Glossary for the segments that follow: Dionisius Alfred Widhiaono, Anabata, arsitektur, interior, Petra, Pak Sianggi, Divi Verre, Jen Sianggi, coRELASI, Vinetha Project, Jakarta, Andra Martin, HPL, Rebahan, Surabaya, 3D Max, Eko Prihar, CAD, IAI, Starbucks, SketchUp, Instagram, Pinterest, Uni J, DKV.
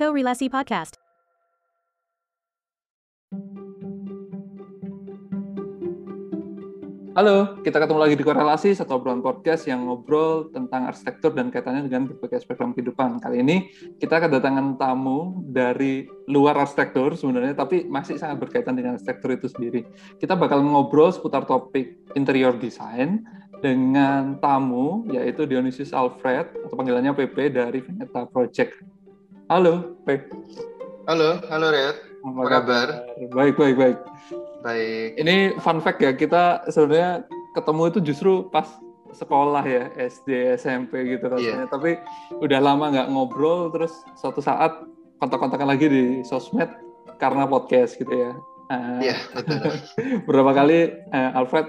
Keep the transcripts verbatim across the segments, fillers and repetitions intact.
coRELASI Podcast. Halo, kita ketemu lagi di coRELASI, satu obrolan podcast yang ngobrol tentang arsitektur dan kaitannya dengan berbagai spektrum kehidupan. Kali ini kita kedatangan tamu dari luar arsitektur sebenarnya, tapi masih sangat berkaitan dengan arsitektur itu sendiri. Kita bakal ngobrol seputar topik interior design dengan tamu, yaitu Dionisius Alfred, atau panggilannya Pepe, dari Vinetha Project. Halo, Pepe. Halo, halo Red. Apa kabar? Baik, baik, baik. Baik. Ini fun fact ya, kita sebenarnya ketemu itu justru pas sekolah ya, S D, S M P gitu rasanya. Yeah. Tapi udah lama nggak ngobrol, terus suatu saat kontak-kontakan lagi di sosmed karena podcast gitu ya. Iya, yeah, betul. Beberapa kali uh, Alfred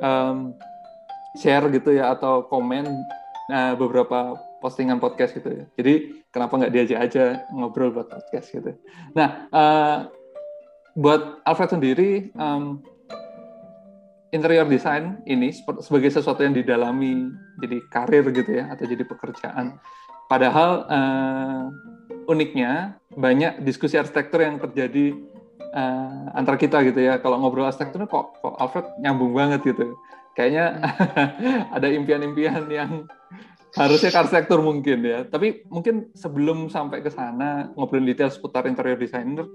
um, share gitu ya, atau komen uh, beberapa postingan podcast gitu ya. Jadi kenapa nggak diajak aja ngobrol buat podcast gitu. Nah, uh, buat Alfred sendiri, um, interior design ini sebagai sesuatu yang didalami jadi karir gitu ya, atau jadi pekerjaan. Padahal uh, uniknya banyak diskusi arsitektur yang terjadi uh, antar kita gitu ya. Kalau ngobrol arsitekturnya kok, kok Alfred nyambung banget gitu. Kayaknya ada impian-impian yang harusnya ke arsitektur mungkin ya. Tapi mungkin sebelum sampai ke sana ngobrol detail seputar interior designer,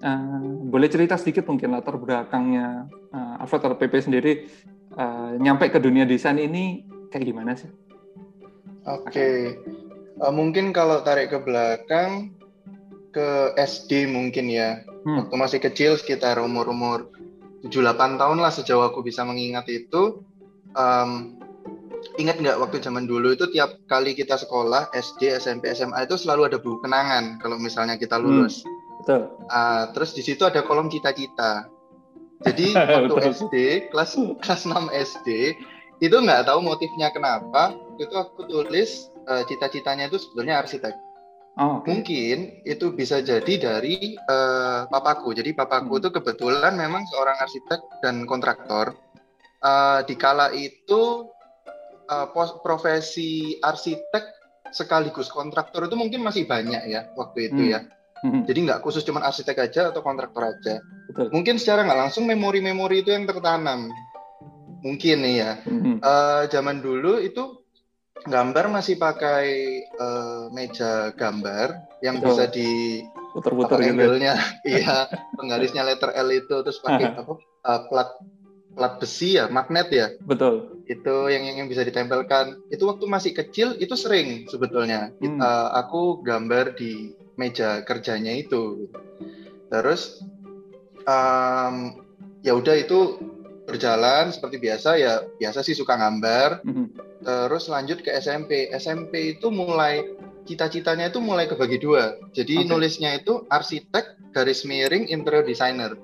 Uh, boleh cerita sedikit mungkin latar belakangnya uh, Alfred atau Pepe sendiri uh, nyampe ke dunia desain ini kayak gimana sih? Oke, okay. uh, mungkin kalau tarik ke belakang ke S D mungkin ya, hmm. waktu masih kecil sekitar umur-umur tujuh delapan tahun lah, sejauh aku bisa mengingat itu. Um, ingat nggak waktu zaman dulu itu tiap kali kita sekolah S D, S M P, S M A itu selalu ada buku kenangan kalau misalnya kita lulus. Hmm. Betul. Uh, terus di situ ada kolom cita-cita. Jadi waktu S D, kelas kelas enam S D, itu nggak tahu motifnya kenapa, itu aku tulis uh, cita-citanya itu sebenarnya arsitek. Oh, okay. Mungkin itu bisa jadi dari uh, papaku. Jadi papaku itu hmm. kebetulan memang seorang arsitek dan kontraktor. Uh, di kala itu uh, profesi arsitek sekaligus kontraktor itu mungkin masih banyak ya waktu itu hmm. ya. Jadi nggak khusus cuma arsitek aja atau kontraktor aja. Betul. Mungkin secara nggak langsung memori-memori itu yang tertanam. Mungkin nih ya. Mm-hmm. Uh, zaman dulu itu gambar masih pakai uh, meja gambar yang Betul. bisa di putar-putar angle-nya. Iya, penggarisnya letter L itu, terus pakai apa? Uh, plat plat besi ya, magnet ya. Betul. Itu yang yang bisa ditempelkan. Itu waktu masih kecil itu sering sebetulnya. Mm. Uh, aku gambar di meja kerjanya itu, terus um, ya udah itu berjalan seperti biasa ya, biasa sih suka gambar. Mm-hmm. Terus lanjut ke S M P S M P itu mulai cita-citanya itu mulai kebagi dua, jadi okay. nulisnya itu arsitek garis miring interior designer.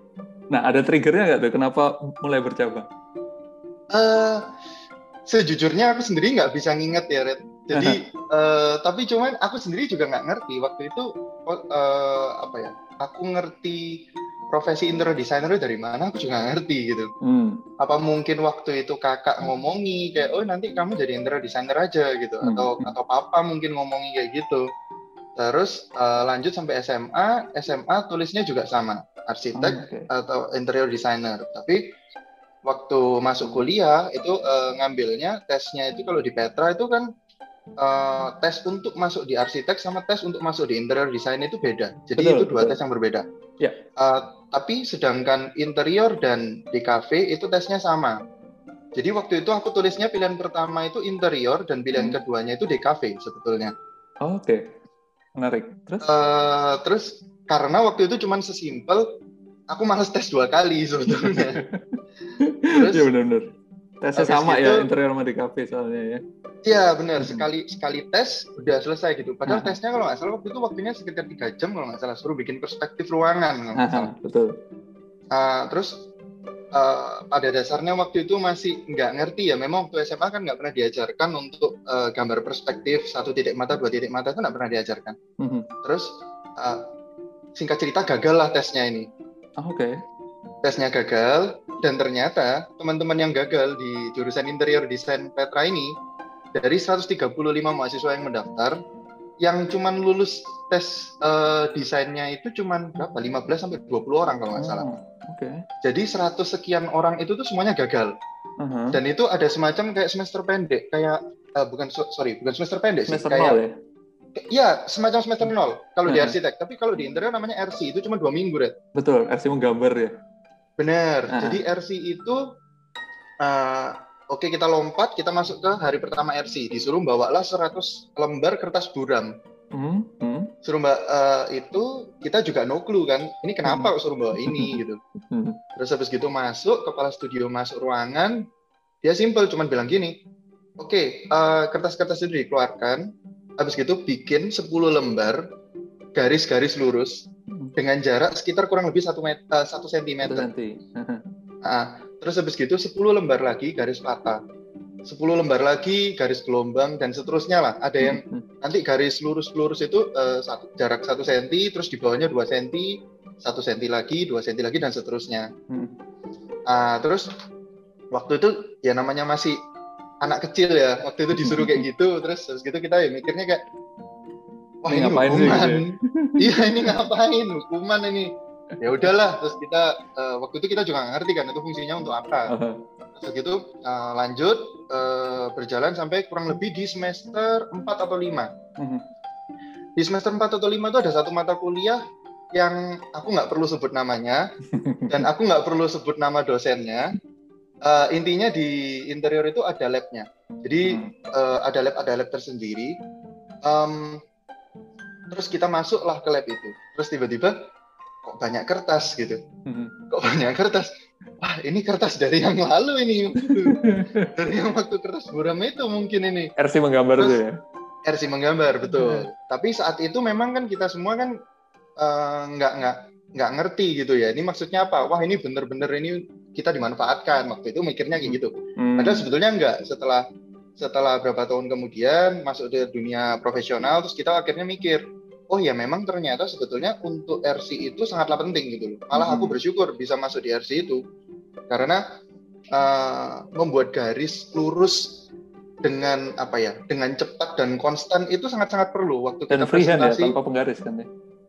Nah, ada triggernya nggak tuh kenapa mulai bercabang? Uh, sejujurnya aku sendiri nggak bisa nginget ya, Red. Jadi, uh, tapi cuman aku sendiri juga nggak ngerti waktu itu uh, apa ya? Aku ngerti profesi interior designer itu dari mana? Aku juga nggak ngerti gitu. Hmm. Apa mungkin waktu itu kakak ngomongi kayak, oh nanti kamu jadi interior designer aja gitu, hmm. atau atau papa mungkin ngomongi kayak gitu. Terus uh, lanjut sampai S M A, S M A tulisnya juga sama, arsitek okay. atau interior designer, tapi waktu masuk kuliah itu uh, ngambilnya tesnya itu kalau di Petra itu kan uh, tes untuk masuk di arsitek sama tes untuk masuk di interior design itu beda. Jadi betul, itu dua betul. tes yang berbeda. Ya. Uh, tapi sedangkan interior dan D K V itu tesnya sama. Jadi waktu itu aku tulisnya pilihan pertama itu interior dan pilihan hmm. keduanya itu D K V sebetulnya. Oh, oke, okay. menarik. Terus? Uh, terus karena waktu itu cuma sesimpel aku males tes dua kali sebetulnya. Terus, ya benar-benar. Tesnya sama gitu, ya interior sama di kafe soalnya ya. Iya benar, sekali sekali tes udah selesai gitu. Padahal uh-huh. tesnya kalau nggak salah waktu itu waktunya sekitar tiga jam kalau nggak salah, suruh bikin perspektif ruangan kalau nggak salah. Uh-huh, betul. Uh, terus uh, pada dasarnya waktu itu masih nggak ngerti ya. Memang waktu S M A kan nggak pernah diajarkan untuk uh, gambar perspektif satu titik mata dua titik mata, itu nggak pernah diajarkan. Uh-huh. Terus uh, singkat cerita gagal lah tesnya ini. Oh, oke. Okay. Tesnya gagal, dan ternyata teman-teman yang gagal di jurusan interior desain Petra ini, dari seratus tiga puluh lima mahasiswa yang mendaftar, yang cuman lulus tes uh, desainnya itu cuman berapa? lima belas sampai dua puluh orang kalau nggak salah. Oh, okay. Jadi seratus sekian orang itu tuh semuanya gagal. Uh-huh. Dan itu ada semacam kayak semester pendek, kayak uh, bukan sorry, bukan semester pendek semester sih, kayak nol, ya? Iya, semacam semester nol kalau uh-huh. di arsitek, tapi kalau di interior namanya R C, itu cuma dua minggu, Red. Betul, R C menggambar ya. Benar. Uh-huh. Jadi R C itu uh, oke, kita lompat, kita masuk ke hari pertama R C, disuruh bawalah seratus lembar kertas buram. Hmm, hmm. Suruh mbak uh, itu kita juga no clue kan, ini kenapa kok suruh bawa ini gitu. Terus habis gitu masuk, kepala studio masuk ruangan, dia simple cuman bilang gini, oke okay, uh, kertas-kertas itu dikeluarkan, habis gitu bikin sepuluh lembar garis-garis lurus dengan jarak sekitar kurang lebih satu sentimeter. uh, Terus habis gitu sepuluh lembar lagi garis patah, sepuluh lembar lagi garis gelombang dan seterusnya lah. Ada yang mm-hmm. nanti garis lurus-lurus itu uh, satu, jarak satu sentimeter, terus di bawahnya dua sentimeter, satu sentimeter lagi, dua sentimeter lagi dan seterusnya. Mm-hmm. Uh, terus waktu itu ya namanya masih anak kecil ya. Waktu itu disuruh kayak gitu, terus habis gitu kita ya mikirnya kayak wah ini, ini hukuman. Iya ini ngapain? Hukuman ini. Ya udahlah, terus kita uh, waktu itu kita juga nggak ngerti kan itu fungsinya untuk apa. Uh-huh. Terus gitu uh, lanjut uh, berjalan sampai kurang lebih di semester empat atau lima. Uh-huh. Di semester empat atau lima itu ada satu mata kuliah yang aku nggak perlu sebut namanya dan aku nggak perlu sebut nama dosennya. Uh, intinya di interior itu ada labnya. Jadi uh-huh. uh, ada lab ada lab tersendiri. Um, terus kita masuklah ke lab itu. Terus tiba-tiba kok banyak kertas gitu, hmm. kok banyak kertas, wah ini kertas dari yang lalu ini, dari yang waktu kertas buram itu mungkin ini. R C menggambar tuh ya? R C menggambar, betul. Hmm. Tapi saat itu memang kan kita semua kan uh, nggak nggak nggak ngerti gitu ya, ini maksudnya apa? Wah ini bener-bener ini kita dimanfaatkan, waktu itu mikirnya kayak gitu. Hmm. Padahal sebetulnya nggak, setelah setelah berapa tahun kemudian masuk ke dunia profesional, terus kita akhirnya mikir, oh ya memang ternyata sebetulnya untuk R C itu sangatlah penting gitu loh. Malah aku bersyukur bisa masuk di R C itu karena uh, membuat garis lurus dengan apa ya, dengan cepat dan konstan itu sangat-sangat perlu waktu dan kita presentasi. Dan freehand ya, tanpa penggaris kan ya.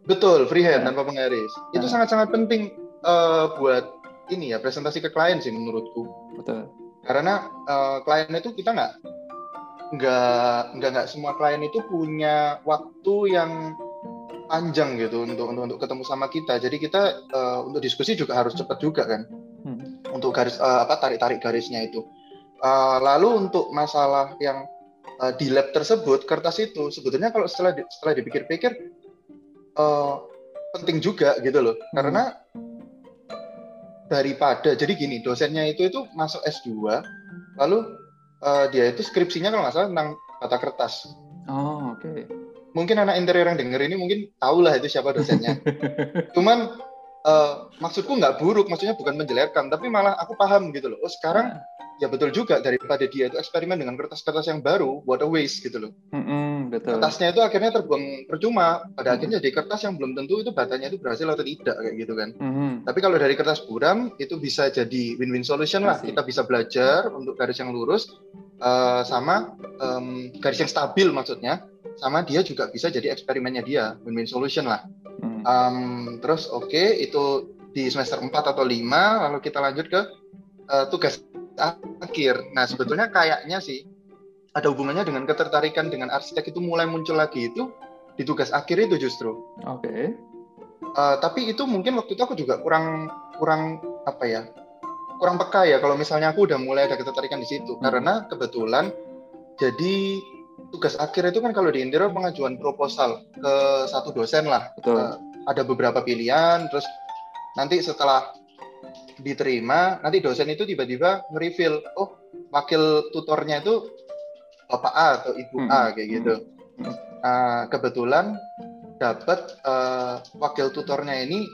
Betul, freehand ya. Tanpa penggaris. Itu ya. Sangat-sangat penting uh, buat ini ya presentasi ke klien sih menurutku. Betul. Karena uh, klien itu kita nggak nggak nggak nggak semua klien itu punya waktu yang panjang gitu untuk, untuk untuk ketemu sama kita. Jadi kita uh, untuk diskusi juga harus cepat juga kan. Hmm. Untuk garis uh, apa tarik-tarik garisnya itu. Uh, lalu untuk masalah yang uh, di lab tersebut kertas itu sebetulnya kalau setelah di, setelah dipikir-pikir uh, penting juga gitu loh. Hmm. Karena daripada jadi gini dosennya itu itu masuk S dua lalu uh, dia itu skripsinya kalau nggak salah tentang tata kertas. Oh oke. Okay. Mungkin anak interior yang denger ini mungkin tahulah itu siapa dosennya. Cuman uh, maksudku nggak buruk, maksudnya bukan menjelekkan, tapi malah aku paham gitu loh. Oh sekarang ya betul juga daripada dia itu eksperimen dengan kertas-kertas yang baru, what a waste gitu loh. Mm-hmm, betul. Kertasnya itu akhirnya terbuang percuma. Pada mm-hmm. akhirnya jadi kertas yang belum tentu itu batanya itu berhasil atau tidak kayak gitu kan. Mm-hmm. Tapi kalau dari kertas buram itu bisa jadi win-win solution lah. Masih. Kita bisa belajar untuk garis yang lurus uh, sama um, garis yang stabil maksudnya. Sama dia juga bisa jadi eksperimennya dia, win-win solution lah. Hmm. Um, terus oke, okay, itu di semester empat atau lima, lalu kita lanjut ke uh, tugas akhir. Nah sebetulnya kayaknya sih, ada hubungannya dengan ketertarikan dengan arsitek itu mulai muncul lagi itu, di tugas akhir itu justru. Oke. Okay. Uh, tapi itu mungkin waktu itu aku juga kurang, kurang apa ya, kurang peka ya, kalau misalnya aku udah mulai ada ketertarikan di situ. Hmm. Karena kebetulan, jadi tugas akhir itu kan kalau di interior pengajuan proposal ke satu dosen lah. Betul. Uh, ada beberapa pilihan, terus nanti setelah diterima, nanti dosen itu tiba-tiba nge-reveal, oh wakil tutornya itu Bapak A atau Ibu hmm. A kayak gitu. Hmm. Uh, kebetulan dapat uh, wakil tutornya ini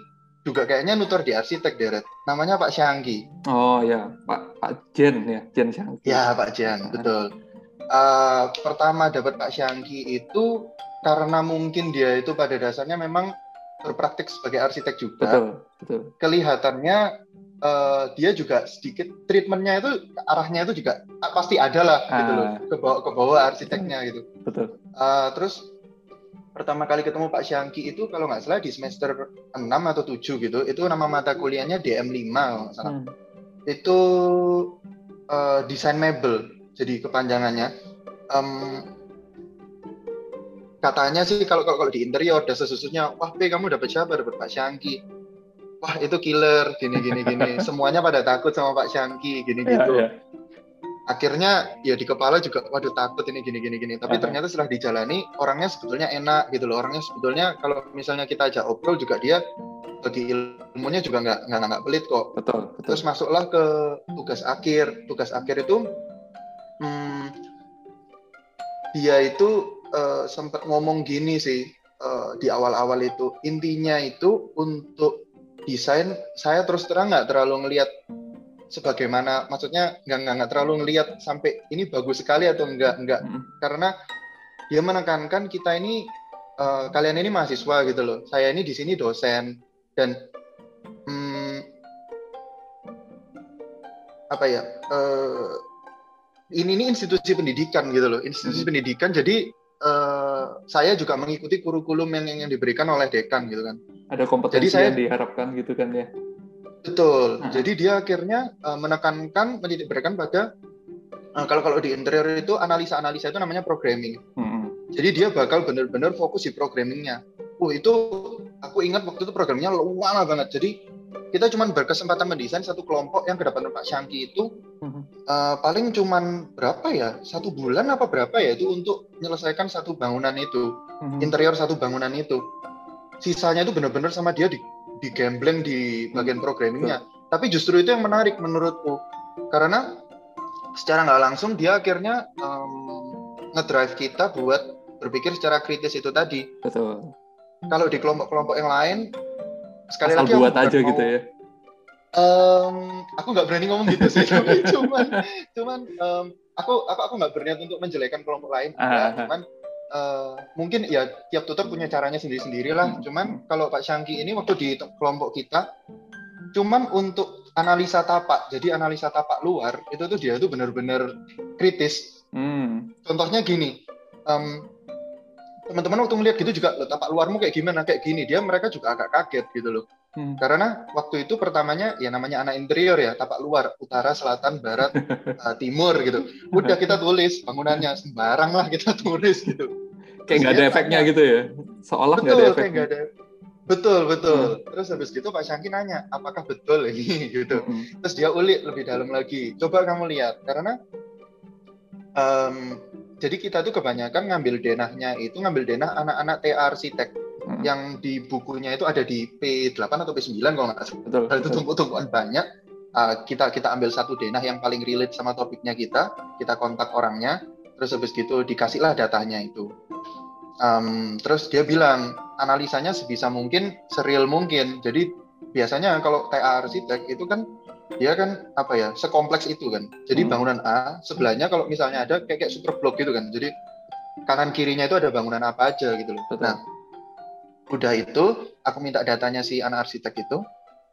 juga kayaknya nutor di arsitek deret. Namanya Pak Sianggi. Oh ya, Pak Pak Jen ya, Jen Sianggi. Ya Pak Jen, betul. Uh, pertama dapat Pak Sianggi itu karena mungkin dia itu pada dasarnya memang berpraktik sebagai arsitek juga. Betul, betul. Kelihatannya uh, dia juga sedikit treatmentnya itu arahnya itu juga pasti ada lah ah. gitu loh, ke bawah ke bawah arsiteknya gitu. Betul. Uh, terus pertama kali ketemu Pak Sianggi itu kalau nggak salah di semester enam atau tujuh gitu, itu nama mata kuliahnya D M lima kalau nggak salah. Hmm. Itu uh, desain mebel, jadi kepanjangannya. Um, katanya sih kalau kalau di interior dan sesusunya, wah P kamu dapat siapa? Dapat Pak Sianggi. Wah itu killer, gini gini gini. Semuanya pada takut sama Pak Sianggi, gini gitu. Ya, ya. Akhirnya ya di kepala juga waduh takut ini gini gini gini, tapi uh-huh. ternyata setelah dijalani orangnya sebetulnya enak gitu loh, orangnya sebetulnya kalau misalnya kita ajak obrol juga dia bagi ilmunya juga nggak nggak nggak pelit kok. Betul, betul. Terus masuklah ke tugas akhir. Tugas akhir itu hmm, dia itu uh, sempat ngomong gini sih uh, di awal-awal itu, intinya itu untuk desain saya terus terang nggak terlalu ngelihat sebagaimana, maksudnya nggak nggak terlalu ngelihat sampai ini bagus sekali atau enggak enggak hmm. karena dia menekankan kita ini uh, kalian ini mahasiswa gitu loh, saya ini di sini dosen dan hmm, apa ya uh, ini ini institusi pendidikan gitu loh, institusi hmm. pendidikan, jadi uh, saya juga mengikuti kurikulum yang, yang yang diberikan oleh dekan gitu kan, ada kompetensi jadi saya, yang diharapkan gitu kan ya. Betul. Hmm. Jadi dia akhirnya uh, menekankan, menitikberatkan pada uh, kalau kalau di interior itu analisa-analisa itu namanya programming. Hmm. Jadi dia bakal benar-benar fokus di programmingnya. Uh itu aku ingat waktu itu programnya lama banget. Jadi kita cuma berkesempatan mendesain satu kelompok yang kedatangan Pak Sianggi itu hmm. uh, paling cuman berapa ya? Satu bulan apa berapa ya itu untuk menyelesaikan satu bangunan itu, hmm. interior satu bangunan itu. Sisanya itu benar-benar sama dia di di gambling di bagian programmingnya, hmm. tapi justru itu yang menarik menurutku, karena secara nggak langsung dia akhirnya um, ngedrive kita buat berpikir secara kritis itu tadi. Betul. Kalau di kelompok-kelompok yang lain, sekali asal lagi buat aja mau, gitu ya. Um, aku nggak berani ngomong gitu sih, tapi cuman, cuman um, aku aku aku nggak berniat untuk menjelekan kelompok lain, ah, ya. Cuman Uh, mungkin ya tiap tutor punya caranya sendiri-sendiri lah. Cuman kalau Pak Sianggi ini waktu di kelompok kita, cuman untuk analisa tapak, jadi analisa tapak luar itu tuh dia tuh benar-benar kritis. Hmm. Contohnya gini, um, teman-teman waktu ngeliat gitu juga, loh, tapak luarmu kayak gimana, kayak gini, dia mereka juga agak kaget gitu loh. Hmm. Karena waktu itu pertamanya ya namanya anak interior ya, tapak luar, utara, selatan, barat, uh, timur gitu. Udah kita tulis bangunannya sembarang lah kita tulis gitu. Kayak nggak ada efeknya tanya, gitu ya, seolah nggak ada efeknya. Ada. Betul, betul. Hmm. Terus habis gitu Pak Sianggi nanya, apakah betul ini gitu. Hmm. Terus dia ulik lebih dalam lagi. Coba kamu lihat, karena um, jadi kita tuh kebanyakan ngambil denahnya itu, ngambil denah anak-anak T A arsitek. Hmm. Yang di bukunya itu ada di P delapan atau P sembilan kalau nggak salah. Itu tumpuk-tumpukan banyak. Uh, kita kita ambil satu denah yang paling relate sama topiknya kita, kita kontak orangnya. Terus habis gitu dikasihlah datanya itu. Um, terus dia bilang analisanya sebisa mungkin, seril mungkin. Jadi biasanya kalau T A arsitek itu kan dia kan apa ya, sekompleks itu kan. Jadi hmm. bangunan A sebelahnya kalau misalnya ada kayak, kayak super blok gitu kan. Jadi kanan kirinya itu ada bangunan apa aja gitu loh. Betul. Nah, udah itu aku minta datanya si anak arsitek itu,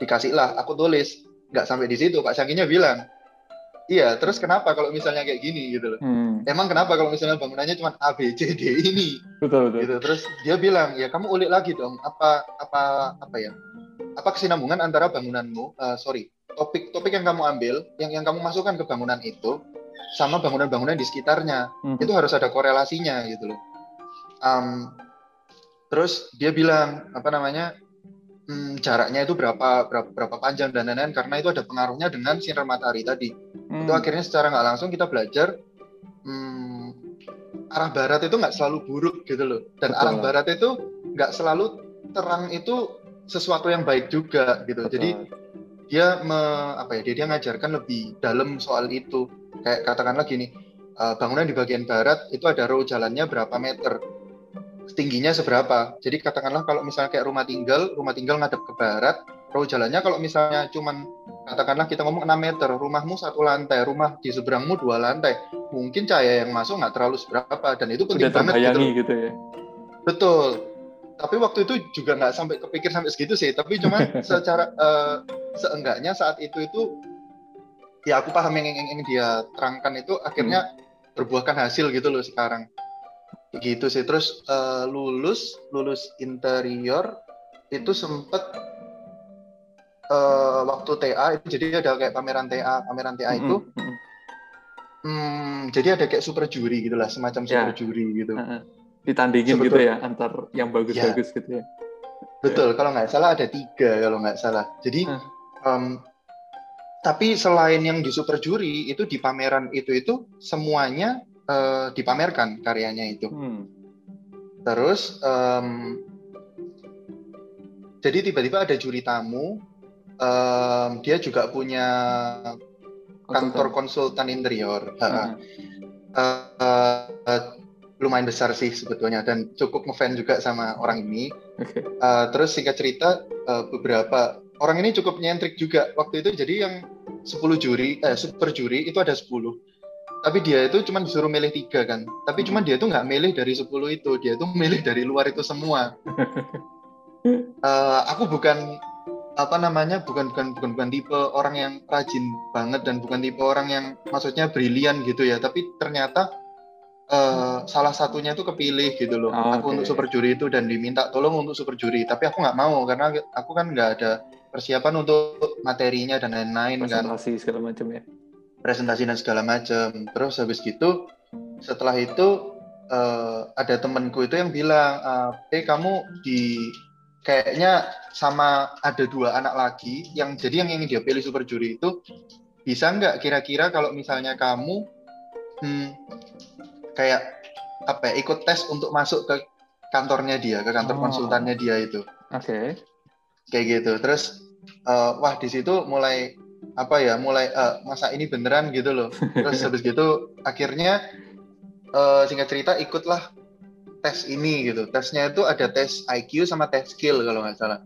dikasihlah aku tulis. Nggak sampai di situ, Pak Siangginya bilang, iya terus kenapa kalau misalnya kayak gini gitu loh. Hmm. Emang kenapa kalau misalnya bangunannya cuma A, B, C, D ini? Betul, betul. Gitu. Terus dia bilang, ya kamu ulik lagi dong apa apa apa ya? Apa kesinambungan antara bangunanmu, uh, sorry, topik-topik yang kamu ambil, yang yang kamu masukkan ke bangunan itu sama bangunan-bangunan di sekitarnya. Hmm. Itu harus ada korelasinya gitu loh. Um, Terus dia bilang apa namanya hmm, jaraknya itu berapa, berapa berapa panjang dan lain-lain, karena itu ada pengaruhnya dengan sinar matahari tadi. Hmm. Itu akhirnya secara nggak langsung kita belajar hmm, arah barat itu nggak selalu buruk gitu loh, dan betul. Arah barat itu nggak selalu terang itu sesuatu yang baik juga gitu. Betul. Jadi dia me, apa ya dia, dia ngajarkan lebih dalam soal itu. Kayak katakanlah gini, uh, bangunan di bagian barat itu ada row jalannya berapa meter, tingginya seberapa. Jadi katakanlah kalau misalnya kayak rumah tinggal, rumah tinggal ngadep ke barat, row jalannya kalau misalnya cuman katakanlah kita ngomong enam meter, rumahmu satu lantai, rumah di seberangmu dua lantai, mungkin cahaya yang masuk nggak terlalu seberapa, dan itu penting banget gitu. gitu ya. Betul. Tapi waktu itu juga nggak sampai kepikir sampai segitu sih, tapi cuma secara uh, seenggaknya saat itu itu ya aku paham yang yang, yang dia terangkan itu akhirnya hmm. berbuahkan hasil gitu loh sekarang. Begitu sih. Terus uh, lulus lulus interior itu sempet uh, waktu T A, jadi ada kayak pameran T A, pameran T A itu mm-hmm. hmm, jadi ada kayak super juri gitulah, semacam super yeah. juri gitu, uh-huh. ditandingin Sebetul. gitu ya antar yang bagus-bagus yeah. gitu ya. Betul, yeah. kalau nggak salah ada tiga kalau nggak salah. Jadi uh. um, tapi selain yang di super juri itu, di pameran itu itu semuanya uh, dipamerkan karyanya itu. Hmm. Terus um, jadi tiba-tiba ada juri tamu, um, dia juga punya kantor konsultan interior. Hmm. Uh, uh, uh, lumayan besar sih sebetulnya dan cukup ngefans juga sama orang ini. Okay. Uh, terus singkat cerita uh, beberapa orang ini cukup nyentrik juga waktu itu. Jadi yang sepuluh juri, eh super juri itu ada sepuluh. Tapi dia itu cuma disuruh milih tiga kan. Tapi hmm. cuma dia tuh nggak milih dari sepuluh itu. Dia tuh milih dari luar itu semua. uh, aku bukan apa namanya, bukan bukan bukan bukan tipe orang yang rajin banget dan bukan tipe orang yang maksudnya brilian gitu ya. Tapi ternyata Uh, salah satunya itu kepilih gitu loh. Oh, aku okay. untuk super juri itu dan diminta tolong untuk super juri. Tapi aku nggak mau karena aku kan nggak ada persiapan untuk materinya dan lain-lain. Presentasi kan. segala macam ya. Presentasi dan segala macam. Terus habis gitu, setelah itu uh, ada temanku itu yang bilang, eh kamu di kayaknya sama ada dua anak lagi yang jadi yang ingin dia pilih super juri itu, bisa nggak kira-kira kalau misalnya kamu hmm, kayak apa ya, ikut tes untuk masuk ke kantornya dia, ke kantor oh. konsultannya dia itu. Oke. Okay. Kayak gitu. Terus uh, wah di situ mulai apa ya, mulai uh, masa ini beneran gitu loh. Terus habis gitu akhirnya uh, singkat cerita ikutlah tes ini gitu. Tesnya itu ada tes I Q sama tes skill kalau nggak salah.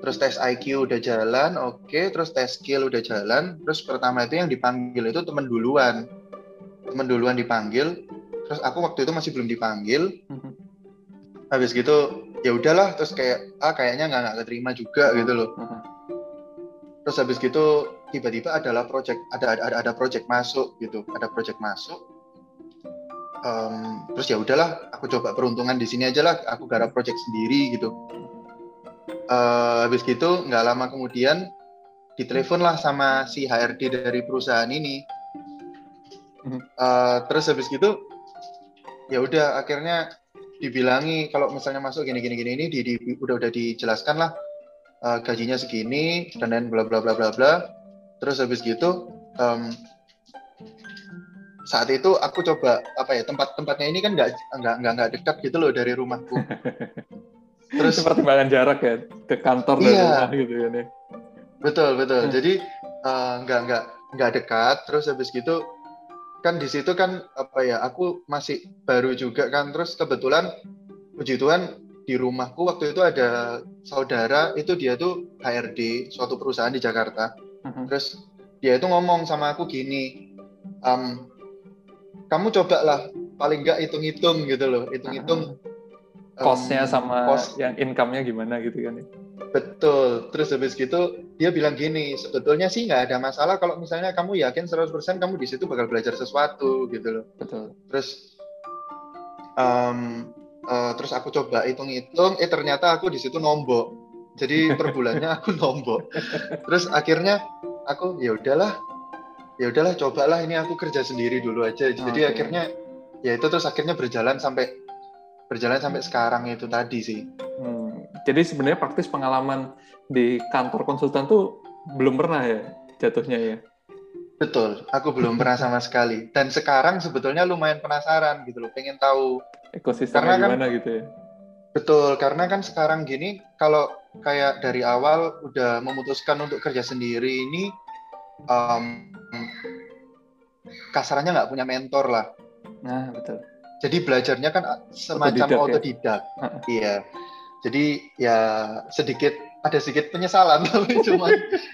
Terus tes I Q udah jalan, oke. Okay. Terus tes skill udah jalan. Terus pertama itu yang dipanggil itu temen duluan. Temen duluan dipanggil. Terus aku waktu itu masih belum dipanggil. Mm-hmm. Habis gitu ya udahlah, terus kayak ah kayaknya nggak nggak keterima juga gitu loh. Mm-hmm. Terus habis gitu tiba-tiba adalah project, ada ada ada project masuk gitu, ada project masuk. Um, terus ya udahlah, aku coba peruntungan di sini aja lah, aku garap project sendiri gitu. Uh, habis gitu nggak lama kemudian ditelepon lah sama si H R D dari perusahaan ini. Mm-hmm. Uh, terus habis gitu ya udah akhirnya dibilangi kalau misalnya masuk gini gini gini ini di, di udah udah dijelaskan lah uh, gajinya segini dan lain bla bla bla bla bla. Terus habis gitu um, saat itu aku coba apa ya, tempat-tempatnya ini kan nggak nggak nggak nggak dekat gitu loh dari rumahku. Terus pertimbangan jarak ya ke kantor dan iya, rumah gitu ya nih. Betul betul. Jadi uh, nggak nggak nggak dekat. Terus habis gitu kan di situ kan apa ya, aku masih baru juga kan. Terus kebetulan puji Tuhan di rumahku waktu itu ada saudara itu, dia tuh H R D suatu perusahaan di Jakarta. Uh-huh. Terus dia itu ngomong sama aku gini, um, kamu cobalah paling nggak hitung-hitung gitu loh, hitung-hitung uh-huh. um, cost-nya sama cost, yang income-nya gimana gitu kan. Betul. Terus habis gitu dia bilang gini, sebetulnya sih nggak ada masalah kalau misalnya kamu yakin seratus persen kamu di situ bakal belajar sesuatu gitu loh. Betul. Terus um, uh, terus aku coba hitung-hitung, eh ternyata aku di situ nombok. Jadi per bulannya aku nombok. Terus akhirnya aku ya udahlah. Ya udahlah, cobalah ini aku kerja sendiri dulu aja. Jadi okay. akhirnya ya itu terus akhirnya berjalan sampai berjalan sampai sekarang itu tadi sih. Hmm. Jadi sebenarnya praktis pengalaman di kantor konsultan tuh belum pernah ya jatuhnya ya? Betul, aku belum pernah sama sekali. Dan sekarang sebetulnya lumayan penasaran gitu loh, pengen tahu ekosistemnya gimana kan, gitu ya? Betul, karena kan sekarang gini, kalau kayak dari awal udah memutuskan untuk kerja sendiri ini, um, kasarnya nggak punya mentor lah. Nah, betul. Jadi belajarnya kan semacam autodidak. Iya. Ya. Jadi ya sedikit ada sedikit penyesalan tapi cuma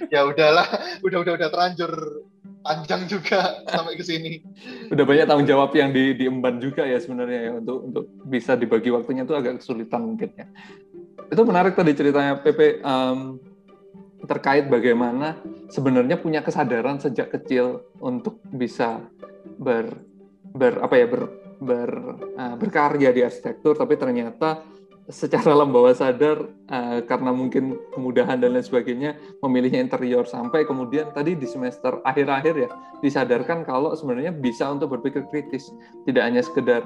ya udahlah, udah udah udah terlanjur panjang juga sampai ke sini. Udah banyak tanggung jawab yang di, diemban juga ya sebenarnya ya, untuk untuk bisa dibagi waktunya itu agak kesulitan mungkin ya. Itu menarik tadi ceritanya Pepe um, terkait bagaimana sebenarnya punya kesadaran sejak kecil untuk bisa ber ber apa ya ber ber, uh, berkarya di arsitektur, tapi ternyata secara lembawa sadar uh, karena mungkin kemudahan dan lain sebagainya memilihnya interior, sampai kemudian tadi di semester akhir-akhir ya disadarkan kalau sebenarnya bisa untuk berpikir kritis, tidak hanya sekedar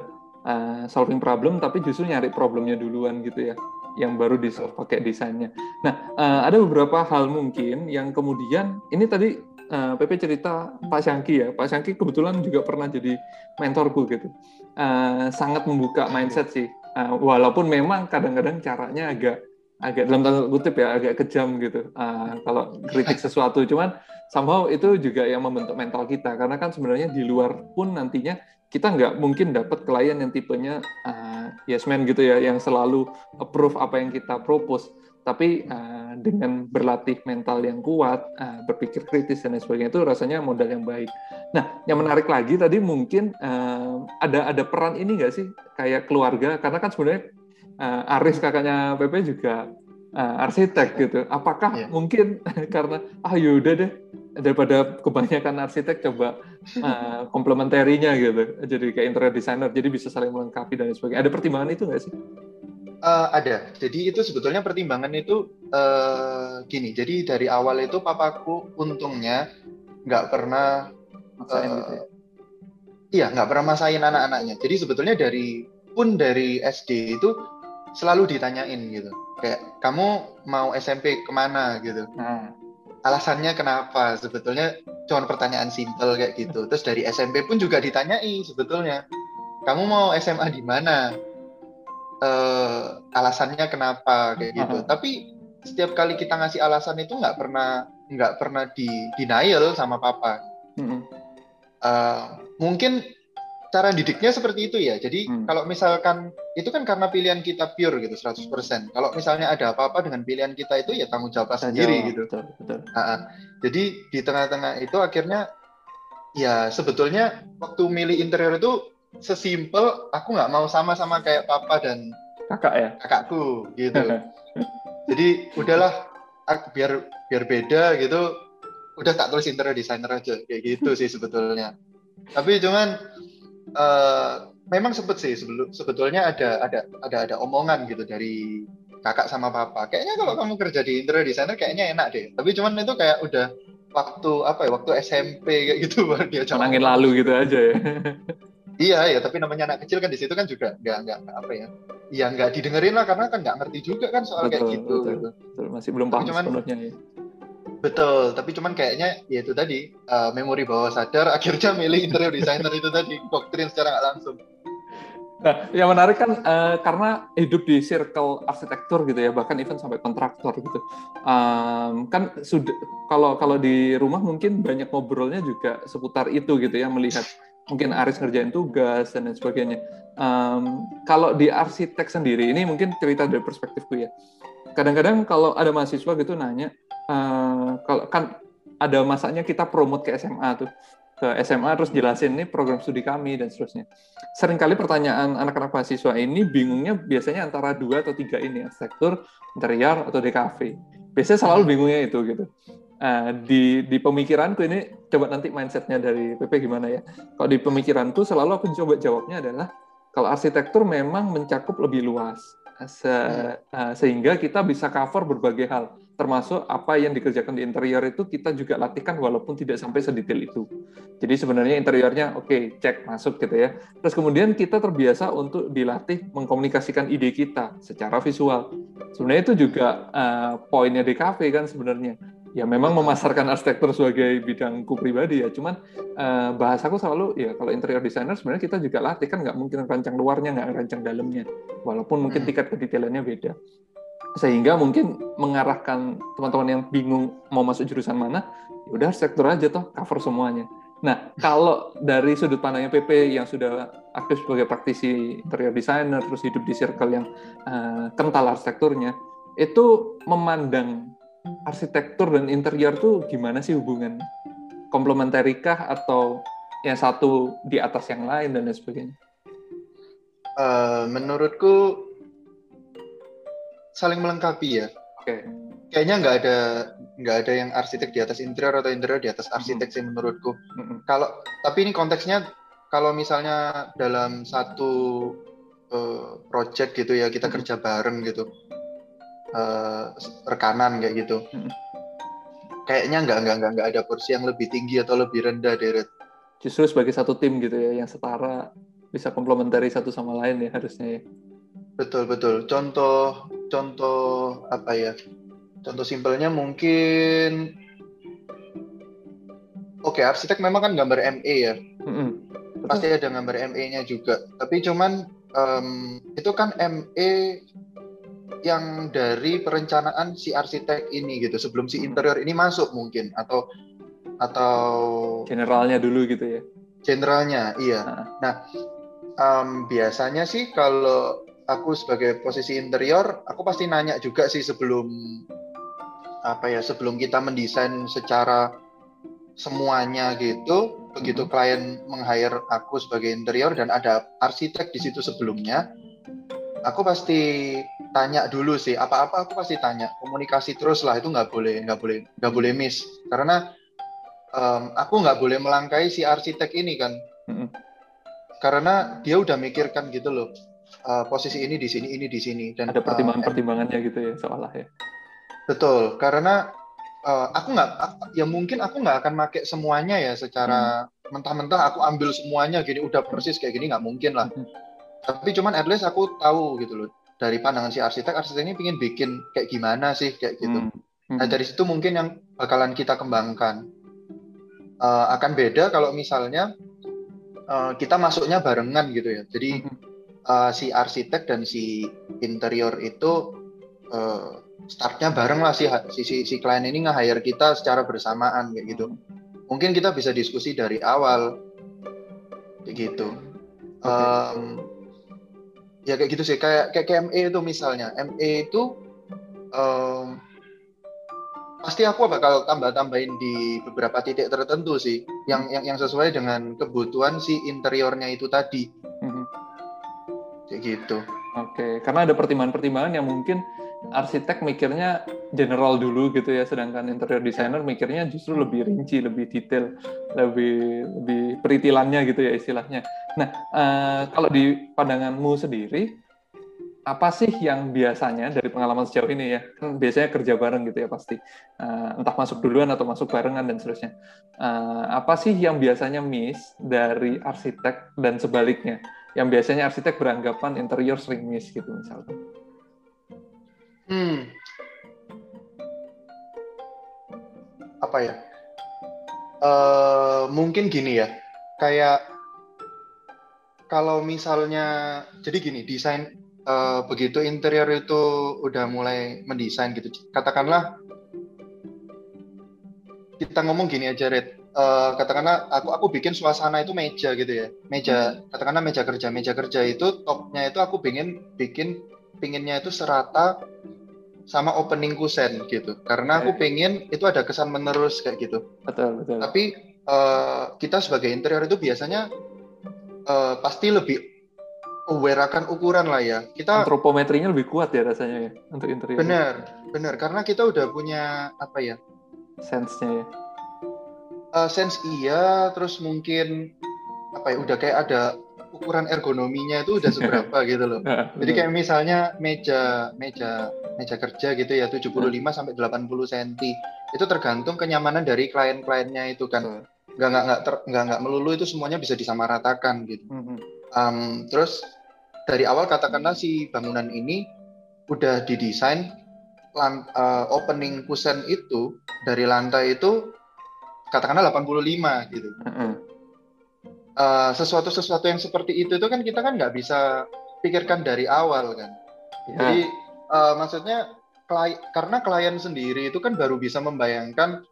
uh, solving problem, tapi justru nyari problemnya duluan gitu ya, yang baru di solve pakai desainnya. Nah, uh, ada beberapa hal mungkin yang kemudian ini tadi uh, Pepe cerita Pak Sianggi ya, Pak Sianggi kebetulan juga pernah jadi mentorku gitu, uh, sangat membuka mindset sih. Uh, walaupun memang kadang-kadang caranya agak agak dalam tanda kutip ya agak kejam gitu uh, kalau kritik sesuatu, cuman somehow itu juga yang membentuk mental kita, karena kan sebenarnya di luar pun nantinya kita nggak mungkin dapat klien yang tipenya uh, yes man gitu ya, yang selalu approve apa yang kita propose, tapi uh, dengan berlatih mental yang kuat, uh, berpikir kritis dan lain sebagainya, itu rasanya modal yang baik. Nah, yang menarik lagi tadi mungkin uh, ada ada peran ini nggak sih kayak keluarga, karena kan sebenarnya uh, Aris kakaknya Pepe juga uh, arsitek gitu. Apakah yeah. mungkin karena ah yaudah deh daripada kebanyakan arsitek coba uh, komplementerinya gitu, jadi kayak interior designer, jadi bisa saling melengkapi dan sebagainya. Ada pertimbangan itu nggak sih? Uh, ada. Jadi itu sebetulnya pertimbangan itu uh, gini. Jadi dari awal itu papaku untungnya nggak pernah masain uh, gitu ya? Iya, nggak pernah masain anak-anaknya. Jadi sebetulnya dari pun dari S D itu selalu ditanyain gitu, kayak kamu mau S M P kemana gitu, nah. alasannya kenapa, sebetulnya cuma pertanyaan simpel kayak gitu. Terus dari S M P pun juga ditanyai sebetulnya, kamu mau S M A di mana, uh, alasannya kenapa kayak gitu. Uh-huh. Tapi setiap kali kita ngasih alasan itu nggak pernah nggak pernah di denial sama papa. Uh-huh. Uh, mungkin cara didiknya seperti itu ya. Jadi hmm. kalau misalkan itu kan karena pilihan kita pure gitu seratus persen. Kalau misalnya ada apa-apa dengan pilihan kita itu ya tanggung jawab sendiri gitu. Betul, betul. Uh, jadi di tengah-tengah itu akhirnya ya sebetulnya waktu milih interior itu sesimpel aku nggak mau sama-sama kayak papa dan kakak ya, kakakku gitu. Jadi udahlah biar biar beda gitu. Udah tak tulis interior designer aja kayak gitu sih sebetulnya. Tapi cuman Uh, memang sempet sih sebelum, sebetulnya ada ada ada ada omongan gitu dari kakak sama papa, kayaknya kalau kamu kerja di interior designer kayaknya enak deh, tapi cuman itu kayak udah waktu apa ya, waktu S M P kayak gitu baru dia menangin lalu gitu aja ya. Iya ya, tapi namanya anak kecil kan di situ kan juga nggak nggak apa ya ya nggak didengerin lah, karena kan nggak ngerti juga kan soal betul, kayak gitu, betul, gitu. Betul, masih belum paham sepenuhnya ya. Betul, tapi cuman kayaknya ya itu tadi uh, memori bawah sadar akhirnya milih interior designer itu tadi, doktrin secara nggak langsung. Nah, yang menarik kan uh, karena hidup di circle arsitektur gitu ya, bahkan even sampai kontraktor gitu. Um, kan sudah kalau kalau di rumah mungkin banyak ngobrolnya juga seputar itu gitu ya, melihat mungkin Aris ngerjain tugas dan lain sebagainya. Um, kalau di arsitek sendiri ini mungkin cerita dari perspektifku ya. Kadang-kadang kalau ada mahasiswa gitu nanya, Uh, kalau kan ada masanya kita promote ke S M A tuh, ke S M A terus jelasin ini program studi kami dan seterusnya. Seringkali pertanyaan anak-anak mahasiswa ini bingungnya biasanya antara dua atau tiga ini, arsitektur, interior atau D K V. Biasanya selalu bingungnya itu gitu. Uh, di di pemikiranku ini, coba nanti mindsetnya dari Pepe gimana ya. Kalau di pemikiranku selalu aku coba jawabnya adalah kalau arsitektur memang mencakup lebih luas. Se, uh, sehingga kita bisa cover berbagai hal, termasuk apa yang dikerjakan di interior itu kita juga latihkan walaupun tidak sampai sedetail itu. Jadi sebenarnya interiornya oke, okay, cek masuk gitu ya. Terus kemudian kita terbiasa untuk dilatih mengkomunikasikan ide kita secara visual. Sebenarnya itu juga uh, poinnya D K V kan sebenarnya. Ya memang memasarkan arsitektur sebagai bidangku pribadi ya, cuman eh, bahasaku selalu ya kalau interior designer sebenarnya kita juga latih kan, nggak mungkin rancang luarnya, nggak rancang dalamnya, walaupun mungkin tingkat kedetailannya beda. Sehingga mungkin mengarahkan teman-teman yang bingung mau masuk jurusan mana, ya udah arsitektur aja toh, cover semuanya. Nah, kalau dari sudut pandangnya Pepe yang sudah aktif sebagai praktisi interior designer, terus hidup di circle yang eh, kental arsitekturnya, itu memandang arsitektur dan interior tuh gimana sih hubungannya? Komplementerikah atau yang satu di atas yang lain dan lain sebagainya? Uh, menurutku saling melengkapi ya. Oke. Okay. Kayaknya nggak ada nggak ada yang arsitek di atas interior atau interior di atas arsitek mm-hmm. sih menurutku. Mm-hmm. Kalau tapi ini konteksnya kalau misalnya dalam satu uh, project gitu ya, kita hmm. kerja bareng gitu, uh, rekanan kayak gitu, hmm. kayaknya nggak nggak nggak nggak ada porsi yang lebih tinggi atau lebih rendah, Deret. Justru sebagai satu tim gitu ya, yang setara, bisa komplementari satu sama lain ya harusnya ya. Betul, betul. Contoh, contoh apa ya? Contoh simpelnya mungkin, oke, arsitek memang kan gambar M E ya. Mm-hmm. Pasti ada gambar M E-nya juga. Tapi cuman um, itu kan M E yang dari perencanaan si arsitek ini gitu. Sebelum si interior ini masuk mungkin, atau atau generalnya dulu gitu ya. Generalnya, iya. Ah. Nah, um, biasanya sih kalau aku sebagai posisi interior, aku pasti nanya juga sih sebelum apa ya, sebelum kita mendesain secara semuanya gitu. Begitu mm-hmm. klien meng-hire aku sebagai interior dan ada arsitek di situ sebelumnya, aku pasti tanya dulu sih. Apa-apa aku pasti tanya. Komunikasi terus lah, itu nggak boleh, nggak boleh, nggak boleh miss. Karena um, aku nggak boleh melangkai si arsitek ini kan, mm-hmm. karena dia udah mikirkan gitu loh. Uh, posisi ini di sini, ini di sini, dan ada pertimbangan-pertimbangannya uh, gitu ya, seolah ya. Betul, karena uh, aku nggak, ya mungkin aku nggak akan pakai semuanya ya secara hmm. mentah-mentah. Aku ambil semuanya gini, udah persis kayak gini nggak mungkin lah. Hmm. Tapi cuman at least aku tahu gitu loh dari pandangan si arsitek, arsitek ini pingin bikin kayak gimana sih kayak gitu. Hmm. Hmm. Nah dari situ mungkin yang bakalan kita kembangkan uh, akan beda kalau misalnya uh, kita masuknya barengan gitu ya. Jadi hmm. Uh, si arsitek dan si interior itu uh, startnya bareng lah, si, si si klien ini nge-hire kita secara bersamaan kayak gitu. Mungkin kita bisa diskusi dari awal kayak gitu. Okay. Um, ya kayak gitu sih, kayak kayak M E itu misalnya. M E itu um, pasti aku bakal tambah-tambahin di beberapa titik tertentu sih, yang yang yang sesuai dengan kebutuhan si interiornya itu tadi. Kayak gitu. Oke, karena ada pertimbangan-pertimbangan yang mungkin arsitek mikirnya general dulu gitu ya, sedangkan interior designer mikirnya justru lebih rinci, lebih detail, lebih lebih peritilannya gitu ya istilahnya. Nah, eh, kalau di pandanganmu sendiri, apa sih yang biasanya dari pengalaman sejauh ini ya, kan biasanya kerja bareng gitu ya pasti, eh, entah masuk duluan atau masuk barengan dan seterusnya. Eh, apa sih yang biasanya miss dari arsitek dan sebaliknya? Yang biasanya arsitek beranggapan interior sering miss gitu misalnya. Hmm. Apa ya? Uh, mungkin gini ya. Kayak kalau misalnya, jadi gini, desain uh, begitu interior itu udah mulai mendesain gitu. Katakanlah kita ngomong gini aja, Red. Uh, katakanlah aku aku bikin suasana itu meja gitu ya, meja hmm. katakanlah meja kerja meja kerja itu topnya itu aku pingin bikin pinginnya itu serata sama opening kusen gitu, karena aku pingin itu ada kesan menerus kayak gitu. Betul, betul. Tapi uh, kita sebagai interior itu biasanya uh, pasti lebih aware akan ukuran lah ya, kita antropometrinya lebih kuat ya rasanya ya untuk interior. Bener bener, karena kita udah punya apa ya, sense-nya ya. Uh, sense iya, terus mungkin apa ya, udah kayak ada ukuran ergonominya itu udah seberapa gitu loh. Jadi kayak misalnya meja meja meja kerja gitu ya, tujuh puluh lima sampai delapan puluh sentimeter. Itu tergantung kenyamanan dari klien-kliennya itu kan. Enggak enggak enggak enggak enggak melulu itu semuanya bisa disamaratakan gitu. Um, terus dari awal katakanlah si bangunan ini udah didesain lant- uh, opening kusen itu dari lantai itu katakanlah delapan puluh lima gitu. Mm-hmm. Uh, sesuatu sesuatu yang seperti itu itu kan kita kan nggak bisa pikirkan dari awal kan. Yeah. Jadi uh, maksudnya klien, karena klien sendiri itu kan baru bisa membayangkan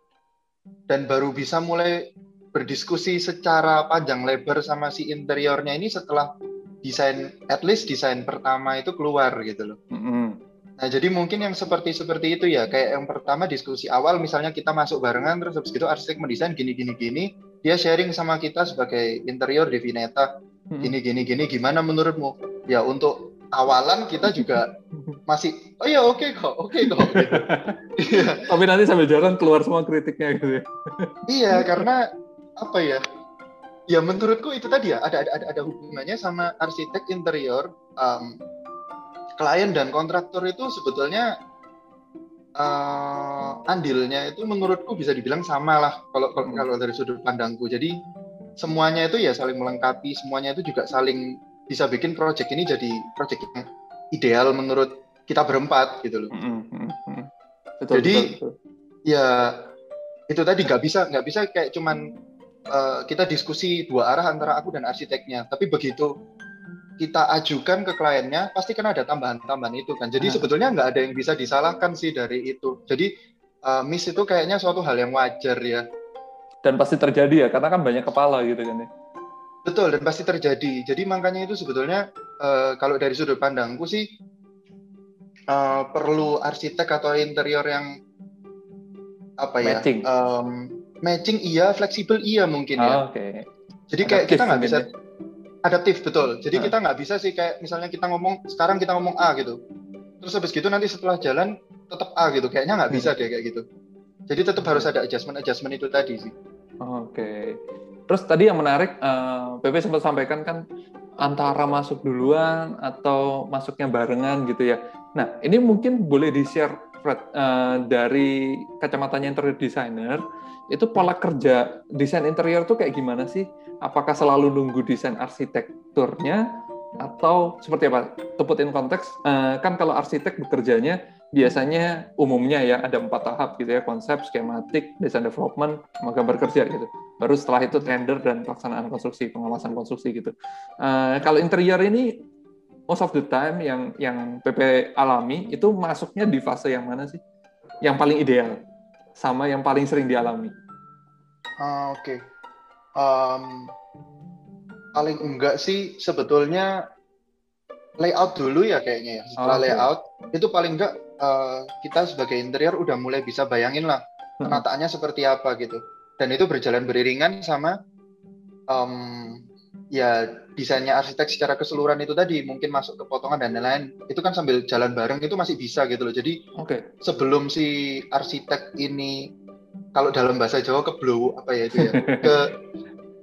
dan baru bisa mulai berdiskusi secara panjang lebar sama si interiornya ini setelah desain, at least desain pertama itu keluar gitu loh. Mm-hmm. Nah, jadi mungkin yang seperti-seperti itu ya, kayak yang pertama diskusi awal, misalnya kita masuk barengan, terus habis itu arsitek mendesain gini-gini-gini, dia sharing sama kita sebagai interior di Vinetha, gini-gini-gini, gimana menurutmu? Ya, untuk awalan kita juga masih, oh ya oke okay kok, oke okay kok. Gitu. Iya. Tapi nanti sambil jalan keluar semua kritiknya gitu ya. Iya, karena apa ya, Ya menurutku itu tadi ya ada ada ada hubungannya sama arsitek interior. Um, klien dan kontraktor itu sebetulnya uh, andilnya itu menurutku bisa dibilang sama lah kalau kalau dari sudut pandangku. Jadi semuanya itu ya saling melengkapi, semuanya itu juga saling bisa bikin project ini jadi project yang ideal menurut kita berempat gitu loh. Mm-hmm. Betul, jadi betul, betul. Ya itu tadi nggak bisa nggak bisa kayak cuman Uh, kita diskusi dua arah antara aku dan arsiteknya, tapi begitu kita ajukan ke kliennya pasti kan ada tambahan-tambahan itu kan. Jadi nah, sebetulnya nggak ada yang bisa disalahkan sih dari itu. Jadi uh, miss itu kayaknya suatu hal yang wajar ya. Dan pasti terjadi ya, karena kan banyak kepala gitu kan ya. Betul, dan pasti terjadi. Jadi makanya itu sebetulnya uh, kalau dari sudut pandangku sih uh, perlu arsitek atau interior yang apa ya? Matching. Um, Matching iya, fleksibel iya mungkin ya. Oh, okay. Jadi kayak adaptif, kita nggak bisa adaptif betul. Jadi hmm. kita nggak bisa sih kayak misalnya kita ngomong sekarang kita ngomong A gitu, terus habis gitu nanti setelah jalan tetap A gitu. Kayaknya nggak bisa hmm. deh kayak gitu. Jadi tetap hmm. harus ada adjustment-adjustment itu tadi sih. Oke. Okay. Terus tadi yang menarik, uh, Pepe sempat sampaikan kan antara masuk duluan atau masuknya barengan gitu ya. Nah ini mungkin boleh di-share Uh, dari kacamatanya interior designer, itu pola kerja desain interior tuh kayak gimana sih? Apakah selalu nunggu desain arsitekturnya atau seperti apa? To put in context, uh, kan kalau arsitek bekerjanya biasanya umumnya ya ada empat tahap gitu ya, konsep, skematik, desain development, sama gambar kerja gitu. Baru setelah itu tender dan pelaksanaan konstruksi, pengawasan konstruksi gitu. Uh, kalau interior ini most of the time yang yang Pepe alami itu masuknya di fase yang mana sih? Yang paling ideal sama yang paling sering dialami? Uh, Oke, okay. um, paling enggak sih sebetulnya layout dulu ya kayaknya ya. Setelah oh, okay. layout itu paling enggak uh, kita sebagai interior udah mulai bisa bayangin lah penataannya hmm. seperti apa gitu. Dan itu berjalan beriringan sama um, ya desainnya arsitek secara keseluruhan itu tadi, mungkin masuk ke potongan dan lain-lain itu kan sambil jalan bareng itu masih bisa gitu loh. Jadi okay. sebelum si arsitek ini kalau dalam bahasa Jawa ke blow apa ya itu ya ke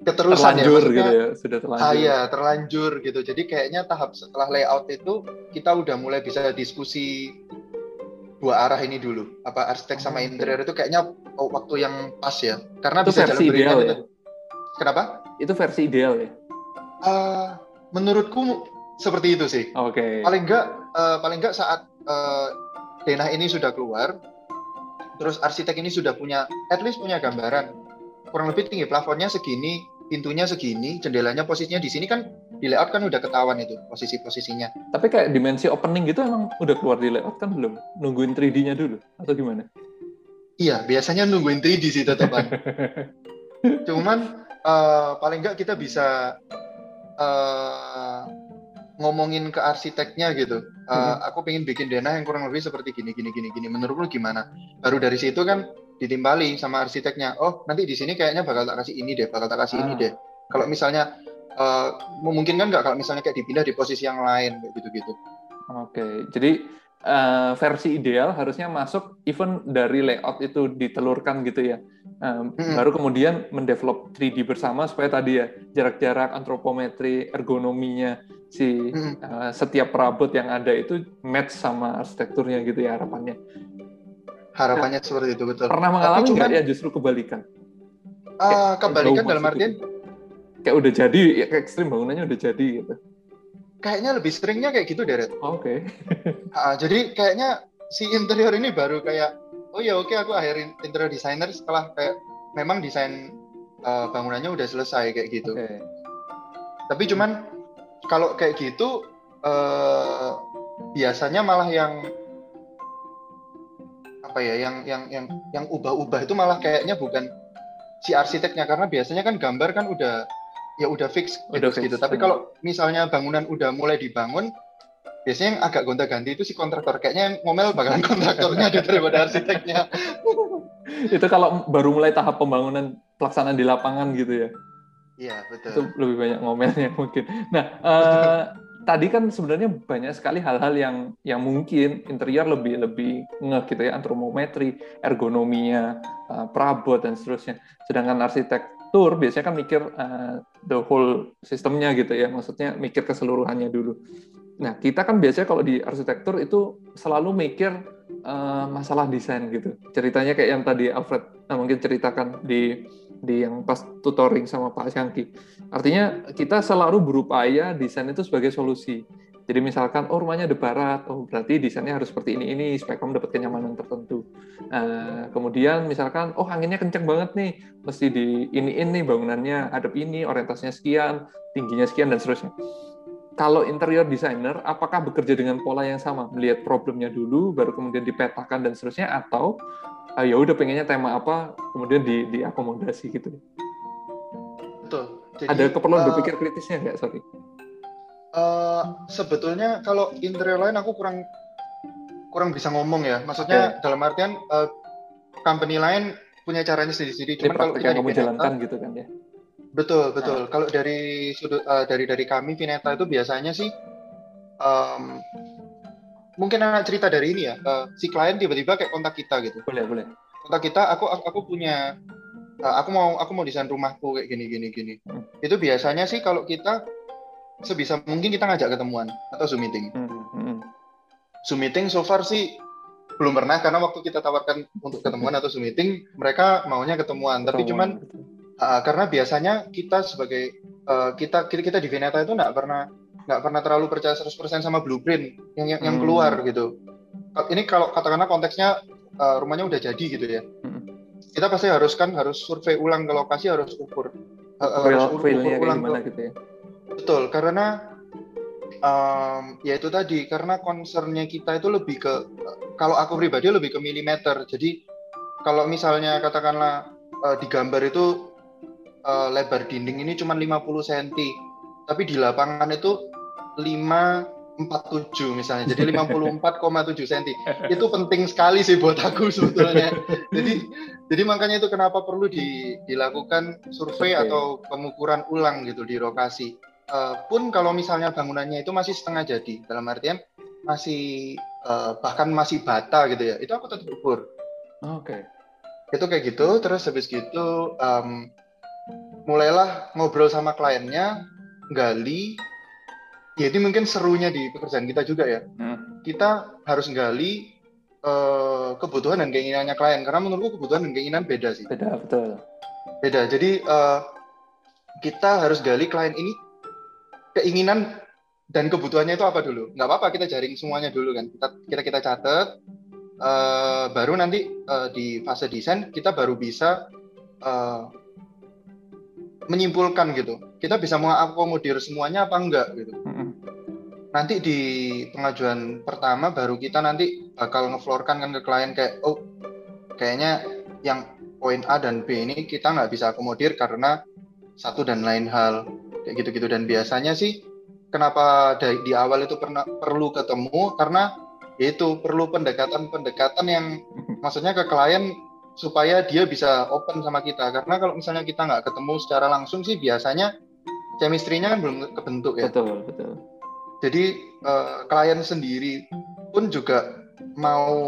keterusan terlanjur ya, gitu ya sudah terlanjur. Ah, ya, terlanjur gitu. Jadi kayaknya tahap setelah layout itu kita udah mulai bisa diskusi dua arah ini dulu. Apa arsitek sama interior itu kayaknya waktu yang pas ya. Karena itu bisa jalan beriringan ya? Gitu. Kenapa? Itu versi ideal ya. Uh, menurutku seperti itu sih. Oke. Okay. Paling enggak, uh, paling enggak saat uh, denah ini sudah keluar, terus arsitek ini sudah punya, at least punya gambaran. Kurang lebih tinggi plafonnya segini, pintunya segini, jendelanya posisinya di sini kan di layout kan udah ketahuan itu posisi-posisinya. Tapi kayak dimensi opening gitu emang udah keluar di layout kan belum? Nungguin tiga D-nya dulu atau gimana? Iya, biasanya nungguin tiga D sih tetepan. Cuman uh, paling enggak kita bisa Uh, ngomongin ke arsiteknya gitu. Uh, hmm. Aku pengen bikin denah yang kurang lebih seperti gini, gini, gini, gini. Menurut lu gimana? Baru dari situ kan ditimbali sama arsiteknya. Oh, nanti di sini kayaknya bakal tak kasih ini deh, bakal tak kasih ah. ini deh. Kalau misalnya uh, memungkinkan nggak kalau misalnya kayak dipindah di posisi yang lain gitu-gitu. Oke, okay. Jadi uh, versi ideal harusnya masuk even dari layout itu ditelurkan gitu ya. Um, hmm. Baru kemudian mendevelop tiga D bersama supaya tadi ya jarak-jarak, antropometri, ergonominya si hmm. uh, setiap perabot yang ada itu match sama arsitekturnya gitu ya harapannya. Harapannya nah, seperti itu betul. Pernah mengalami nggak ya justru kebalikan? Uh, kayak, kebalikan dalam artian itu. Kayak udah jadi, ya, kayak ekstrim bangunannya udah jadi gitu. Kayaknya lebih seringnya kayak gitu deh. Oh, Oke. Okay. uh, jadi kayaknya si interior ini baru kayak oh ya oke okay, aku akhir interior designer setelah kayak memang desain uh, bangunannya udah selesai kayak gitu. Okay. Tapi cuman kalau kayak gitu uh, biasanya malah yang apa ya yang yang yang yang ubah-ubah itu malah kayaknya bukan si arsiteknya karena biasanya kan gambar kan udah ya udah fix udah gitu. Fix, tapi kan. Kalau misalnya bangunan udah mulai dibangun biasanya yang agak gonta-ganti itu si kontraktor. Kayaknya yang ngomel bakalan kontraktornya ada daripada arsiteknya. Itu kalau baru mulai tahap pembangunan pelaksanaan di lapangan gitu ya? Iya, betul. Itu lebih banyak ngomelnya mungkin. Nah, uh, tadi kan sebenarnya banyak sekali hal-hal yang yang mungkin interior lebih-lebih ngeh gitu ya, antropometri, ergonominya, uh, perabot, dan seterusnya. Sedangkan arsitek arsitektur biasanya kan mikir uh, the whole sistemnya gitu ya, maksudnya mikir keseluruhannya dulu. Nah, kita kan biasanya kalau di arsitektur itu selalu mikir uh, masalah desain gitu. Ceritanya kayak yang tadi Alfred nah, mungkin ceritakan di di yang pas tutoring sama Pak Sianggi. Artinya kita selalu berupaya desain itu sebagai solusi. Jadi misalkan, oh rumahnya ada barat, oh berarti desainnya harus seperti ini, ini, supaya kamu dapat kenyamanan tertentu. Uh, kemudian misalkan, oh anginnya kencang banget nih, mesti di ini-in nih bangunannya, hadap ini, orientasinya sekian, tingginya sekian, dan seterusnya. Kalau interior designer, apakah bekerja dengan pola yang sama? Melihat problemnya dulu, baru kemudian dipetakan dan seterusnya, atau uh, ya udah pengennya tema apa, kemudian di, diakomodasi gitu. Betul. Jadi, ada keperluan uh... berpikir kritisnya nggak? Sorry. Uh, sebetulnya kalau interior lain aku kurang kurang bisa ngomong ya. Maksudnya okay. Dalam artian uh, company lain punya caranya sendiri-sendiri. Cuman kalau kita kamu jalankan gitu kan ya. Betul betul. Nah. Kalau dari sudut uh, dari dari kami Vinetha itu biasanya sih um, mungkin anak cerita dari ini ya. Uh, si klien tiba-tiba kayak kontak kita gitu. Boleh boleh. Kontak kita. Aku aku, aku punya. Uh, aku mau aku mau desain rumahku kayak gini gini gini. Hmm. Itu biasanya sih kalau kita sebisa mungkin kita ngajak ketemuan atau Zoom meeting. Mm, mm. Zoom meeting so far sih belum pernah, karena waktu kita tawarkan untuk ketemuan atau Zoom meeting, mereka maunya ketemuan. ketemuan. Tapi cuman uh, karena biasanya kita sebagai uh, kita kita di Vinetha itu nggak pernah nggak pernah terlalu percaya seratus persen sama blueprint yang yang, mm. yang keluar gitu. Ini kalau katakanlah konteksnya uh, rumahnya udah jadi gitu ya. Mm. Kita pasti harus kan harus survei ulang ke lokasi, harus ukur, uh, harus ukur, ukur ulang ke gitu ya. Betul, karena um, ya itu tadi, karena concernnya kita itu lebih ke, kalau aku pribadi lebih ke milimeter. Jadi kalau misalnya katakanlah uh, di gambar itu uh, lebar dinding ini cuma lima puluh sentimeter, tapi di lapangan itu lima koma empat tujuh misalnya, jadi lima puluh empat koma tujuh sentimeter. Itu penting sekali sih buat aku sebetulnya. Jadi jadi makanya itu kenapa perlu di, dilakukan survei okay. atau pengukuran ulang gitu di lokasi. Uh, pun kalau misalnya bangunannya itu masih setengah jadi, dalam artian masih uh, bahkan masih bata gitu ya, itu aku tetap ukur. Oke. Okay. Itu kayak gitu, terus habis gitu um, mulailah ngobrol sama kliennya, gali. Jadi mungkin serunya di pekerjaan kita juga ya, hmm. kita harus gali uh, kebutuhan dan keinginannya klien, karena menurutku kebutuhan dan keinginan beda sih. Beda, betul. Beda. Jadi uh, kita harus gali klien ini. Keinginan dan kebutuhannya itu apa dulu? Nggak apa-apa, kita jaring semuanya dulu kan. Kita kita, kita catat, uh, baru nanti uh, di fase desain kita baru bisa uh, menyimpulkan gitu. Kita bisa mengakomodir semuanya apa enggak gitu. Mm-hmm. Nanti di pengajuan pertama baru kita nanti bakal ngefloorkan kan ke klien kayak, oh kayaknya yang poin A dan B ini kita nggak bisa akomodir karena satu dan lain hal. Kayak gitu-gitu. Dan biasanya sih kenapa di awal itu pernah perlu ketemu, karena itu perlu pendekatan-pendekatan yang maksudnya ke klien supaya dia bisa open sama kita, karena kalau misalnya kita nggak ketemu secara langsung sih biasanya chemistry-nya kan belum kebentuk ya. Betul, betul. Jadi uh, klien sendiri pun juga mau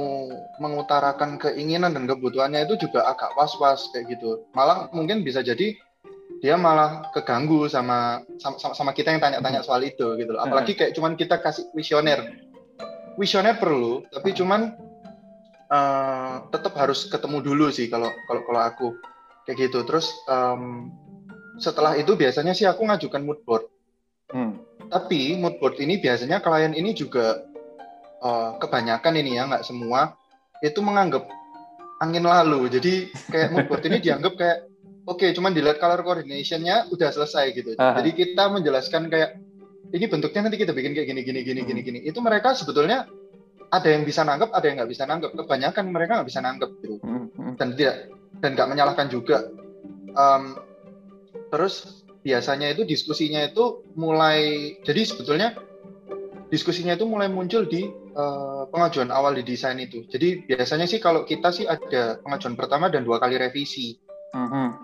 mengutarakan keinginan dan kebutuhannya itu juga agak was-was kayak gitu. Malah mungkin bisa jadi dia malah keganggu sama sama, sama kita yang tanya-tanya soal itu gitu loh. Apalagi kayak cuman kita kasih visioner. Visioner perlu, tapi cuman uh, tetap harus ketemu dulu sih kalau kalau kalau aku kayak gitu. Terus um, setelah itu biasanya sih aku ngajukan mood board. Hmm. Tapi mood board ini biasanya klien ini juga uh, kebanyakan ini ya, nggak semua itu menganggap angin lalu. Jadi kayak mood board ini dianggap kayak oke, okay, cuman dilihat color coordination-nya udah selesai gitu. Aha. Jadi kita menjelaskan kayak ini bentuknya nanti kita bikin kayak gini gini gini hmm. gini gini. Itu mereka sebetulnya ada yang bisa nanggep, ada yang nggak bisa nanggep. Kebanyakan mereka nggak bisa nanggep gitu. Hmm. Dan tidak dan nggak menyalahkan juga. Um, terus biasanya itu diskusinya itu mulai, jadi sebetulnya diskusinya itu mulai muncul di uh, pengajuan awal di desain itu. Jadi biasanya sih kalau kita sih ada pengajuan pertama dan dua kali revisi. Hmm.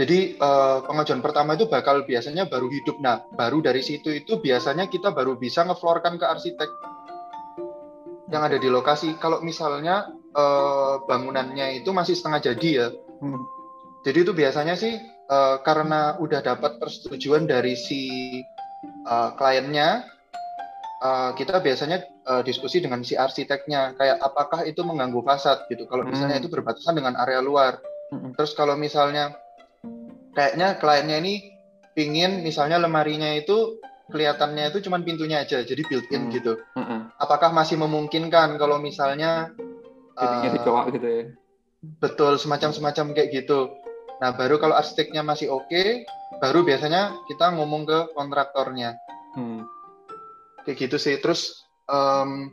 Jadi uh, pengajuan pertama itu bakal biasanya baru hidup. Nah, baru dari situ itu biasanya kita baru bisa ngefloorkan ke arsitek yang ada di lokasi. Kalau misalnya uh, bangunannya itu masih setengah jadi ya. Hmm. Jadi itu biasanya sih uh, karena udah dapat persetujuan dari si uh, kliennya, uh, kita biasanya uh, diskusi dengan si arsiteknya, kayak apakah itu mengganggu fasad gitu. Kalau misalnya hmm. itu berbatasan dengan area luar, hmm. terus kalau misalnya kayaknya kliennya ini pingin misalnya lemarinya itu kelihatannya itu cuma pintunya aja, jadi built-in hmm. gitu. Hmm. Apakah masih memungkinkan kalau misalnya pintunya uh, dicoak gitu ya? Betul, semacam-semacam kayak gitu. Nah, baru kalau arsiteknya masih oke, okay, baru biasanya kita ngomong ke kontraktornya. Hmm. Kayak gitu sih. Terus um,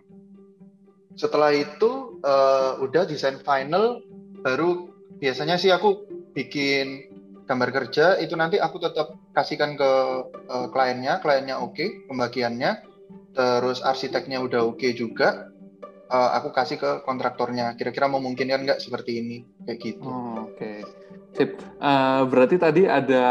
setelah itu uh, udah desain final, baru biasanya sih aku bikin gambar kerja, itu nanti aku tetap kasihkan ke uh, kliennya, kliennya oke, okay, pembagiannya, terus arsiteknya udah oke okay juga, uh, aku kasih ke kontraktornya, kira-kira memungkinkan nggak seperti ini, kayak gitu. Oh, oke, okay. Sip. Uh, berarti tadi ada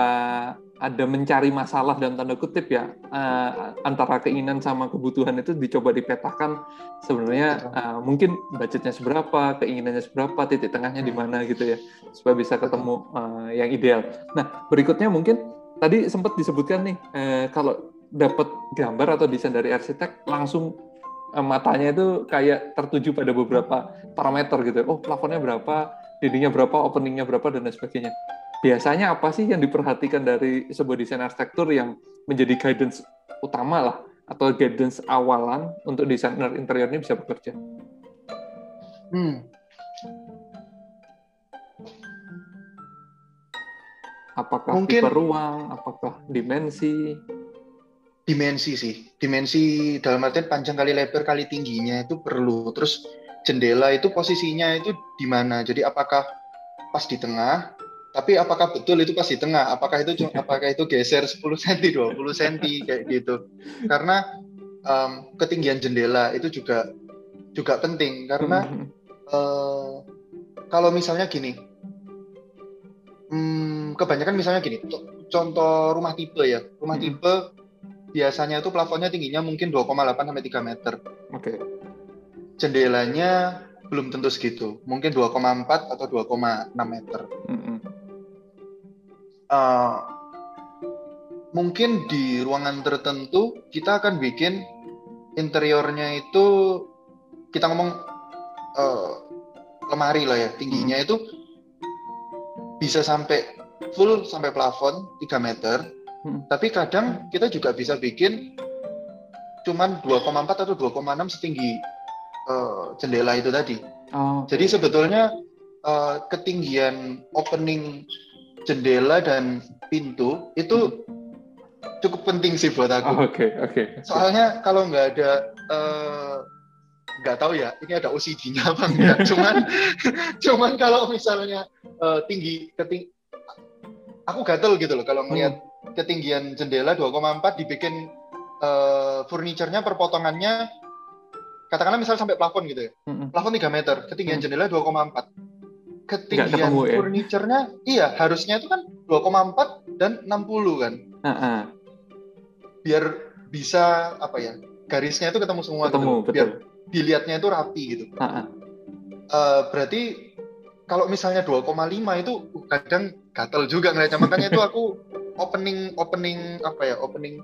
ada mencari masalah dalam tanda kutip ya, uh, antara keinginan sama kebutuhan itu dicoba dipetakan sebenarnya, uh, mungkin budgetnya seberapa, keinginannya seberapa, titik tengahnya di mana gitu ya, supaya bisa ketemu uh, yang ideal. Nah, berikutnya mungkin tadi sempat disebutkan nih, uh, kalau dapat gambar atau desain dari arsitek langsung uh, matanya itu kayak tertuju pada beberapa parameter gitu, oh plafonnya berapa, dindingnya berapa, openingnya berapa, dan lain sebagainya. Biasanya apa sih yang diperhatikan dari sebuah desain arsitektur yang menjadi guidance utama lah, atau guidance awalan untuk desainer interior ini bisa bekerja? Hmm. Apakah mungkin tipe ruang, apakah dimensi? Dimensi sih. Dimensi dalam artian panjang kali lebar kali tingginya itu perlu. Terus jendela itu posisinya itu di mana? Jadi apakah pas di tengah? Tapi apakah betul itu pas di tengah? Apakah itu apakah itu geser sepuluh sentimeter, dua puluh sentimeter kayak gitu? Karena um, ketinggian jendela itu juga juga penting, karena mm-hmm. uh, kalau misalnya gini, hmm, kebanyakan misalnya gini, contoh rumah tipe ya, rumah mm-hmm. tipe biasanya itu plafonnya tingginya mungkin dua koma delapan sampai tiga meter. Oke. Okay. Jendelanya belum tentu segitu, mungkin dua koma empat atau dua koma enam meter. Mm-hmm. Uh, mungkin di ruangan tertentu kita akan bikin interiornya itu, kita ngomong uh, lemari lah ya, tingginya hmm. itu bisa sampai full sampai plafon tiga meter, hmm. tapi kadang kita juga bisa bikin cuman dua koma empat atau dua koma enam setinggi uh, jendela itu tadi. Oh. Jadi sebetulnya uh, ketinggian opening jendela dan pintu itu cukup penting sih buat aku. Oke, oh, oke. Okay, okay. Soalnya kalau nggak ada, nggak uh, tahu ya, ini ada O C D-nya apa enggak. Cuman, cuman kalau misalnya uh, tinggi, keting, aku gatel gitu loh kalau ngelihat hmm. ketinggian jendela dua koma empat dibikin uh, furniturnya perpotongannya, katakanlah misalnya sampai plafon gitu ya, hmm. plafon tiga meter, ketinggian hmm. jendela dua koma empat. Ketinggian furniture-nya, ya? Iya, harusnya itu kan dua koma empat dan enam puluh kan. Uh-uh. Biar bisa, apa ya, garisnya itu ketemu semua. Ketemu, gitu. Biar dilihatnya itu rapi gitu. Uh-uh. Uh, berarti, kalau misalnya dua koma lima itu kadang gatel juga ngeliatnya. Makanya itu aku opening, opening, apa ya, opening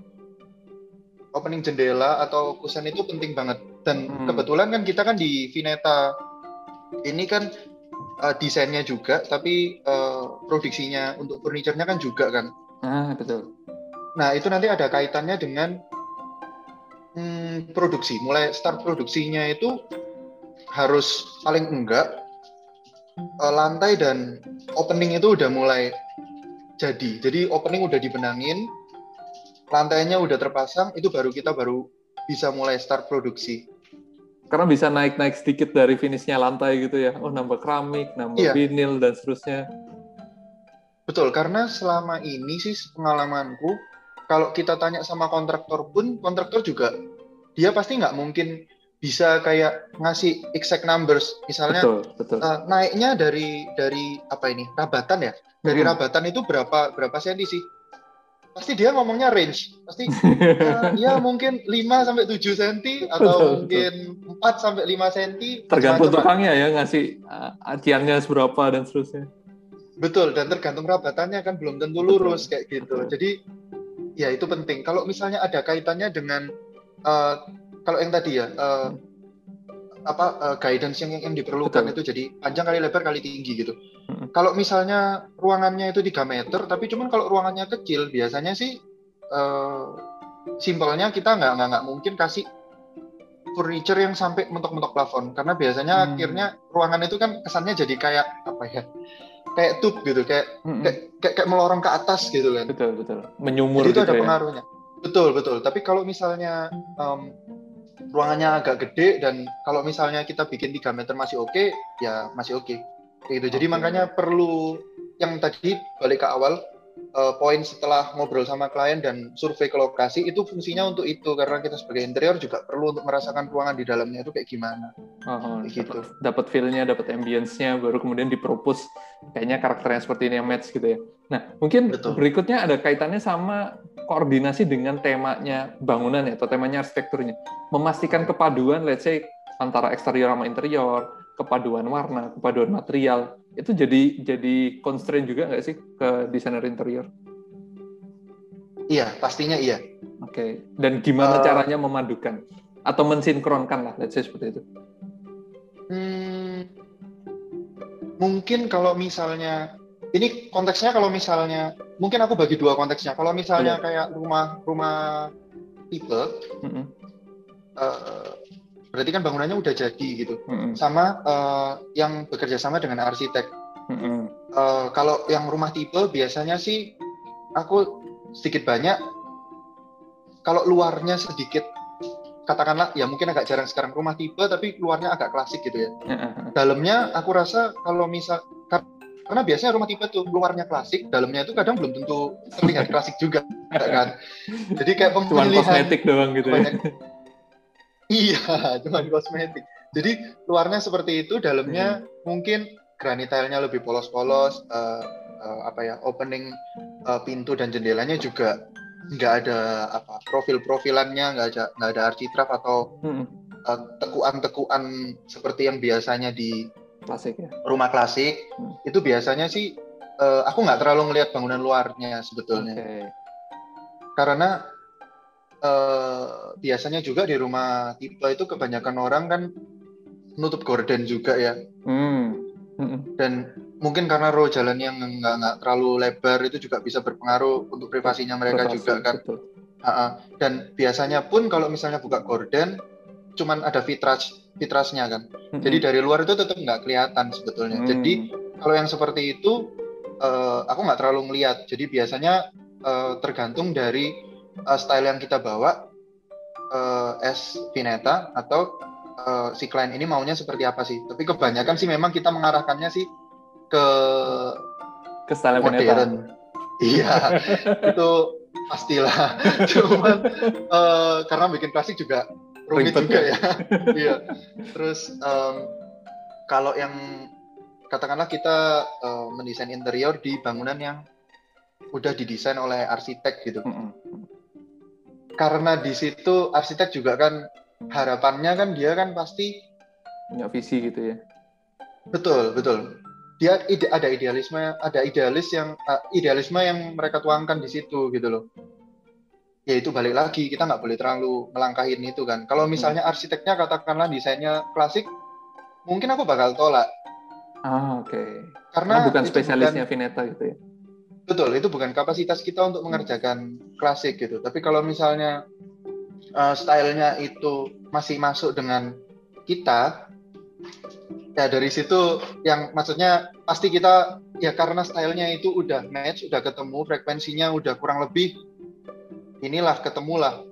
opening jendela atau kusen itu penting banget. Dan hmm. kebetulan kan kita kan di Vinetha ini kan, Uh, desainnya juga, tapi uh, produksinya untuk furniture-nya kan juga kan. Ah, betul. Nah, itu nanti ada kaitannya dengan hmm, produksi. Mulai start produksinya itu harus paling enggak uh, lantai dan opening itu udah mulai jadi. Jadi opening udah dibenangin, lantainya udah terpasang, itu baru kita baru bisa mulai start produksi. Karena bisa naik-naik sedikit dari finishnya lantai gitu ya, oh nambah keramik, nambah iya. vinil, dan seterusnya. Betul, karena selama ini sih pengalamanku, kalau kita tanya sama kontraktor pun, kontraktor juga, dia pasti nggak mungkin bisa kayak ngasih exact numbers, misalnya betul, betul. Uh, naiknya dari dari apa ini, rabatan ya, dari hmm. rabatan itu berapa berapa senti sih? Pasti dia ngomongnya range, pasti uh, ya mungkin lima sampai tujuh senti atau mungkin empat sampai lima senti, tergantung tukangnya ya ngasih uh, tiangnya seberapa dan seterusnya. Betul, dan tergantung rabatannya kan belum tentu lurus kayak gitu. Jadi ya itu penting. Kalau misalnya ada kaitannya dengan uh, kalau yang tadi ya uh, apa uh, guidance yang yang diperlukan. Betul. Itu jadi panjang kali lebar kali tinggi gitu. Hmm. Kalau misalnya ruangannya itu tiga meter, tapi cuman kalau ruangannya kecil biasanya sih uh, simpelnya kita nggak nggak nggak mungkin kasih furniture yang sampai mentok-mentok plafon, karena biasanya hmm. akhirnya ruangan itu kan kesannya jadi kayak apa ya, kayak tube gitu, kayak hmm. kayak, kayak kayak melorong ke atas gitu kan. Betul betul. Menyumur jadi gitu. Itu ada ya? Pengaruhnya. Betul betul. Tapi kalau misalnya um, ruangannya agak gede dan kalau misalnya kita bikin tiga meter masih oke, okay, ya masih oke. Okay. Gitu. Jadi okay. Makanya perlu yang tadi balik ke awal. Uh, poin setelah ngobrol sama klien dan survei ke lokasi itu fungsinya untuk itu, karena kita sebagai interior juga perlu untuk merasakan ruangan di dalamnya itu kayak gimana. Oh, kayak gitu. Dapat feel-nya, dapat ambience-nya, baru kemudian dipropose kayaknya karakternya seperti ini yang match gitu ya. Nah, mungkin betul. Berikutnya ada kaitannya sama koordinasi dengan temanya bangunan ya, atau temanya arsitekturnya. Memastikan kepaduan, let's say antara eksterior sama interior, kepaduan warna, kepaduan material. Itu jadi jadi constraint juga nggak sih ke desainer interior? Iya, pastinya iya. Oke, okay. Dan gimana uh, caranya memadukan atau mensinkronkan lah, let's say seperti itu? Hmm, mungkin kalau misalnya, ini konteksnya kalau misalnya, mungkin aku bagi dua konteksnya. Kalau misalnya hmm. kayak rumah rumah tipe, hmm. uh, berarti kan bangunannya udah jadi gitu, mm-hmm. sama uh, yang bekerja sama dengan arsitek. Mm-hmm. Uh, kalau yang rumah tipe biasanya sih aku sedikit banyak, kalau luarnya sedikit, katakanlah ya mungkin agak jarang sekarang rumah tipe, tapi luarnya agak klasik gitu ya. Mm-hmm. Dalamnya aku rasa kalau misal, karena biasanya rumah tipe tuh luarnya klasik, dalamnya itu kadang belum tentu terlihat klasik juga, kan? Jadi kayak pemilihan. Cuman kosmetik doang gitu ya. Iya, cuman kosmetik. Jadi luarnya seperti itu, dalamnya hmm. mungkin granit tile-nya lebih polos-polos, uh, uh, apa ya, opening uh, pintu dan jendelanya juga nggak ada apa profil-profilannya, nggak ada nggak ada architraf atau hmm. uh, tekuan-tekuan seperti yang biasanya di klasik ya. Rumah klasik. Hmm. Itu biasanya sih uh, aku nggak terlalu ngelihat bangunan luarnya sebetulnya, okay. Karena Uh, biasanya juga di rumah tipe itu kebanyakan orang kan nutup gorden juga ya, mm. dan mungkin karena roh jalan yang nggak nggak terlalu lebar itu juga bisa berpengaruh untuk privasinya mereka. Betul, juga kan. Uh-uh. Dan biasanya pun kalau misalnya buka gorden, cuman ada vitrage vitrasnya kan, mm-hmm. jadi dari luar itu tetap nggak kelihatan sebetulnya. Mm. Jadi kalau yang seperti itu uh, aku nggak terlalu ngelihat. Jadi biasanya uh, tergantung dari Uh, style yang kita bawa, uh, as Vinetha atau uh, si klien ini maunya seperti apa sih. Tapi kebanyakan sih memang kita mengarahkannya sih ke ke style modern. Iya, itu pastilah. Cuman uh, karena bikin klasik juga rumit juga ya. Iya. Terus um, kalau yang katakanlah kita uh, mendesain interior di bangunan yang udah didesain oleh arsitek gitu. Mm-hmm. Karena di situ arsitek juga kan harapannya kan dia kan pasti punya visi gitu ya. Betul, betul. Dia ide, ada idealisme, ada idealis yang uh, idealisme yang mereka tuangkan di situ gitu loh. Ya itu balik lagi, kita nggak boleh terlalu melangkahin itu kan. Kalau misalnya hmm. arsiteknya katakanlah desainnya klasik, mungkin aku bakal tolak. Ah, oke. Okay. Karena, Karena bukan spesialisnya Vinetha gitu ya. Betul, itu bukan kapasitas kita untuk mengerjakan klasik gitu. Tapi kalau misalnya uh, stylenya itu masih masuk dengan kita, ya dari situ yang maksudnya pasti kita ya, karena stylenya itu udah match, udah ketemu, frekuensinya udah kurang lebih inilah, ketemulah,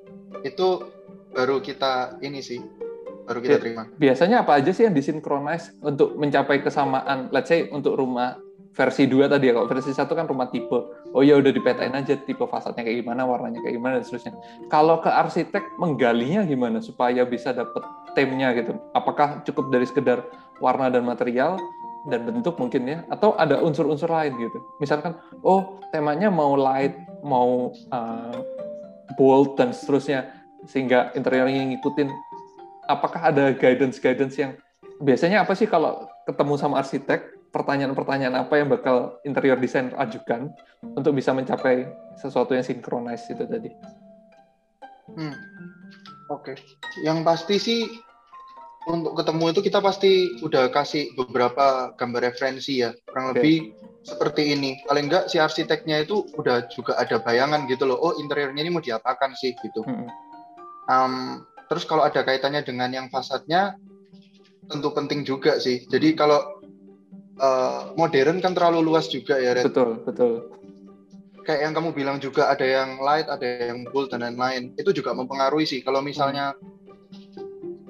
itu baru kita ini sih, baru kita terima. Biasanya apa aja sih yang disinchronize untuk mencapai kesamaan, let's say untuk rumah versi dua tadi ya. Kalau versi satu kan rumah tipe, oh ya udah dipetain aja tipe fasadnya kayak gimana, warnanya kayak gimana dan seterusnya. Kalau ke arsitek menggalinya gimana supaya bisa dapet theme-nya gitu? Apakah cukup dari sekedar warna dan material dan bentuk mungkin ya, atau ada unsur-unsur lain gitu? Misalkan oh temanya mau light, mau uh, bold dan seterusnya sehingga interiornya ngikutin. Apakah ada guidance-guidance yang biasanya apa sih kalau ketemu sama arsitek pertanyaan-pertanyaan apa yang bakal interior design ajukan untuk bisa mencapai sesuatu yang synchronize itu tadi. Hmm. Oke, okay. Yang pasti sih untuk ketemu itu kita pasti udah kasih beberapa gambar referensi ya, kurang okay. lebih seperti ini. Paling enggak si arsiteknya itu udah juga ada bayangan gitu loh. Oh, interiornya ini mau diapakan sih gitu. Hmm. Um, terus kalau ada kaitannya dengan yang fasadnya, tentu penting juga sih. Jadi kalau Uh, modern kan terlalu luas juga ya, Red. Betul, betul. Kayak yang kamu bilang juga ada yang light, ada yang bold dan lain-lain. Itu juga mempengaruhi sih. Kalau misalnya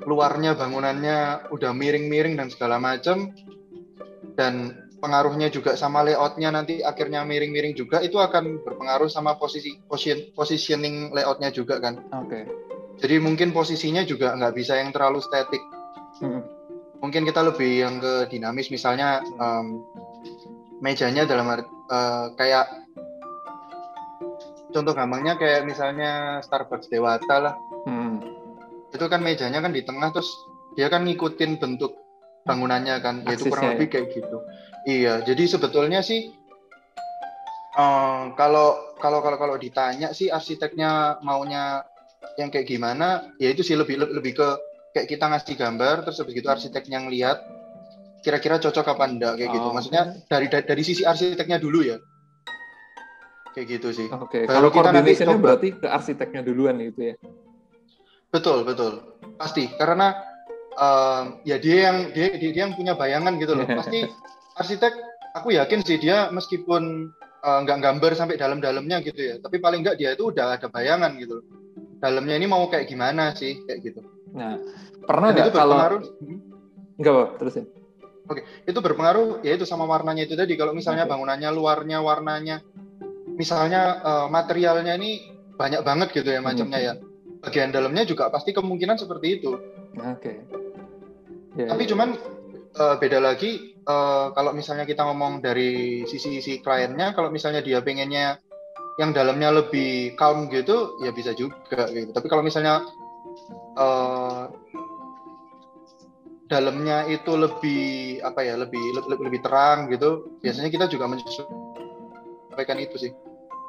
luarnya bangunannya udah miring-miring dan segala macam, dan pengaruhnya juga sama layoutnya nanti akhirnya miring-miring juga, itu akan berpengaruh sama posisi position, positioning layoutnya juga kan. Oke. Okay. Jadi mungkin posisinya juga nggak bisa yang terlalu statik. Hmm. Mungkin kita lebih yang ke dinamis, misalnya um, mejanya dalam uh, kayak contoh gampangnya kayak misalnya Starbucks Dewata lah. Hmm. Itu kan mejanya kan di tengah, terus dia kan ngikutin bentuk bangunannya kan, yaitu Aksisnya kurang lebih ya? Kayak gitu. Iya, jadi sebetulnya sih um, kalau kalau kalau kalau ditanya sih arsiteknya maunya yang kayak gimana, ya itu sih lebih lebih, lebih ke kayak kita ngasih gambar, terus habis itu arsitek yang lihat kira-kira cocok apa enggak kayak oh. gitu. Maksudnya dari, dari dari sisi arsiteknya dulu ya. Kayak gitu sih. Oke. Okay. Kalau koordinasinya berarti ke arsiteknya duluan gitu ya. Betul, betul. Pasti karena um, ya dia yang dia, dia dia yang punya bayangan gitu loh. Pasti arsitek, aku yakin sih dia meskipun uh, nggak gambar sampai dalam-dalamnya gitu ya, tapi paling nggak dia itu udah ada bayangan gitu loh. Dalamnya ini mau kayak gimana sih kayak gitu. Nah, pernah nggak kalau nggak apa terusin? Oke, itu berpengaruh ya itu sama warnanya itu tadi. Kalau misalnya okay. bangunannya, luarnya, warnanya, misalnya uh, materialnya ini banyak banget gitu ya macamnya hmm. ya. Bagian dalamnya juga pasti kemungkinan seperti itu. Oke. Okay. Yeah, Tapi yeah. cuman uh, beda lagi uh, kalau misalnya kita ngomong dari sisi-sisi kliennya, kalau misalnya dia pengennya yang dalamnya lebih calm gitu, ya bisa juga. Gitu. Tapi kalau misalnya Uh, dalamnya itu lebih apa ya lebih lebih, lebih terang gitu, biasanya kita juga menyesuaikan itu sih.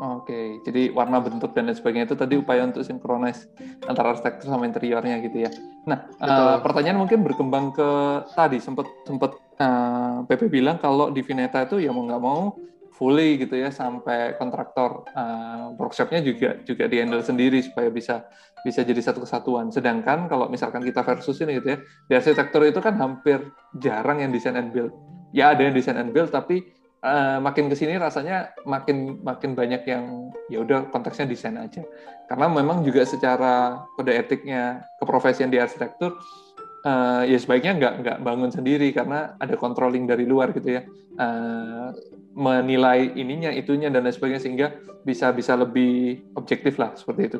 Oke, okay. Jadi warna, bentuk dan lain sebagainya itu tadi upaya untuk sinkronize antara arsitektur sama interiornya gitu ya. Nah, uh, pertanyaan mungkin berkembang ke tadi sempat sempat uh, Pepe bilang kalau di Vinetha itu ya mau nggak mau fully gitu ya, sampai kontraktor uh, workshopnya juga juga di-handle sendiri supaya bisa bisa jadi satu kesatuan. Sedangkan kalau misalkan kita versus ini gitu ya, di arsitektur itu kan hampir jarang yang design and build. Ya ada yang design and build, tapi uh, makin kesini rasanya makin makin banyak yang ya udah konteksnya desain aja. Karena memang juga secara kode etiknya keprofesian di arsitektur, uh, ya sebaiknya nggak nggak bangun sendiri karena ada controlling dari luar gitu ya. Uh, menilai ininya, itunya, dan lain sebagainya sehingga bisa bisa lebih objektif lah, seperti itu.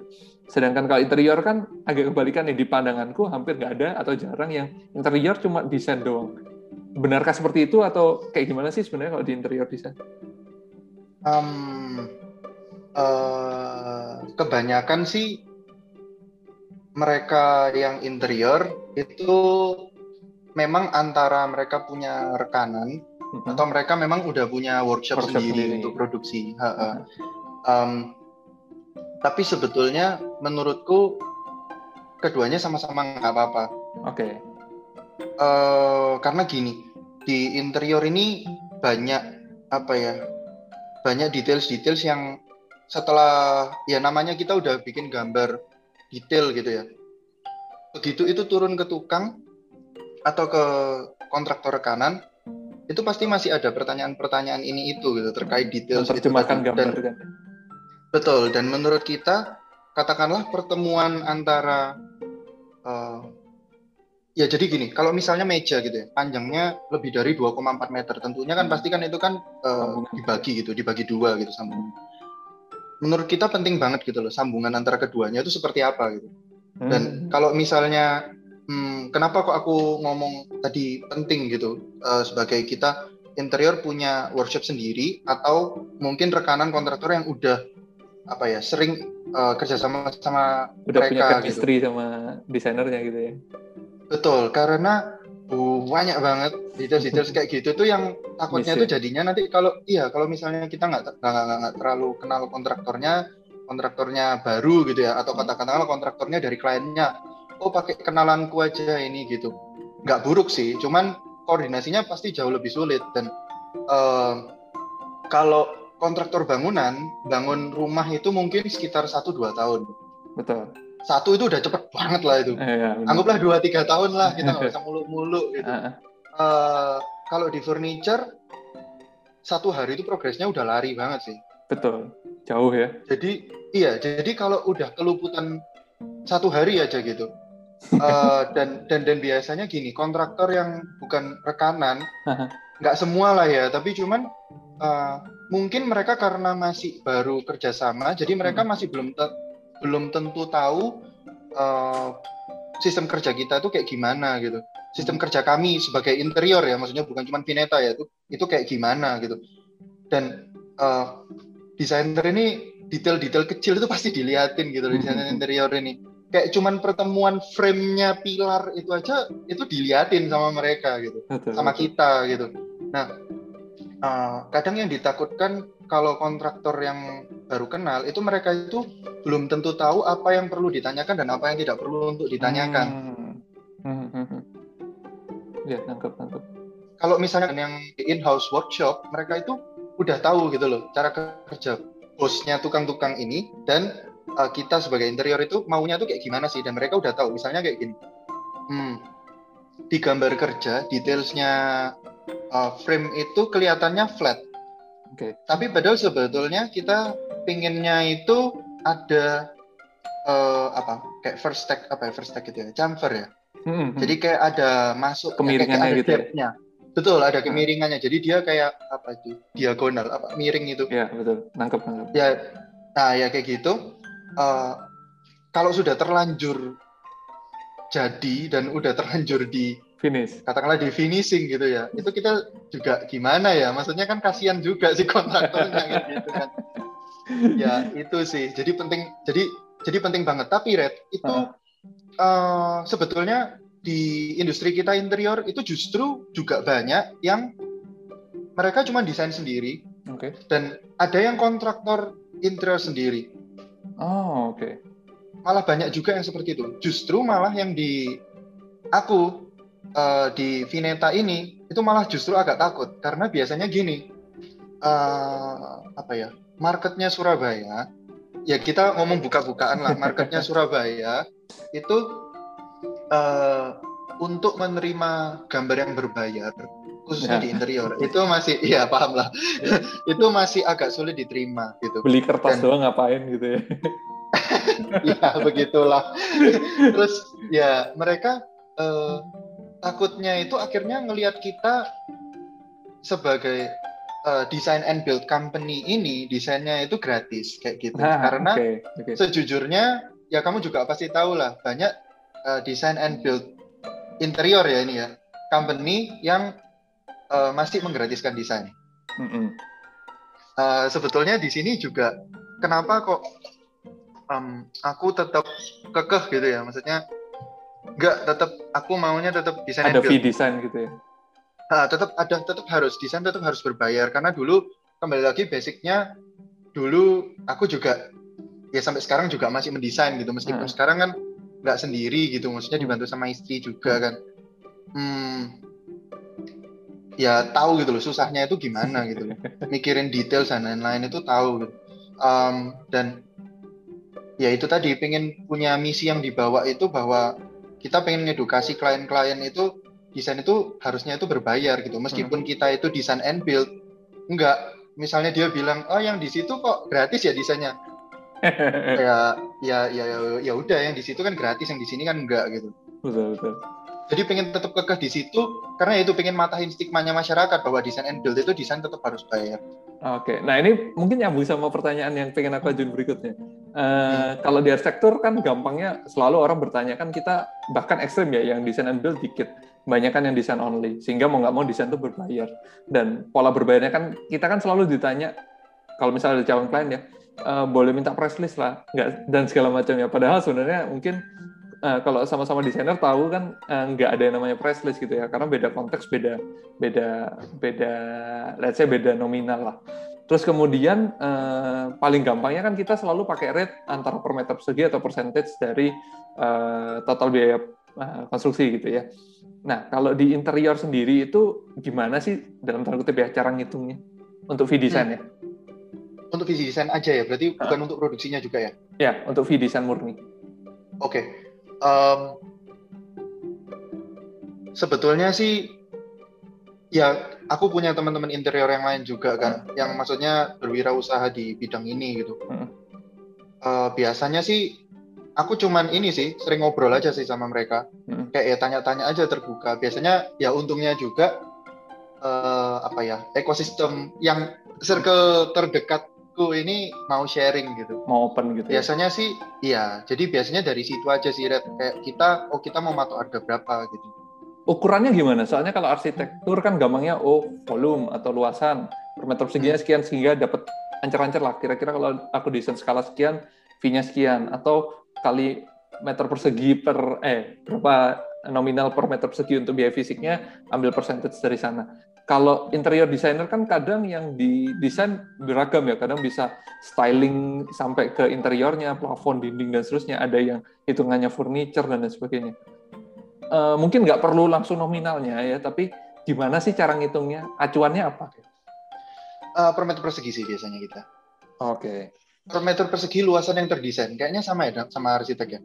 Sedangkan kalau interior kan agak kebalikan nih, di pandanganku hampir nggak ada atau jarang yang interior cuma desain doang. Benarkah seperti itu atau kayak gimana sih sebenarnya kalau di interior desain? Um, uh, kebanyakan sih mereka yang interior itu memang antara mereka punya rekanan atau mereka memang udah punya workshop, workshop sendiri, sendiri untuk produksi. Mm-hmm. um, tapi sebetulnya menurutku keduanya sama-sama nggak apa-apa. Oke. Okay. Uh, karena gini, di interior ini banyak apa ya? Banyak details-details yang setelah ya namanya kita udah bikin gambar detail gitu ya. Begitu itu turun ke tukang atau ke kontraktor rekanan, itu pasti masih ada pertanyaan-pertanyaan ini itu gitu terkait detail terjemahkan gambar kan. Betul, dan menurut kita katakanlah pertemuan antara uh, ya jadi gini, kalau misalnya meja gitu ya, panjangnya lebih dari dua koma empat meter, tentunya kan pasti kan itu kan uh, dibagi gitu, dibagi dua gitu sambungan. Menurut kita penting banget gitu loh sambungan antara keduanya itu seperti apa gitu. Dan hmm. kalau misalnya Hmm, kenapa kok aku ngomong tadi penting gitu, uh, sebagai kita interior punya workshop sendiri atau mungkin rekanan kontraktor yang udah apa ya sering uh, kerjasama sama udah mereka punya chemistry gitu, sama desainernya gitu ya. Betul, karena Oh, banyak banget detail-detail kayak gitu tuh yang takutnya tuh jadinya nanti kalau iya kalau misalnya kita nggak nggak terlalu kenal kontraktornya kontraktornya baru gitu ya, atau katakanlah kontraktornya dari kliennya, oh pakai kenalanku aja ini gitu, nggak buruk sih, cuman koordinasinya pasti jauh lebih sulit. Dan uh, kalau kontraktor bangunan bangun rumah itu mungkin sekitar satu dua tahun. Betul. Satu itu udah cepet banget lah itu. Eh, ya, anggaplah dua tiga tahun lah, kita nggak bisa muluk-muluk gitu. Uh, uh, kalau di furniture, satu hari itu progresnya udah lari banget sih. Betul, jauh ya. Jadi, iya, jadi kalau udah keluputan satu hari aja gitu. Uh, dan, dan, dan biasanya gini, kontraktor yang bukan rekanan, nggak semua lah ya, tapi cuman... Uh, mungkin mereka karena masih baru kerjasama, jadi mereka masih belum te- belum tentu tahu uh, sistem kerja kita itu kayak gimana gitu. Sistem kerja kami sebagai interior ya, maksudnya bukan cuma Vinetha ya, itu, itu kayak gimana gitu. Dan uh, desainer ini detail-detail kecil itu pasti diliatin gitu loh, desainer interior ini. Kayak cuman pertemuan frame-nya pilar itu aja, itu diliatin sama mereka gitu, sama kita gitu. Nah, Uh, kadang yang ditakutkan kalau kontraktor yang baru kenal itu mereka itu belum tentu tahu apa yang perlu ditanyakan dan apa yang tidak perlu untuk ditanyakan. Hmm. Hmm, hmm, hmm. Ya, nangkep, nangkep. Kalau misalnya yang in-house workshop, mereka itu udah tahu gitu loh cara kerja bosnya tukang-tukang ini, dan uh, kita sebagai interior itu maunya tuh kayak gimana sih, dan mereka udah tahu. Misalnya kayak gini, hmm, di gambar kerja detailsnya Uh, frame itu kelihatannya flat, okay. Tapi padahal sebetulnya kita pinginnya itu ada uh, apa? Kayak first stack apa ya? First stack gitu ya, chamfer ya. Mm-hmm. Jadi kayak ada masuk kemiringannya gitu. Ya? Betul, ada kemiringannya. Jadi dia kayak apa itu? Diagonal, apa miring itu? Ya betul, nangkep nangkep. Ya, nah ya kayak gitu. Uh, kalau sudah terlanjur jadi dan udah terlanjur di finish. Katakanlah di finishing gitu ya. Itu kita juga gimana ya? Maksudnya kan kasihan juga si kontraktornya gitu kan. Ya, itu sih. Jadi penting jadi jadi penting banget. Tapi Red, itu uh. Uh, sebetulnya di industri kita interior itu justru juga banyak yang mereka cuma desain sendiri. Oke. Okay. Dan ada yang kontraktor interior sendiri. Oh, oke. Okay. Malah banyak juga yang seperti itu. Justru malah yang di aku Uh, di Vinetha ini itu malah justru agak takut karena biasanya gini uh, apa ya marketnya Surabaya ya, kita ngomong buka-bukaan lah, marketnya Surabaya itu uh, untuk menerima gambar yang berbayar khususnya ya. Di interior itu masih ya paham lah ya. Itu masih agak sulit diterima gitu, beli kertas Dan, doang ngapain gitu ya. Ya begitulah. Terus ya mereka uh, takutnya itu akhirnya ngelihat kita sebagai uh, design and build company ini desainnya itu gratis kayak gitu. Nah, karena okay, okay. Sejujurnya ya kamu juga pasti tahu lah banyak uh, design and build interior ya ini ya company yang uh, masih menggratiskan desain. Mm-hmm. Uh, sebetulnya di sini juga kenapa kok um, aku tetap kekeh gitu ya, maksudnya enggak, tetap aku maunya tetap desain ada fee desain gitu ya. Nah, tetap ada, tetap harus desain, tetap harus berbayar karena dulu kembali lagi basicnya dulu aku juga ya sampai sekarang juga masih mendesain gitu meskipun hmm. sekarang kan nggak sendiri gitu, maksudnya dibantu sama istri juga kan. Hmm, ya tahu gitu loh susahnya itu gimana gitu loh. Mikirin detail dan lain-lain itu tahu gitu. Um, dan ya itu tadi pengen punya misi yang dibawa itu bahwa kita pengen ngedukasi klien-klien itu desain itu harusnya itu berbayar gitu. Meskipun hmm. kita itu desain and build, enggak. Misalnya dia bilang, "Oh, yang di situ kok gratis ya desainnya?" ya, ya ya ya udah yang di situ kan gratis, yang di sini kan enggak gitu. Betul, betul. Jadi pengen tetap kekeh di situ karena itu pengen matahin stigmanya masyarakat bahwa desain and build itu desain tetap harus bayar. Oke. Okay. Nah, ini mungkin nyambung sama pertanyaan yang pengen aku ajuin berikutnya. Uh, hmm. Kalau di arsitektur kan gampangnya selalu orang bertanya kan, kita bahkan ekstrem ya, yang desain and build dikit, kebanyakan yang desain only, sehingga mau nggak mau desain itu berbayar. Dan pola berbayarnya kan kita kan selalu ditanya kalau misalnya ada calon klien ya, uh, boleh minta price list lah nggak, dan segala macam ya, padahal sebenarnya mungkin uh, kalau sama-sama desainer tahu kan uh, nggak ada yang namanya price list gitu ya, karena beda konteks, beda beda beda let's say beda nominal lah. Terus kemudian uh, paling gampangnya kan kita selalu pakai rate antara per meter persegi atau percentage dari uh, total biaya uh, konstruksi gitu ya. Nah, kalau di interior sendiri itu gimana sih dalam tanda kutip ya cara ngitungnya untuk V design hmm. ya? Untuk V design aja ya, berarti bukan uh. untuk produksinya juga ya? Ya, untuk V design murni. Oke, okay. um, sebetulnya sih ya aku punya teman-teman interior yang lain juga kan, uh. yang maksudnya berwirausaha di bidang ini gitu. Uh. Uh, biasanya sih aku cuman ini sih sering ngobrol aja sih sama mereka, uh. kayak ya tanya-tanya aja terbuka. Biasanya ya untungnya juga uh, apa ya ekosistem yang circle terdekatku ini mau sharing gitu, mau open gitu. Biasanya ya? Sih, iya. Jadi biasanya dari situ aja sih, Red. Kayak kita, oh kita mau matok harga berapa gitu. Ukurannya gimana? Soalnya kalau arsitektur kan gampangnya, oh volume atau luasan per meter perseginya hmm. sekian sehingga dapat ancer-ancer lah. Kira-kira kalau aku desain skala sekian, V-nya sekian atau kali meter persegi per eh berapa nominal per meter persegi untuk biaya fisiknya, ambil percentage dari sana. Kalau interior designer kan kadang yang didesain beragam ya, kadang bisa styling sampai ke interiornya, plafon, dinding, dan seterusnya, ada yang hitungannya furniture, dan lain sebagainya. E, mungkin nggak perlu langsung nominalnya ya, tapi gimana sih cara ngitungnya? Acuannya apa? Uh, per meter persegi sih biasanya kita. Oke. Okay. Per meter persegi luasan yang terdesain, kayaknya sama ya sama arsitek ya?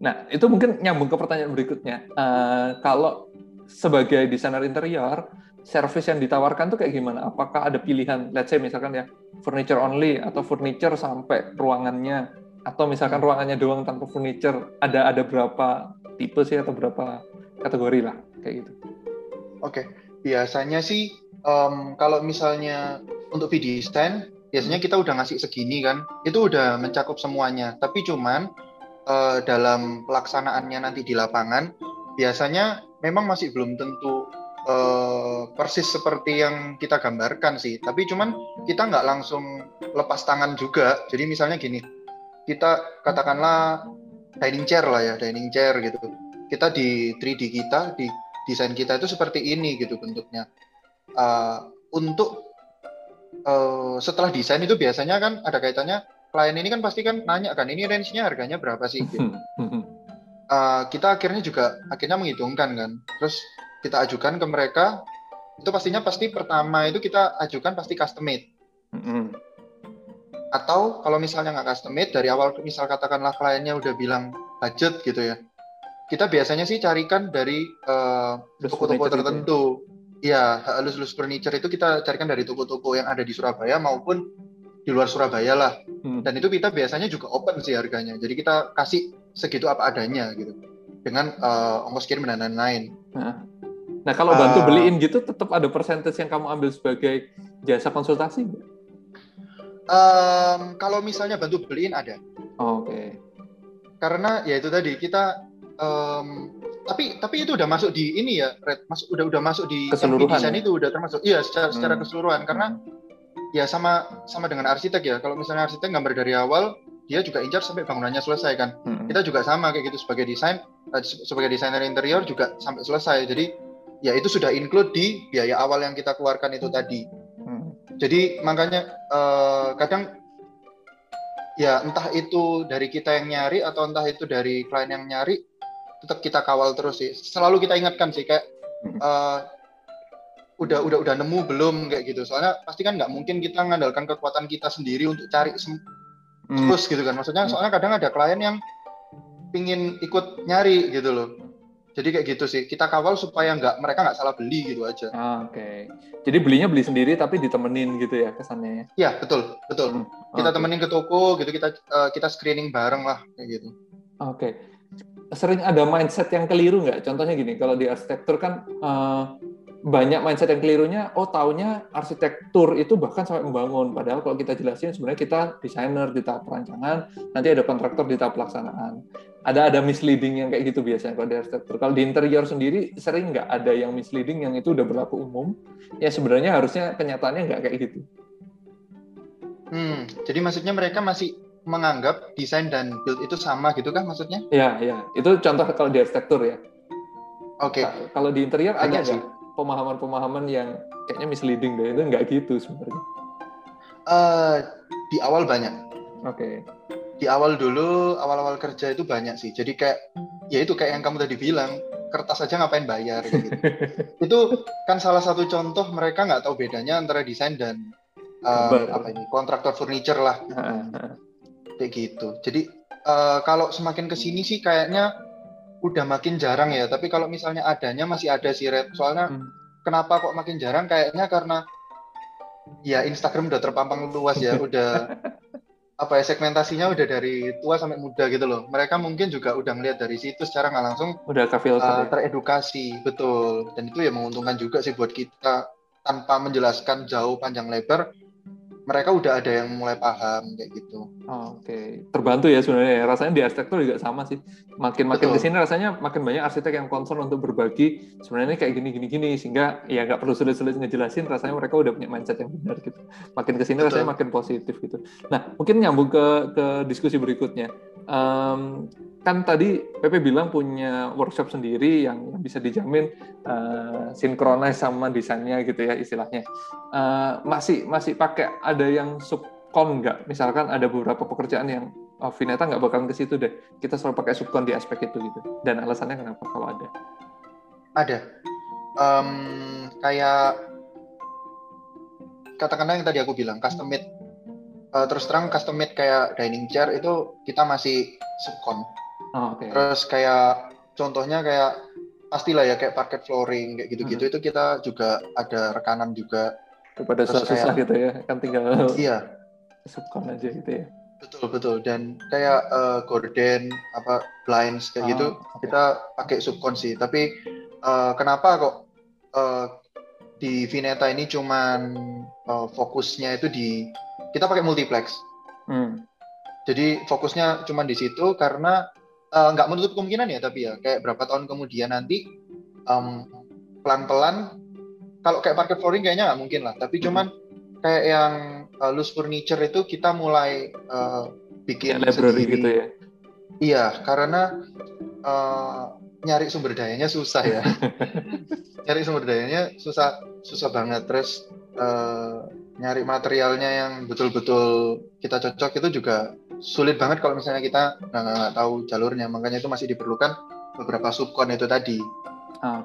Nah, itu mungkin nyambung ke pertanyaan berikutnya. Uh, kalau sebagai desainer interior, service yang ditawarkan tuh kayak gimana? Apakah ada pilihan, let's say misalkan ya furniture only atau furniture sampai ruangannya, atau misalkan ruangannya doang tanpa furniture? Ada ada berapa tipe sih atau berapa kategori lah kayak gitu? Oke, okay. Biasanya sih um, kalau misalnya untuk V design biasanya kita udah ngasih segini kan, itu udah mencakup semuanya. Tapi cuman uh, dalam pelaksanaannya nanti di lapangan biasanya memang masih belum tentu Uh, persis seperti yang kita gambarkan sih, tapi cuman kita nggak langsung lepas tangan juga. Jadi misalnya gini, kita katakanlah dining chair lah ya, dining chair gitu. Kita di tiga D kita, di desain kita itu seperti ini gitu bentuknya. Uh, untuk uh, setelah desain itu biasanya kan ada kaitannya, klien ini kan pasti kan nanya kan, ini range-nya harganya berapa sih? Gitu. Uh, kita akhirnya juga akhirnya menghitungkan kan, terus kita ajukan ke mereka. Itu pastinya pasti pertama itu kita ajukan pasti custom made. Mm-hmm. Atau kalau misalnya nggak custom made dari awal, misal katakanlah kliennya udah bilang budget gitu ya, kita biasanya sih carikan dari uh, toko-toko tertentu ya, ya lus-lus furniture itu kita carikan dari toko-toko yang ada di Surabaya maupun di luar Surabaya lah. Mm. Dan itu kita biasanya juga open sih harganya, jadi kita kasih segitu apa adanya gitu dengan uh, ongkos kirim dan lain-lain. Nah. Nah, kalau bantu beliin gitu, tetap ada persentase yang kamu ambil sebagai jasa konsultasi? Um, kalau misalnya bantu beliin ada. Oh, oke. Okay. Karena ya itu tadi kita, um, tapi tapi itu udah masuk di ini ya, Red, masuk udah udah masuk di desain ya? Itu udah termasuk. Iya, secara, secara hmm. keseluruhan. Karena hmm. ya sama sama dengan arsitek ya. Kalau misalnya arsitek gambar dari awal, dia juga incar sampai bangunannya selesai kan. Hmm. Kita juga sama kayak gitu sebagai desain, sebagai desainer interior juga sampai selesai. Jadi ya itu sudah include di biaya awal yang kita keluarkan itu tadi. Hmm. Jadi makanya uh, kadang ya entah itu dari kita yang nyari atau entah itu dari klien yang nyari, tetap kita kawal terus sih. Selalu kita ingatkan sih kayak uh, udah udah udah nemu belum kayak gitu. Soalnya pasti kan nggak mungkin kita mengandalkan kekuatan kita sendiri untuk cari sem- hmm. terus gitu kan. Maksudnya soalnya kadang ada klien yang pingin ikut nyari gitu loh. Jadi kayak gitu sih, kita kawal supaya nggak mereka nggak salah beli gitu aja. Ah, oke. Okay. Jadi belinya beli sendiri tapi ditemenin gitu ya kesannya. Iya betul betul. Hmm. Kita okay. temenin ke toko gitu, kita uh, kita screening bareng lah kayak gitu. Oke. Okay. Sering ada mindset yang keliru nggak? Contohnya gini, kalau di arsitektur kan uh, banyak mindset yang kelirunya. Oh taunya arsitektur itu bahkan sampai membangun. Padahal kalau kita jelasin sebenarnya kita desainer di tahap perancangan, nanti ada kontraktor di tahap pelaksanaan. Ada ada misleading yang kayak gitu biasanya kalau di arsitektur. Kalau di interior sendiri sering nggak ada yang misleading yang itu udah berlaku umum? Ya sebenarnya harusnya kenyataannya nggak kayak gitu. Hmm, jadi maksudnya mereka masih menganggap desain dan build itu sama gitu kah maksudnya? Iya, iya. Itu contoh kalau di arsitektur ya. Oke. Okay. Nah, kalau di interior ada nggak pemahaman-pemahaman yang kayaknya misleading deh, itu nggak gitu sebenarnya? Uh, di awal banyak. Oke. Okay. Di awal dulu, awal-awal kerja itu banyak sih. Jadi kayak, ya itu kayak yang kamu tadi bilang, kertas aja ngapain bayar gitu. Itu kan salah satu contoh mereka nggak tahu bedanya antara desain dan uh, apa ini kontraktor furniture lah kayak gitu. Jadi uh, kalau semakin kesini sih kayaknya udah makin jarang ya, tapi kalau misalnya adanya masih ada sih Red, soalnya hmm. kenapa kok makin jarang kayaknya karena ya Instagram udah terpampang luas ya, udah apa ya, segmentasinya udah dari tua sampai muda gitu loh. Mereka mungkin juga udah ngelihat dari situ secara nggak langsung udah uh, teredukasi, betul. Dan itu ya menguntungkan juga sih buat kita, tanpa menjelaskan jauh panjang lebar, mereka udah ada yang mulai paham kayak gitu. Oh, oke, okay. Terbantu ya sebenarnya. Rasanya di arsitektur juga sama sih. Makin-makin di sini rasanya makin banyak arsitek yang concern untuk berbagi. Sebenarnya kayak gini-gini-gini sehingga ya nggak perlu sulit-sulit ngejelasin. Rasanya mereka udah punya mindset yang benar gitu. Makin ke sini rasanya makin positif gitu. Nah, mungkin nyambung ke ke diskusi berikutnya. Um, kan tadi Pepe bilang punya workshop sendiri yang bisa dijamin uh, sinkronis sama desainnya gitu ya istilahnya. Uh, masih masih pakai ada yang subkon nggak? Misalkan ada beberapa pekerjaan yang oh, Vinetha nggak bakalan ke situ deh. Kita selalu pakai subkon di aspek itu gitu. Dan alasannya kenapa kalau ada? Ada. Um, kayak katakanlah yang tadi aku bilang custom made. Uh, terus terang custom made kayak dining chair itu kita masih subkon. Oh, okay. Terus kayak contohnya kayak pastilah ya kayak parquet flooring kayak gitu-gitu hmm. itu kita juga ada rekanan juga. Kepada susah-susah gitu ya, kan tinggal iya. subkon aja gitu ya. Betul betul. Dan kayak uh, gorden apa blinds kayak oh, gitu okay. kita pakai subkon sih. Tapi uh, kenapa kok uh, di Vinetha ini cuman uh, fokusnya itu di kita pakai multiplex, hmm. jadi fokusnya cuma di situ karena uh, nggak menutup kemungkinan ya, tapi ya kayak berapa tahun kemudian nanti um, pelan-pelan, kalau kayak parquet flooring kayaknya nggak mungkin lah, tapi hmm. cuman kayak yang uh, loose furniture itu kita mulai uh, bikin ya, library sendiri. Gitu ya? Iya, karena uh, nyari sumber dayanya susah ya, nyari sumber dayanya susah, susah banget terus. Uh, nyari materialnya yang betul-betul kita cocok itu juga sulit banget kalau misalnya kita nggak, nggak tahu jalurnya, makanya itu masih diperlukan beberapa subkon itu tadi. Oke,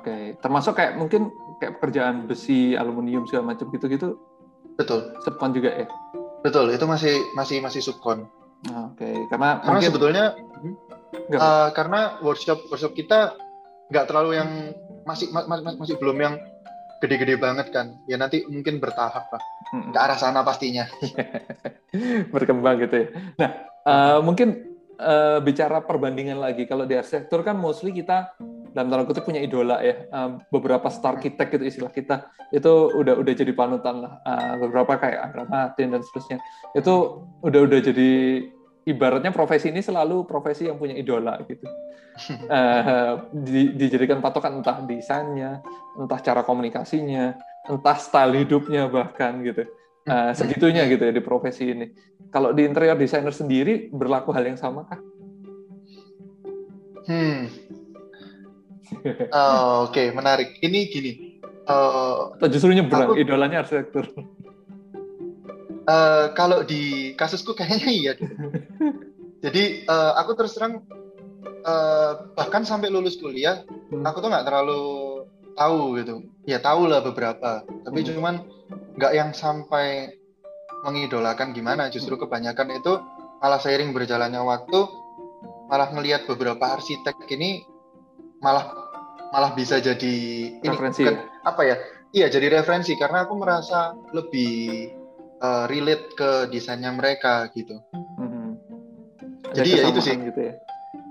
okay. Termasuk kayak mungkin kayak pekerjaan besi, aluminium segala macam gitu-gitu. Betul. Subkon juga ya. Betul, itu masih masih masih subkon. Oke, okay. karena, karena mungkin sebetulnya uh, karena workshop workshop kita nggak terlalu yang masih masih masih belum yang gede-gede banget kan, ya nanti mungkin bertahap lah, ke arah sana pastinya. Berkembang gitu ya. Nah, uh, mungkin uh, bicara perbandingan lagi, kalau di arsitektur kan mostly kita, dalam tanda kutip punya idola ya, uh, beberapa star arsitek gitu istilah kita, itu udah udah jadi panutan lah, uh, beberapa kayak Andra Martin dan seterusnya, itu udah-udah jadi ibaratnya profesi ini selalu profesi yang punya idola gitu, uh, di, dijadikan patokan entah desainnya, entah cara komunikasinya, entah style hidupnya bahkan gitu, uh, segitunya gitu ya di profesi ini. Kalau di interior designer sendiri berlaku hal yang sama kah? Hmm, oh, oke okay. Menarik. Ini gini. Uh, Atau justru nyebrang aku... idolanya arsitektur. Uh, kalau di kasusku kayaknya iya. Jadi uh, aku terus terang uh, bahkan sampai lulus kuliah hmm. aku tuh nggak terlalu tahu gitu. Ya tahu lah beberapa, tapi hmm. cuman nggak yang sampai mengidolakan gimana. Justru kebanyakan itu malah seiring berjalannya waktu malah ngelihat beberapa arsitek ini malah malah bisa jadi referensi. Ini bukan, apa ya? Iya jadi referensi karena aku merasa lebih Uh, relate ke desainnya mereka gitu. Mm-hmm. Jadi ya itu sih. Gitu ya?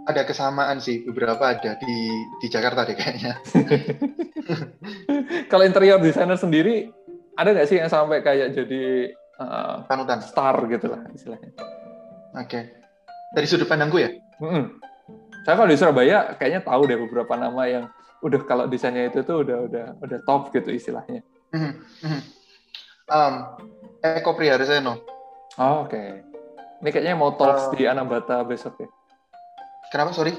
Ada kesamaan sih beberapa ada di di Jakarta deh kayaknya. Kalau interior desainer sendiri ada nggak sih yang sampai kayak jadi uh, panutan star gitulah istilahnya? Oke. Okay. Dari sudut pandangku ya. Mm-hmm. Saya kalau di Surabaya kayaknya tahu deh beberapa nama yang udah kalau desainnya itu tuh udah udah udah top gitu istilahnya. Mm-hmm. Um, Eko Prihar, saya no. Oh, oke. Okay. Ini kayaknya mau talks uh, di Anabata besok ya. Kenapa, sorry?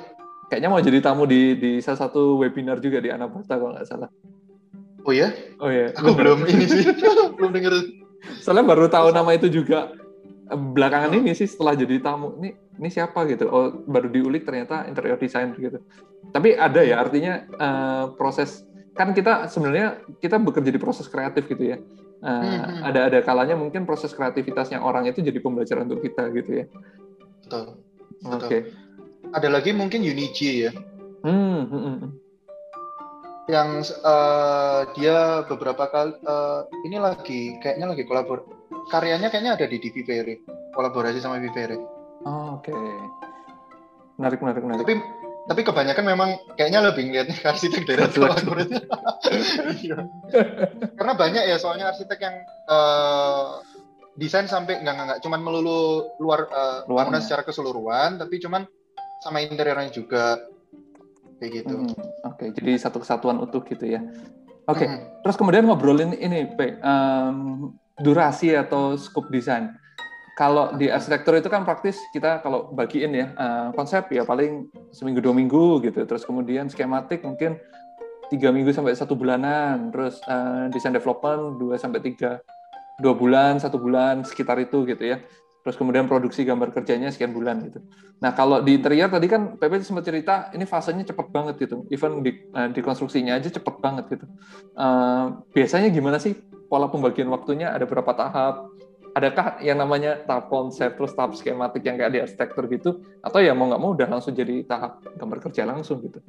Kayaknya mau jadi tamu di di salah satu webinar juga di Anabata kalau nggak salah. Oh ya? Oh ya. Aku belum ini sih. Belum denger. Soalnya baru tahu nama itu juga belakangan oh. ini sih setelah jadi tamu. Ini ini siapa gitu. Oh, baru diulik ternyata interior design gitu. Tapi ada ya artinya uh, proses kan kita sebenarnya kita bekerja di proses kreatif gitu ya. Uh, hmm. Ada ada kalanya mungkin proses kreativitasnya orang itu jadi pembelajaran untuk kita gitu ya. Betul. Oke. Okay. Ada lagi mungkin Uni J ya. Hmm. hmm. Yang uh, dia beberapa kali uh, ini lagi kayaknya lagi kolabor karyanya kayaknya ada di Divi Verre, kolaborasi sama Divi Verre. Oh, oke. Okay. Menarik, menarik, menarik. Tapi tapi kebanyakan memang kayaknya lebih ngeliatnya ke arsitek daerah favoritnya. Karena banyak ya soalnya arsitek yang uh, desain sampai nggak nggak cuman melulu luar uh, bangunan secara keseluruhan, tapi cuman sama interiornya juga. Kayak gitu. Hmm, Oke, okay. Jadi satu kesatuan utuh gitu ya. Oke, okay. hmm. Terus kemudian ngobrolin ini, Pe, um, durasi atau scope desain. Kalau di arsitektur itu kan praktis kita kalau bagiin ya uh, konsep ya paling seminggu dua minggu gitu. Terus kemudian skematik mungkin tiga minggu sampai satu bulanan. Terus uh, desain development dua sampai tiga dua bulan satu bulan sekitar itu gitu ya. Terus kemudian produksi gambar kerjanya sekian bulan gitu. Nah kalau di interior tadi kan Pepe sempat cerita ini fasenya cepet banget gitu, even di, uh, di konstruksinya aja cepet banget gitu. Uh, biasanya gimana sih pola pembagian waktunya? Ada berapa tahap? Adakah yang namanya tahap konsep terus tahap skematik yang kayak di arsitektur gitu? Atau ya mau nggak mau udah langsung jadi tahap gambar kerja langsung gitu?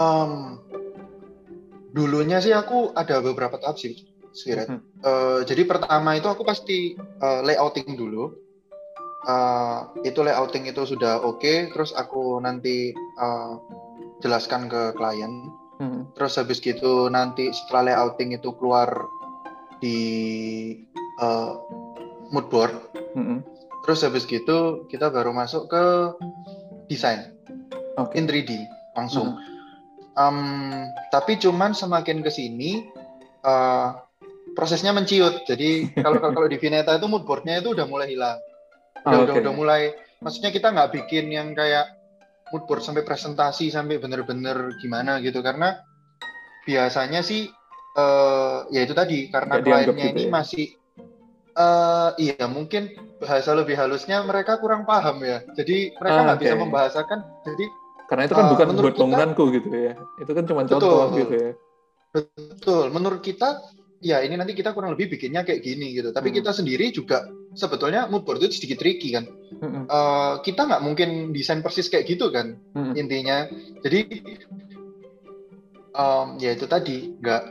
Um, dulunya sih aku ada beberapa tahap sih. Hmm. Uh, jadi pertama itu aku pasti uh, layouting dulu. Uh, itu layouting itu sudah oke, okay, terus aku nanti uh, jelaskan ke klien. Hmm. Terus habis gitu nanti setelah layouting itu keluar di uh, mood board. Hmm. Terus habis gitu kita baru masuk ke desain, okay. In tiga D langsung. Hmm. Um, tapi cuman semakin kesini. Uh, prosesnya menciut. Jadi kalau kalau di Vinetha itu mood board-nya itu udah mulai hilang. Udah, oh, okay. udah, udah mulai. Maksudnya kita nggak bikin yang kayak mood board sampai presentasi sampai bener-bener gimana gitu karena biasanya sih uh, ya itu tadi karena gak kliennya ini ya? Masih uh, iya mungkin bahasa lebih halusnya mereka kurang paham ya. Jadi mereka nggak ah, okay. bisa membahasakan. Jadi karena itu kan uh, bukan buat bangunanku gitu ya. Itu kan cuma contoh betul, gitu ya. Betul. Menurut kita ya ini nanti kita kurang lebih bikinnya kayak gini gitu. Tapi hmm. kita sendiri juga sebetulnya mood board itu sedikit tricky kan. Hmm. Uh, kita nggak mungkin desain persis kayak gitu kan hmm. intinya. Jadi um, ya itu tadi nggak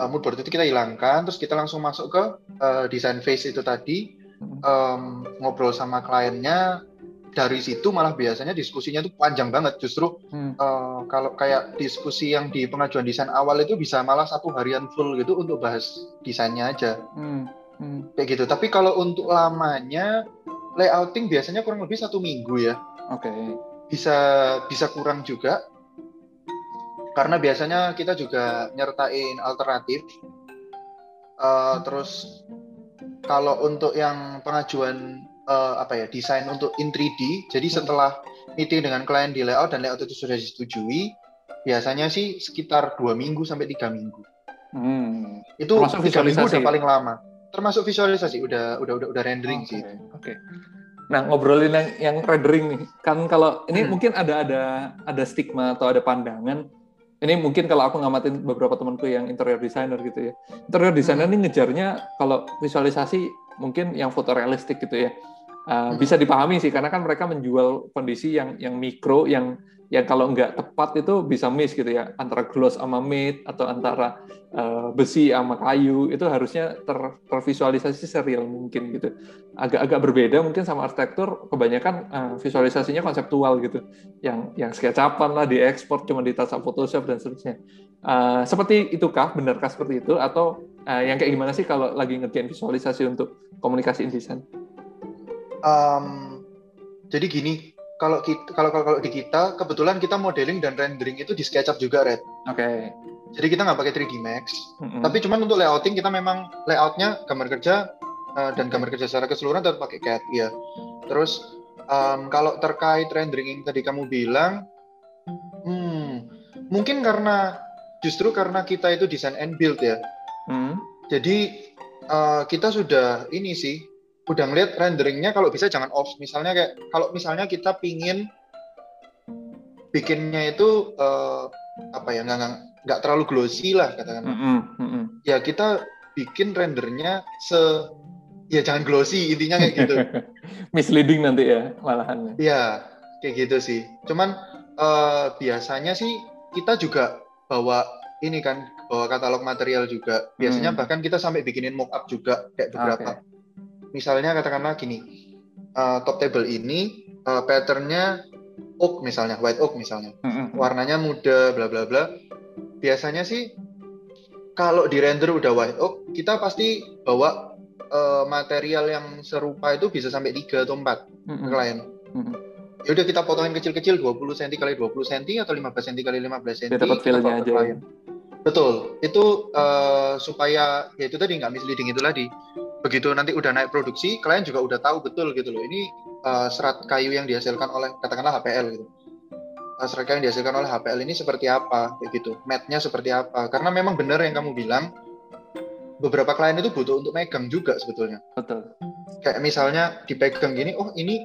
uh, mood board itu kita hilangkan. Terus kita langsung masuk ke uh, desain phase itu tadi um, ngobrol sama kliennya. Dari situ malah biasanya diskusinya itu panjang banget. Justru hmm. uh, kalau kayak diskusi yang di pengajuan desain awal itu bisa malah satu harian full gitu untuk bahas desainnya aja hmm. Hmm. kayak gitu. Tapi kalau untuk lamanya layouting biasanya kurang lebih satu minggu ya. Oke. Okay. Bisa bisa kurang juga karena biasanya kita juga nyertain alternatif. Uh, terus kalau untuk yang pengajuan Uh, apa ya desain untuk in tiga D. Jadi setelah meeting dengan klien di layout dan layout itu sudah disetujui, biasanya sih sekitar dua minggu sampai tiga minggu. Hmm. Itu termasuk visualisasi minggu udah paling lama. Termasuk visualisasi udah udah udah, udah rendering okay. sih. Oke. Okay. Nah ngobrolin yang, yang rendering nih, kan kalau ini hmm. mungkin ada ada ada stigma atau ada pandangan. Ini mungkin kalau aku ngamatin beberapa temanku yang interior designer gitu ya. Interior designer hmm. ini ngejarnya kalau visualisasi mungkin yang fotorealistik gitu ya. Uh, hmm. Bisa dipahami sih karena kan mereka menjual kondisi yang yang mikro yang yang kalau nggak tepat itu bisa miss gitu ya. Antara gloss sama matte atau antara uh, besi sama kayu itu harusnya ter, tervisualisasi serial mungkin gitu. Agak-agak berbeda mungkin sama arsitektur kebanyakan uh, visualisasinya konseptual gitu. Yang yang sketch-up-an lah diekspor cuma di touch up Photoshop dan seterusnya. Uh, seperti itukah benarkah seperti itu atau uh, yang kayak gimana sih kalau lagi ngerjain visualisasi untuk komunikasi desain? Um, jadi gini, kalau kita, kalau kalau di kita kebetulan kita modeling dan rendering itu di SketchUp juga, Red. Oke. Okay. Jadi kita nggak pakai tiga D Max. Mm-hmm. Tapi cuman untuk layouting kita memang layoutnya gambar kerja uh, dan okay. gambar kerja secara keseluruhan tetap pakai C A D, ya. Terus um, kalau terkait rendering yang tadi kamu bilang, hmm, mungkin karena justru karena kita itu design and build ya. Hmm. Jadi uh, kita sudah ini sih, udah ngeliat renderingnya kalau bisa jangan off. Misalnya kayak kalau misalnya kita pingin bikinnya itu uh, apa ya, nggak nggak terlalu glossy lah katakanlah. Mm-hmm. Mm-hmm. Ya kita bikin rendernya se ya jangan glossy, intinya kayak gitu. Misleading nanti ya malahan. Ya kayak gitu sih. Cuman uh, biasanya sih kita juga bawa ini kan, bawa katalog material juga. Biasanya hmm. bahkan kita sampai bikinin mock-up juga kayak beberapa. Okay. Misalnya katakanlah gini, uh, top table ini uh, patternnya oak misalnya, white oak misalnya. Mm-hmm. Warnanya muda, bla bla bla. Biasanya sih kalau di render udah white oak, kita pasti bawa uh, material yang serupa itu bisa sampai tiga atau empat mm-hmm. ke klien. Mm-hmm. Ya udah kita potongin kecil-kecil dua puluh sentimeter kali dua puluh sentimeter atau lima belas sentimeter kali lima belas sentimeter. Kita dapat feel-nya aja. Klien. Betul. Itu uh, supaya ya itu tadi nggak misleading itu tadi. Begitu nanti udah naik produksi, klien juga udah tahu betul gitu loh. Ini uh, serat kayu yang dihasilkan oleh katakanlah H P L gitu. Uh, serat kayu yang dihasilkan oleh H P L ini seperti apa kayak gitu. Matnya seperti apa? Karena memang benar yang kamu bilang, beberapa klien itu butuh untuk megang juga sebetulnya. Betul. Kayak misalnya dipegang gini, oh ini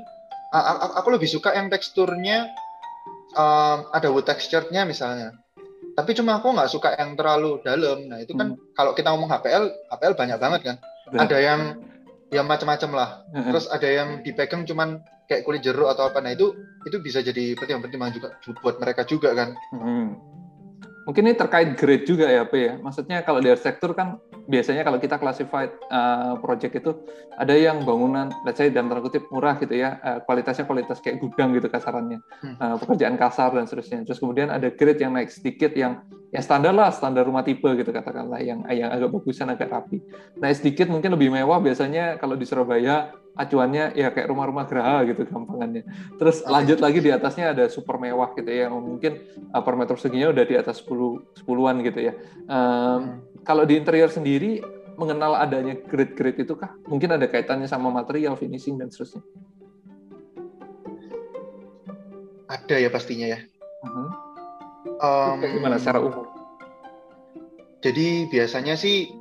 aku lebih suka yang teksturnya um, ada wood texture-nya misalnya. Tapi cuma aku nggak suka yang terlalu dalam. Nah itu kan hmm. kalau kita ngomong H P L, H P L banyak banget kan. Betul. Ada yang ya macam-macam lah. Hmm. Terus ada yang dipegang cuman kayak kulit jeruk atau apa. Nah itu itu bisa jadi pertimbangan juga buat mereka juga kan. Hmm. Mungkin ini terkait grade juga ya, P ya. Maksudnya kalau di arsitektur kan biasanya kalau kita classified uh, project itu ada yang bangunan, let's say dalam tanda kutip murah gitu ya, uh, kualitasnya kualitas kayak gudang gitu kasarannya, uh, pekerjaan kasar dan seterusnya. Terus kemudian ada grade yang naik sedikit yang ya standar lah, standar rumah tipe gitu katakanlah, yang yang agak bagusan, agak rapi. Naik sedikit mungkin lebih mewah biasanya kalau di Surabaya. Acuannya ya kayak rumah-rumah geraha gitu gampangannya. Terus lanjut lagi di atasnya ada super mewah gitu ya, yang mungkin uh, per meter seginya udah di atas sepuluh, sepuluhan gitu ya. Um, kalau di interior sendiri, mengenal adanya grade-grade itu kah? Mungkin ada kaitannya sama material, finishing, dan seterusnya? Ada ya pastinya ya. Uh-huh. Um, gimana secara umum? Jadi biasanya sih,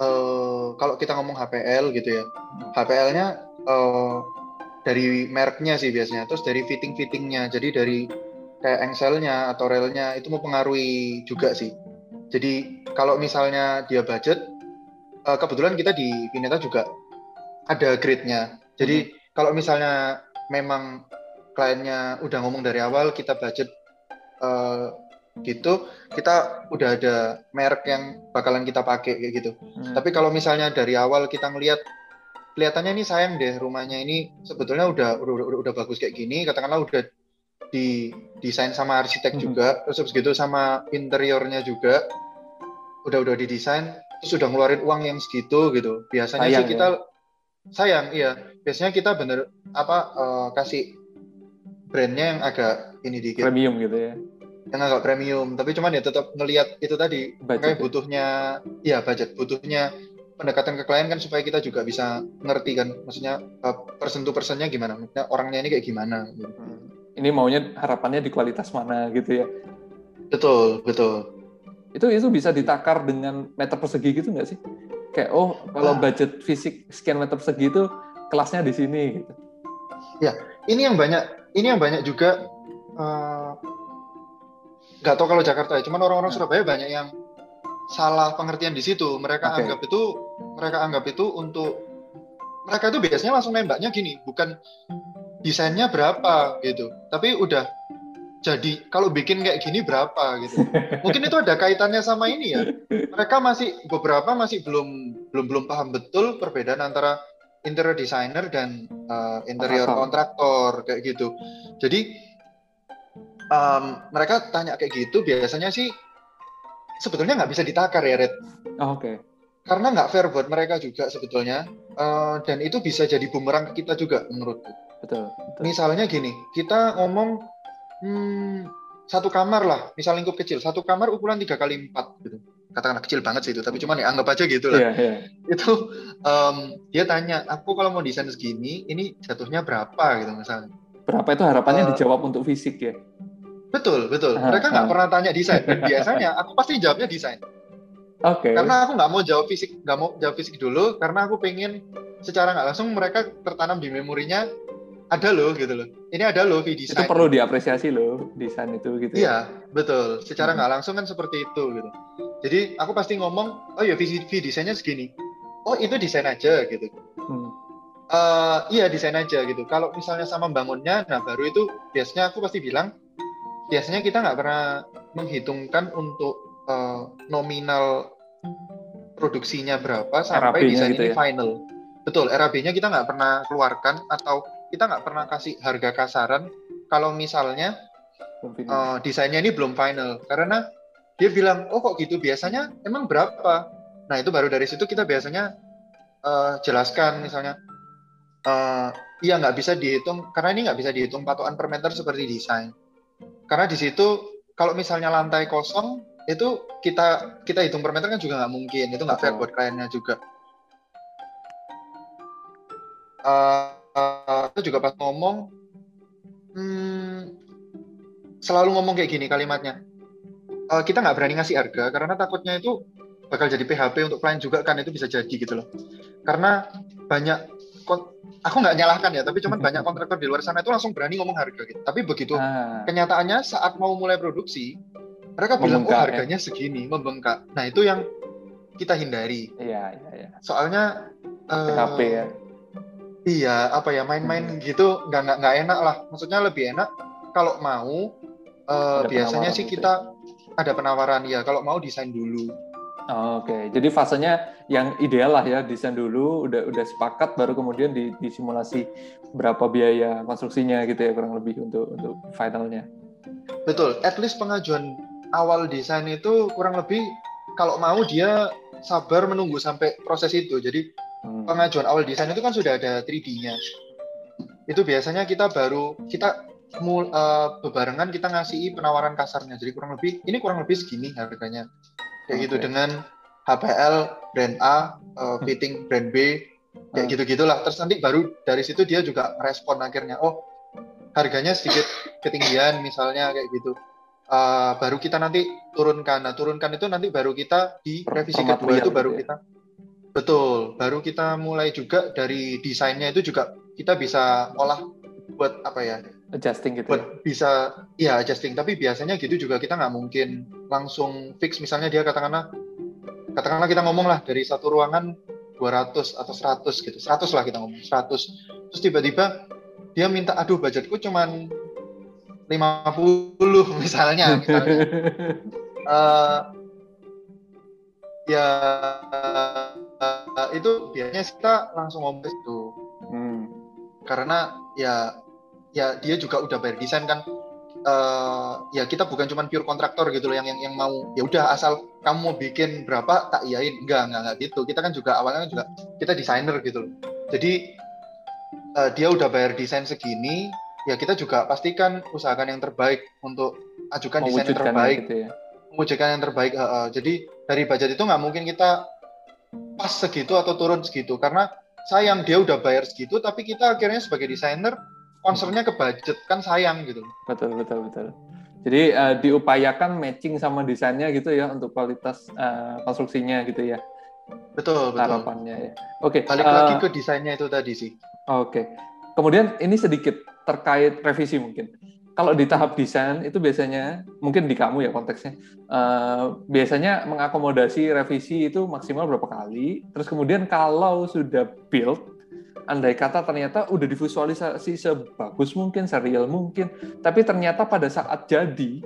uh, kalau kita ngomong H P L gitu ya, H P L-nya Uh, dari mereknya sih biasanya, terus dari fitting-fittingnya, jadi dari kayak engselnya atau relnya itu mempengaruhi juga sih. Jadi kalau misalnya dia budget, uh, kebetulan kita di Vinetha juga ada grade-nya. Jadi hmm. kalau misalnya memang kliennya udah ngomong dari awal kita budget uh, gitu, kita udah ada merek yang bakalan kita pakai kayak gitu. Hmm. Tapi kalau misalnya dari awal kita ngelihat kelihatannya ini sayang deh rumahnya ini sebetulnya udah udah udah, udah bagus kayak gini, katakanlah udah di desain sama arsitek mm-hmm. juga, terus habis gitu sama interiornya juga udah udah didesain, terus udah ngeluarin uang yang segitu gitu. Biasanya sayang, sih kita ya? sayang iya. Biasanya kita bener apa uh, kasih brandnya yang agak ini dikit. Premium gitu ya. Yang agak premium, tapi cuman ya tetap ngelihat itu tadi budget, kayak butuhnya ya, ya budget, butuhnya pendekatan ke klien kan supaya kita juga bisa ngerti kan, maksudnya persen to persennya gimana, maksudnya orangnya ini kayak gimana. Ini maunya harapannya di kualitas mana gitu ya. Betul, betul. Itu itu bisa ditakar dengan meter persegi gitu nggak sih? Kayak oh kalau ah. budget fisik sekian meter persegi itu kelasnya di sini gitu. Ya, ini yang banyak, ini yang banyak juga nggak uh, tahu kalau Jakarta ya, cuman orang-orang nah. Surabaya banyak yang salah pengertian di situ. Mereka okay. anggap itu, mereka anggap itu untuk mereka itu biasanya langsung nembaknya gini, bukan desainnya berapa gitu, tapi udah jadi kalau bikin kayak gini berapa gitu. Mungkin itu ada kaitannya sama ini ya. Mereka masih beberapa masih belum belum belum paham betul perbedaan antara interior designer dan uh, interior kontraktor kayak gitu. Jadi um, mereka tanya kayak gitu biasanya sih. Sebetulnya nggak bisa ditakar ya, Red. Oh, oke. Okay. Karena nggak fair buat mereka juga sebetulnya. Uh, dan itu bisa jadi bumerang ke kita juga menurutku. Betul, betul. Misalnya gini, kita ngomong hmm, satu kamar lah, misal lingkup kecil, satu kamar ukuran tiga kali empat gitu. katakanlah kecil banget sih itu, tapi cuman ya anggap aja gitu lah. Yeah, yeah. Itu um, dia tanya, aku kalau mau desain segini, ini jatuhnya berapa gitu misalnya. Berapa itu harapannya uh, dijawab untuk fisik ya? Betul, betul. Aha, mereka nggak pernah tanya desain. Dan biasanya aku pasti jawabnya desain. Oke. Okay. Karena aku nggak mau jawab fisik, nggak mau jawab fisik dulu, karena aku pengen secara nggak langsung mereka tertanam di memorinya, ada loh gitu loh. Ini ada loh V-design. Itu perlu diapresiasi loh, desain itu gitu. Iya, betul. Secara nggak hmm. langsung kan seperti itu gitu. Jadi aku pasti ngomong, oh ya V-desainnya segini. Oh itu desain aja gitu. Hmm. Uh, iya desain aja gitu. Kalau misalnya sama bangunnya, nah baru itu biasanya aku pasti bilang, biasanya kita nggak pernah menghitungkan untuk uh, nominal produksinya berapa sampai desain gitu ini ya? Final. Betul, R A B-nya kita nggak pernah keluarkan atau kita nggak pernah kasih harga kasaran kalau misalnya uh, desainnya ini belum final. Karena dia bilang, oh kok gitu biasanya emang berapa? Nah itu baru dari situ kita biasanya uh, jelaskan misalnya, Uh, iya nggak bisa dihitung karena ini nggak bisa dihitung patokan per meter seperti desain, karena di situ kalau misalnya lantai kosong itu kita kita hitung per meter kan juga nggak mungkin, itu nggak fair buat kliennya juga. Uh, uh, itu juga pas ngomong hmm, selalu ngomong kayak gini kalimatnya, uh, kita nggak berani ngasih harga karena takutnya itu bakal jadi P H P untuk klien juga kan, itu bisa jadi gitu loh, karena banyak aku nggak nyalahkan ya, tapi cuman banyak kontraktor di luar sana itu langsung berani ngomong harga gitu. Tapi begitu ah. kenyataannya saat mau mulai produksi, mereka bilang, oh harganya ya. segini, membengkak. Nah itu yang kita hindari. Iya, iya, iya. Soalnya P H P uh, ya. Iya, apa ya, main-main hmm. gitu nggak nggak enak lah. Maksudnya lebih enak kalau mau uh, biasanya sih gitu. Kita ada penawaran ya. Kalau mau desain dulu. Oh, oke, okay. Jadi fasenya yang ideal lah ya, desain dulu, udah udah sepakat, baru kemudian di, disimulasi berapa biaya konstruksinya gitu ya, kurang lebih untuk untuk finalnya. Betul, at least pengajuan awal desain itu kurang lebih kalau mau dia sabar menunggu sampai proses itu. Jadi hmm. pengajuan awal desain itu kan sudah ada tiga D-nya. Itu biasanya kita baru kita mul, uh, bebarengan kita ngasih penawaran kasarnya. Jadi kurang lebih ini kurang lebih segini harganya. Kayak gitu okay. dengan H B L brand A, uh, fitting brand B, kayak gitu-gitulah. Terus nanti baru dari situ dia juga respon akhirnya, oh harganya sedikit ketinggian misalnya kayak gitu. Uh, baru kita nanti turunkan. Nah turunkan itu nanti baru kita di revisi kedua itu baru ya. kita betul. Baru kita mulai juga dari desainnya itu juga kita bisa olah buat apa ya? Adjusting gitu. Ya? Bisa, ya adjusting. Tapi biasanya gitu juga kita nggak mungkin langsung fix. Misalnya dia katakanlah, katakanlah kita ngomong lah dari satu ruangan dua ratus atau seratus gitu. seratus lah kita ngomong, seratus. Terus tiba-tiba dia minta, aduh budgetku cuman lima puluh misalnya. misalnya. uh, ya uh, itu biasanya kita langsung ngomong itu. Hmm. Karena ya ya dia juga udah bayar desain kan, uh, ya kita bukan cuma pure kontraktor gitu loh yang yang, yang mau ya udah asal kamu mau bikin berapa tak iyain, enggak enggak enggak gitu. Kita kan juga awalnya kan juga kita desainer gitu loh, jadi uh, dia udah bayar desain segini ya kita juga pastikan usahakan yang terbaik untuk ajukan desain yang terbaik gitu ya. Mewujudkan yang terbaik uh, uh. Jadi dari budget itu nggak mungkin kita pas segitu atau turun segitu, karena sayang dia udah bayar segitu tapi kita akhirnya sebagai desainer konsernya ke budget, kan sayang gitu. Betul, betul, betul. Jadi uh, diupayakan matching sama desainnya gitu ya untuk kualitas uh, konstruksinya gitu ya. Betul, betul. Harapannya ya. Oke. Okay, balik uh, lagi ke desainnya itu tadi sih. Oke. Okay. Kemudian ini sedikit terkait revisi mungkin. Kalau di tahap desain itu biasanya, mungkin di kamu ya konteksnya, uh, biasanya mengakomodasi revisi itu maksimal berapa kali, terus kemudian kalau sudah build, andai kata ternyata udah divisualisasi sebagus mungkin, serial mungkin, tapi ternyata pada saat jadi,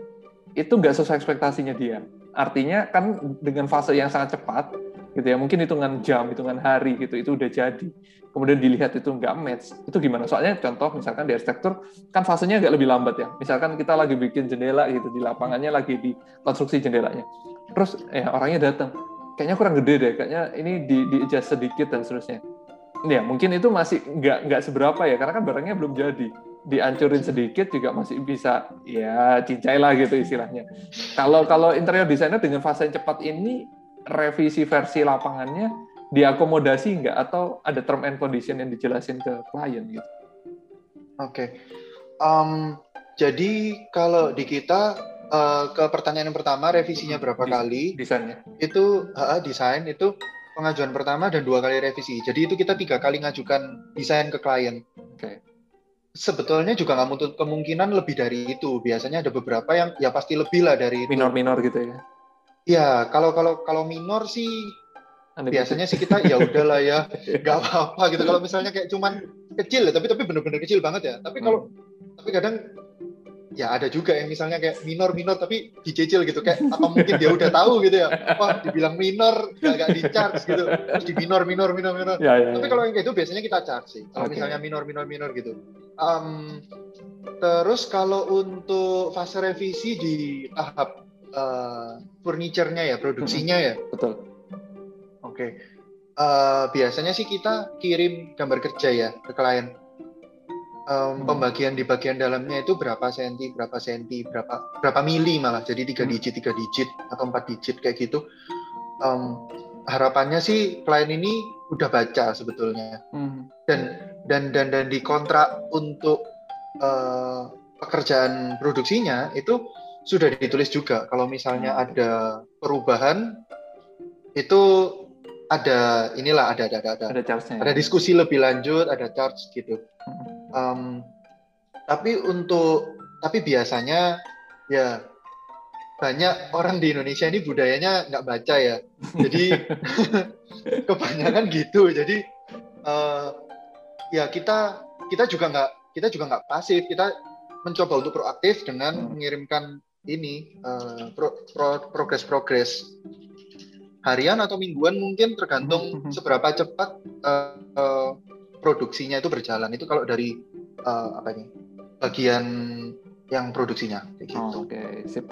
itu nggak sesuai ekspektasinya dia. Artinya kan dengan fase yang sangat cepat, gitu ya, mungkin hitungan jam, hitungan hari gitu, itu udah jadi. Kemudian dilihat itu nggak match, itu gimana? Soalnya contoh misalkan di arsitektur, kan fasenya agak lebih lambat ya. Misalkan kita lagi bikin jendela gitu, di lapangannya lagi di konstruksi jendelanya. Terus ya orangnya datang, kayaknya kurang gede deh, kayaknya ini di, di adjust sedikit dan seterusnya. Ya mungkin itu masih nggak nggak seberapa ya, karena kan barangnya belum jadi. dihancurin sedikit juga masih bisa ya cincai lah gitu istilahnya. Kalau kalau interior desainer dengan fase yang cepat ini, revisi versi lapangannya diakomodasi nggak, atau ada term and condition yang dijelasin ke klien gitu? Oke, okay. um, jadi kalau di kita uh, ke pertanyaan yang pertama revisinya berapa Des- kali? Desainnya itu uh, desain itu pengajuan pertama dan dua kali revisi. Jadi itu kita tiga kali ngajukan desain ke klien. Oke. Okay. Sebetulnya juga nggak menutup kemungkinan lebih dari itu. Biasanya ada beberapa yang ya pasti lebih lah dari itu. Minor-minor gitu ya? Ya, kalau kalau kalau minor sih Anda biasanya gitu sih kita ya udahlah ya, nggak apa-apa gitu. Kalau misalnya kayak cuman kecil, tapi tapi benar-benar kecil banget ya. Tapi kalau hmm. tapi kadang ya ada juga yang misalnya kayak minor-minor tapi dicicil gitu kayak atau mungkin dia udah tahu gitu ya. Wah, dibilang minor nggak di-charge gitu. Terus di minor-minor minor-minor. Ya, ya, tapi ya. Kalau yang kayak itu biasanya kita charge sih. Kalau okay. misalnya minor-minor minor gitu. Um, terus kalau untuk fase revisi di tahap uh, furniture-nya ya, produksinya ya. Betul. Oke. Okay. Uh, biasanya sih kita kirim gambar kerja ya ke klien. Um, hmm. Pembagian di bagian dalamnya itu berapa senti, berapa senti, berapa berapa mili malah. Jadi tiga digit, tiga digit atau empat digit kayak gitu. Um, harapannya sih klien ini udah baca sebetulnya. Hmm. Dan dan dan dan di kontrak untuk uh, pekerjaan produksinya itu sudah ditulis juga kalau misalnya ada perubahan itu ada inilah ada ada ada ada, ada, ada diskusi lebih lanjut, ada charge gitu. Um, tapi untuk tapi biasanya ya banyak orang di Indonesia ini budayanya nggak baca ya, jadi kebanyakan gitu. Jadi uh, ya kita kita juga nggak kita juga nggak pasif, kita mencoba untuk proaktif dengan mengirimkan ini uh, pro, pro, progres-progres harian atau mingguan mungkin tergantung seberapa cepat uh, uh, produksinya itu berjalan. Itu kalau dari uh, apa nih bagian yang produksinya kayak gitu. Oke, okay, sip.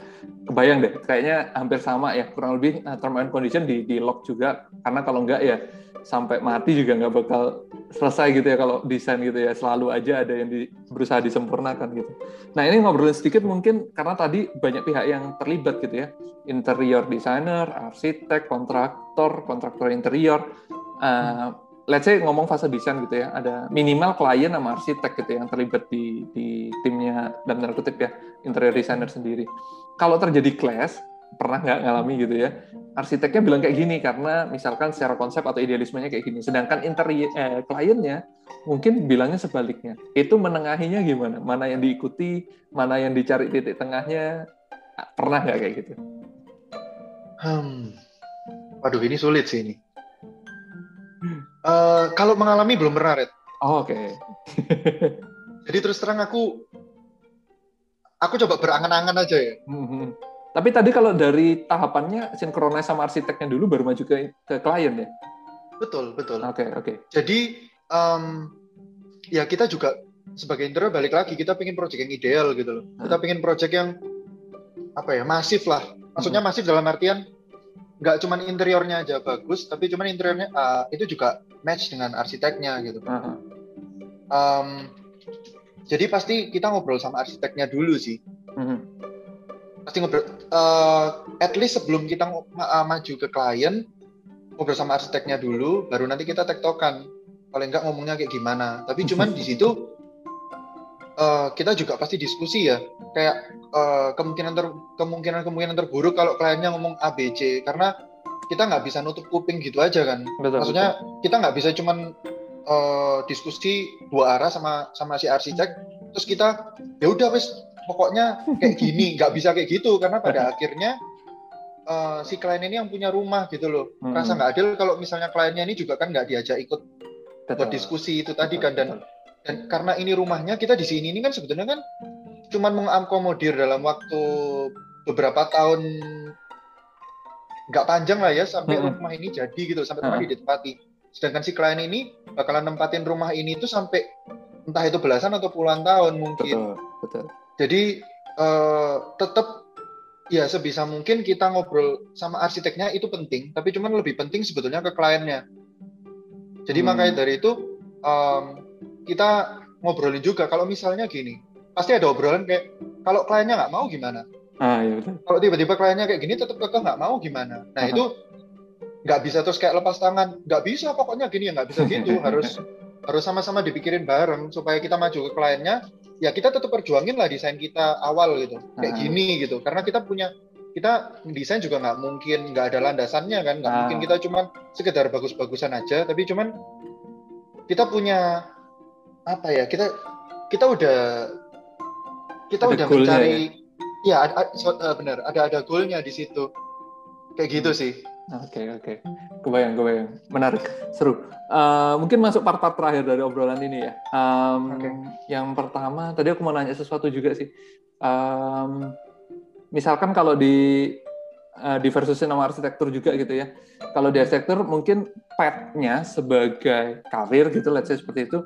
Kebayang deh, kayaknya hampir sama ya, kurang lebih term and condition di di lock juga, karena kalau enggak ya sampai mati juga nggak bakal selesai gitu ya kalau desain gitu ya, selalu aja ada yang di, berusaha disempurnakan gitu. Nah ini ngobrolin sedikit mungkin karena tadi banyak pihak yang terlibat gitu ya, interior designer, arsitek, kontraktor, kontraktor interior. Uh, hmm. Let's say ngomong fase desain gitu ya, ada minimal klien sama arsitek gitu ya, yang terlibat di, di timnya dalam tanda kutip ya, interior designer sendiri. Kalau terjadi clash, pernah nggak ngalami gitu ya, arsiteknya bilang kayak gini karena misalkan secara konsep atau idealismenya kayak gini, sedangkan interi- eh, kliennya mungkin bilangnya sebaliknya. Itu menengahinya gimana? Mana yang diikuti, mana yang dicari titik tengahnya, pernah nggak kayak gitu? Hmm, waduh ini sulit sih ini. Uh, kalau mengalami belum pernah, Red. Oh, oke. Okay. Jadi terus terang aku, aku coba berangan-angan aja ya. Mm-hmm. Tapi tadi kalau dari tahapannya sinkronis sama arsiteknya dulu baru maju ke, ke klien ya? Betul, betul. Oke, okay, oke. Okay. Jadi um, ya kita juga sebagai interior balik lagi, kita pengen project yang ideal gitu loh. Hmm. Kita pengen project yang apa ya, masif lah. Maksudnya masif dalam artian nggak cuman interiornya aja bagus, tapi cuman interiornya uh, itu juga match dengan arsiteknya gitu. Uh-huh. Um, jadi pasti kita ngobrol sama arsiteknya dulu sih. Uh-huh. Pasti ngobrol. Uh, at least sebelum kita ma- maju ke klien, ngobrol sama arsiteknya dulu, baru nanti kita tektokan. Paling nggak ngomongnya kayak gimana. Tapi cuman di situ uh, kita juga pasti diskusi ya. Kayak Uh, kemungkinan ter kemungkinan kemungkinan terburuk kalau kliennya ngomong A B C, karena kita nggak bisa nutup kuping gitu aja kan. Betul, maksudnya betul. Kita nggak bisa cuman uh, diskusi dua arah sama sama si arsitek terus kita ya udah wes pokoknya kayak gini, nggak bisa kayak gitu, karena pada akhirnya uh, si klien ini yang punya rumah gitu loh. Hmm. Rasa nggak adil kalau misalnya kliennya ini juga kan nggak diajak ikut berdiskusi itu tadi betul, kan dan betul. Dan karena ini rumahnya kita di sini ini kan sebetulnya kan cuman mengakomodir dalam waktu beberapa tahun nggak panjang lah ya sampai hmm. rumah ini jadi gitu, sampai rumah hmm. ini ditempati. Sedangkan si klien ini bakalan nempatin rumah ini tuh sampai entah itu belasan atau puluhan tahun mungkin. Betul, betul. Jadi uh, tetap ya sebisa mungkin kita ngobrol sama arsiteknya itu penting, tapi cuman lebih penting sebetulnya ke kliennya. Jadi hmm. makanya dari itu um, kita ngobrolin juga. Kalau misalnya gini, pasti ada obrolan kayak, kalau kliennya nggak mau gimana? Ah, iya betul. Kalau tiba-tiba kliennya kayak gini, tetap kekeh nggak mau gimana? Nah, uh-huh. itu nggak bisa terus kayak lepas tangan. Nggak bisa, pokoknya gini ya, nggak bisa gitu. Harus harus sama-sama dipikirin bareng, supaya kita maju ke kliennya, ya kita tetap perjuangin lah desain kita awal gitu. Kayak uh-huh. gini gitu. Karena kita punya, kita desain juga nggak mungkin, nggak ada landasannya kan. Nggak ah. mungkin kita cuman sekedar bagus-bagusan aja, tapi cuman kita punya, apa ya, kita kita udah kita ada udah mencari, ya, ya uh, benar, ada ada goalnya di situ, kayak gitu hmm. sih. Oke okay, oke, okay. kebayang kebayang, menarik, seru. Uh, mungkin masuk part-part terakhir dari obrolan ini ya. Um, okay. Yang pertama, tadi aku mau nanya sesuatu juga sih. Um, misalkan kalau di uh, di versusin sama arsitektur juga gitu ya. Kalau di arsitektur mungkin path-nya sebagai karir gitu, let's say seperti itu.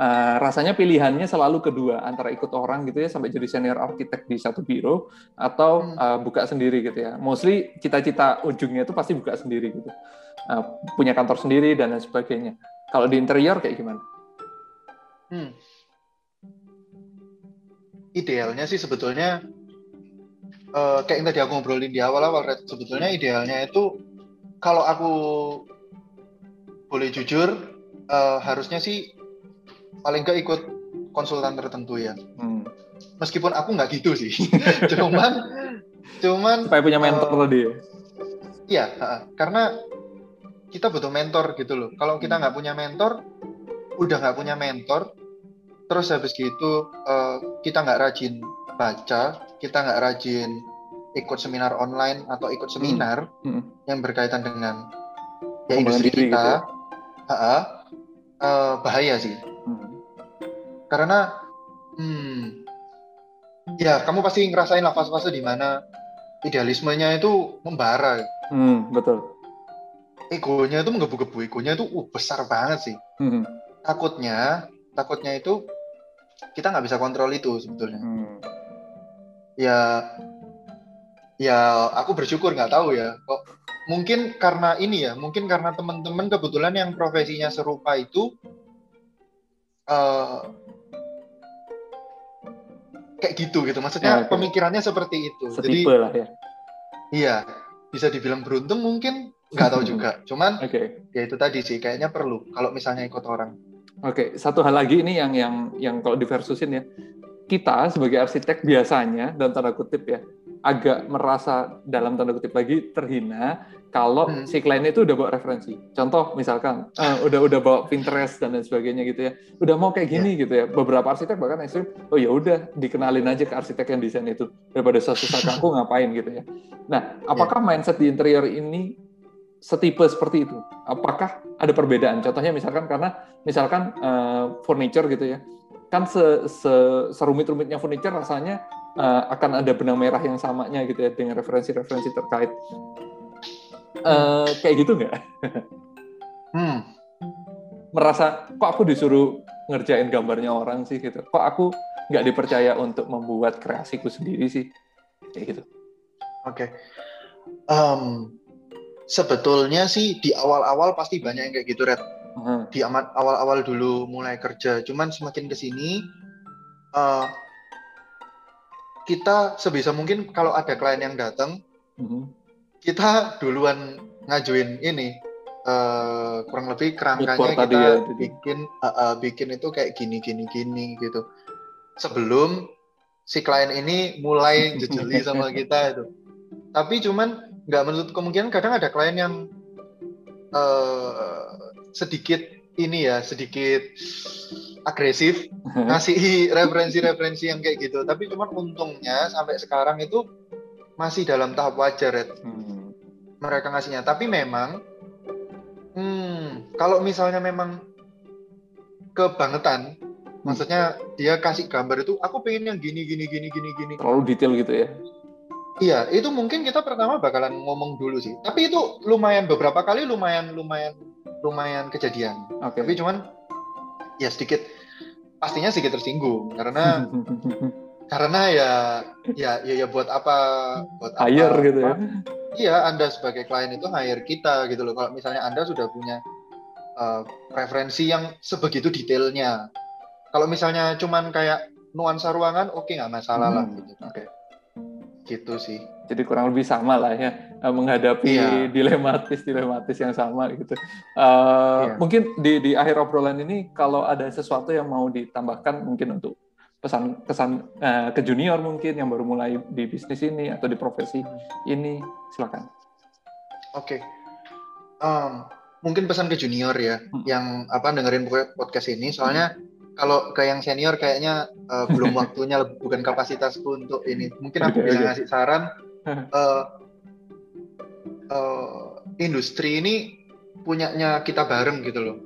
Uh, rasanya pilihannya selalu kedua, antara ikut orang gitu ya sampai jadi senior arsitek di satu biro atau hmm. uh, buka sendiri gitu ya. Mostly cita-cita ujungnya itu pasti buka sendiri gitu. Uh, punya kantor sendiri dan lain sebagainya. Kalau di interior kayak gimana? Hmm. Idealnya sih sebetulnya Uh, kayak yang tadi aku ngobrolin di awal-awal, sebetulnya idealnya itu kalau aku boleh jujur, uh, harusnya sih paling nggak ikut konsultan tertentu ya. Hmm. Meskipun aku nggak gitu sih, cuman cuman supaya punya mentor uh, tadi. Iya, uh, karena kita butuh mentor gitu loh. Kalau kita nggak punya mentor, udah nggak punya mentor, terus habis gitu uh, kita nggak rajin baca, kita nggak rajin ikut seminar online atau ikut seminar hmm. Hmm. yang berkaitan dengan ya industri kita, gitu. uh, uh, bahaya sih. Hmm. Karena, hmm, ya kamu pasti ngerasain lah fase-fase di mana idealismenya itu membara. Hmm, betul. Egonya itu menggebu-gebu, egonya itu uh, besar banget sih. Hmm. Takutnya, takutnya itu kita nggak bisa kontrol itu sebetulnya. Hmm. Ya, ya aku bersyukur nggak tahu ya. Kok mungkin karena ini ya, mungkin karena teman-teman kebetulan yang profesinya serupa itu uh, kayak gitu gitu. Maksudnya ya, okay. pemikirannya seperti itu. Setipe. Jadi lah ya. Iya, bisa dibilang beruntung mungkin nggak tahu juga. Cuman okay. ya itu tadi sih, kayaknya perlu kalau misalnya ikut orang. Oke, okay. Satu hal lagi ini yang yang yang kalau diversusin ya. Kita sebagai arsitek biasanya, dalam tanda kutip ya, agak merasa dalam tanda kutip lagi terhina kalau hmm. si kliennya itu udah bawa referensi. Contoh misalkan, uh, udah udah bawa Pinterest dan lain sebagainya gitu ya. Udah mau kayak gini yeah. gitu ya. Beberapa arsitek bahkan ekstrim, oh ya udah dikenalin aja ke arsitek yang desain itu daripada susah-susah kaku ngapain gitu ya. Nah, apakah yeah. mindset di interior ini setipe seperti itu? Apakah ada perbedaan? Contohnya misalkan karena misalkan uh, furniture gitu ya. Kan serumit-rumitnya furniture rasanya uh, akan ada benang merah yang samanya gitu ya dengan referensi-referensi terkait. Uh, kayak gitu nggak? hmm. Merasa, kok aku disuruh ngerjain gambarnya orang sih gitu? Kok aku nggak dipercaya untuk membuat kreasiku sendiri sih? Kayak gitu. Oke. Okay. Um, sebetulnya sih di awal-awal pasti banyak yang kayak gitu, Red. Di awal-awal dulu mulai kerja, cuman semakin kesini uh, kita sebisa mungkin kalau ada klien yang datang uh-huh. kita duluan ngajuin ini uh, kurang lebih kerangkanya kita ya, bikin uh, uh, bikin itu kayak gini gini gini gitu sebelum si klien ini mulai jejeli sama kita itu. Tapi cuman nggak menutup kemungkinan kadang ada klien yang uh, sedikit ini ya, sedikit agresif ngasih referensi-referensi yang kayak gitu. Tapi cuman untungnya sampai sekarang itu masih dalam tahap wajar ya hmm. mereka ngasihnya. Tapi memang hmm, kalau misalnya memang kebangetan hmm. maksudnya dia kasih gambar itu aku pengen yang gini gini gini gini gini, terlalu detail gitu ya. Iya, itu mungkin kita pertama bakalan ngomong dulu sih. Tapi itu lumayan beberapa kali lumayan lumayan lumayan kejadian. Okay. Tapi cuman ya sedikit, pastinya sedikit tersinggung karena karena ya ya ya, ya buat apa buat hire apa, gitu ya. Iya, Anda sebagai klien itu hire kita gitu loh. Kalau misalnya Anda sudah punya uh, referensi yang sebegitu detailnya. Kalau misalnya cuman kayak nuansa ruangan, oke, okay, nggak masalah hmm, lah. Gitu. Oke, okay. Gitu sih. Jadi kurang lebih sama lah ya, menghadapi yeah. dilematis-dilematis yang sama gitu. Uh, yeah. Mungkin di, di akhir obrolan ini, kalau ada sesuatu yang mau ditambahkan mungkin untuk pesan kesan uh, ke junior mungkin yang baru mulai di bisnis ini atau di profesi ini, silakan. Oke, okay. um, mungkin pesan ke junior ya, hmm. yang apa dengerin podcast ini, soalnya. Hmm. Kalau ke yang senior kayaknya uh, belum waktunya, bukan kapasitasku untuk ini. Mungkin aku bisa ngasih saran, uh, uh, industri ini punyanya kita bareng gitu loh.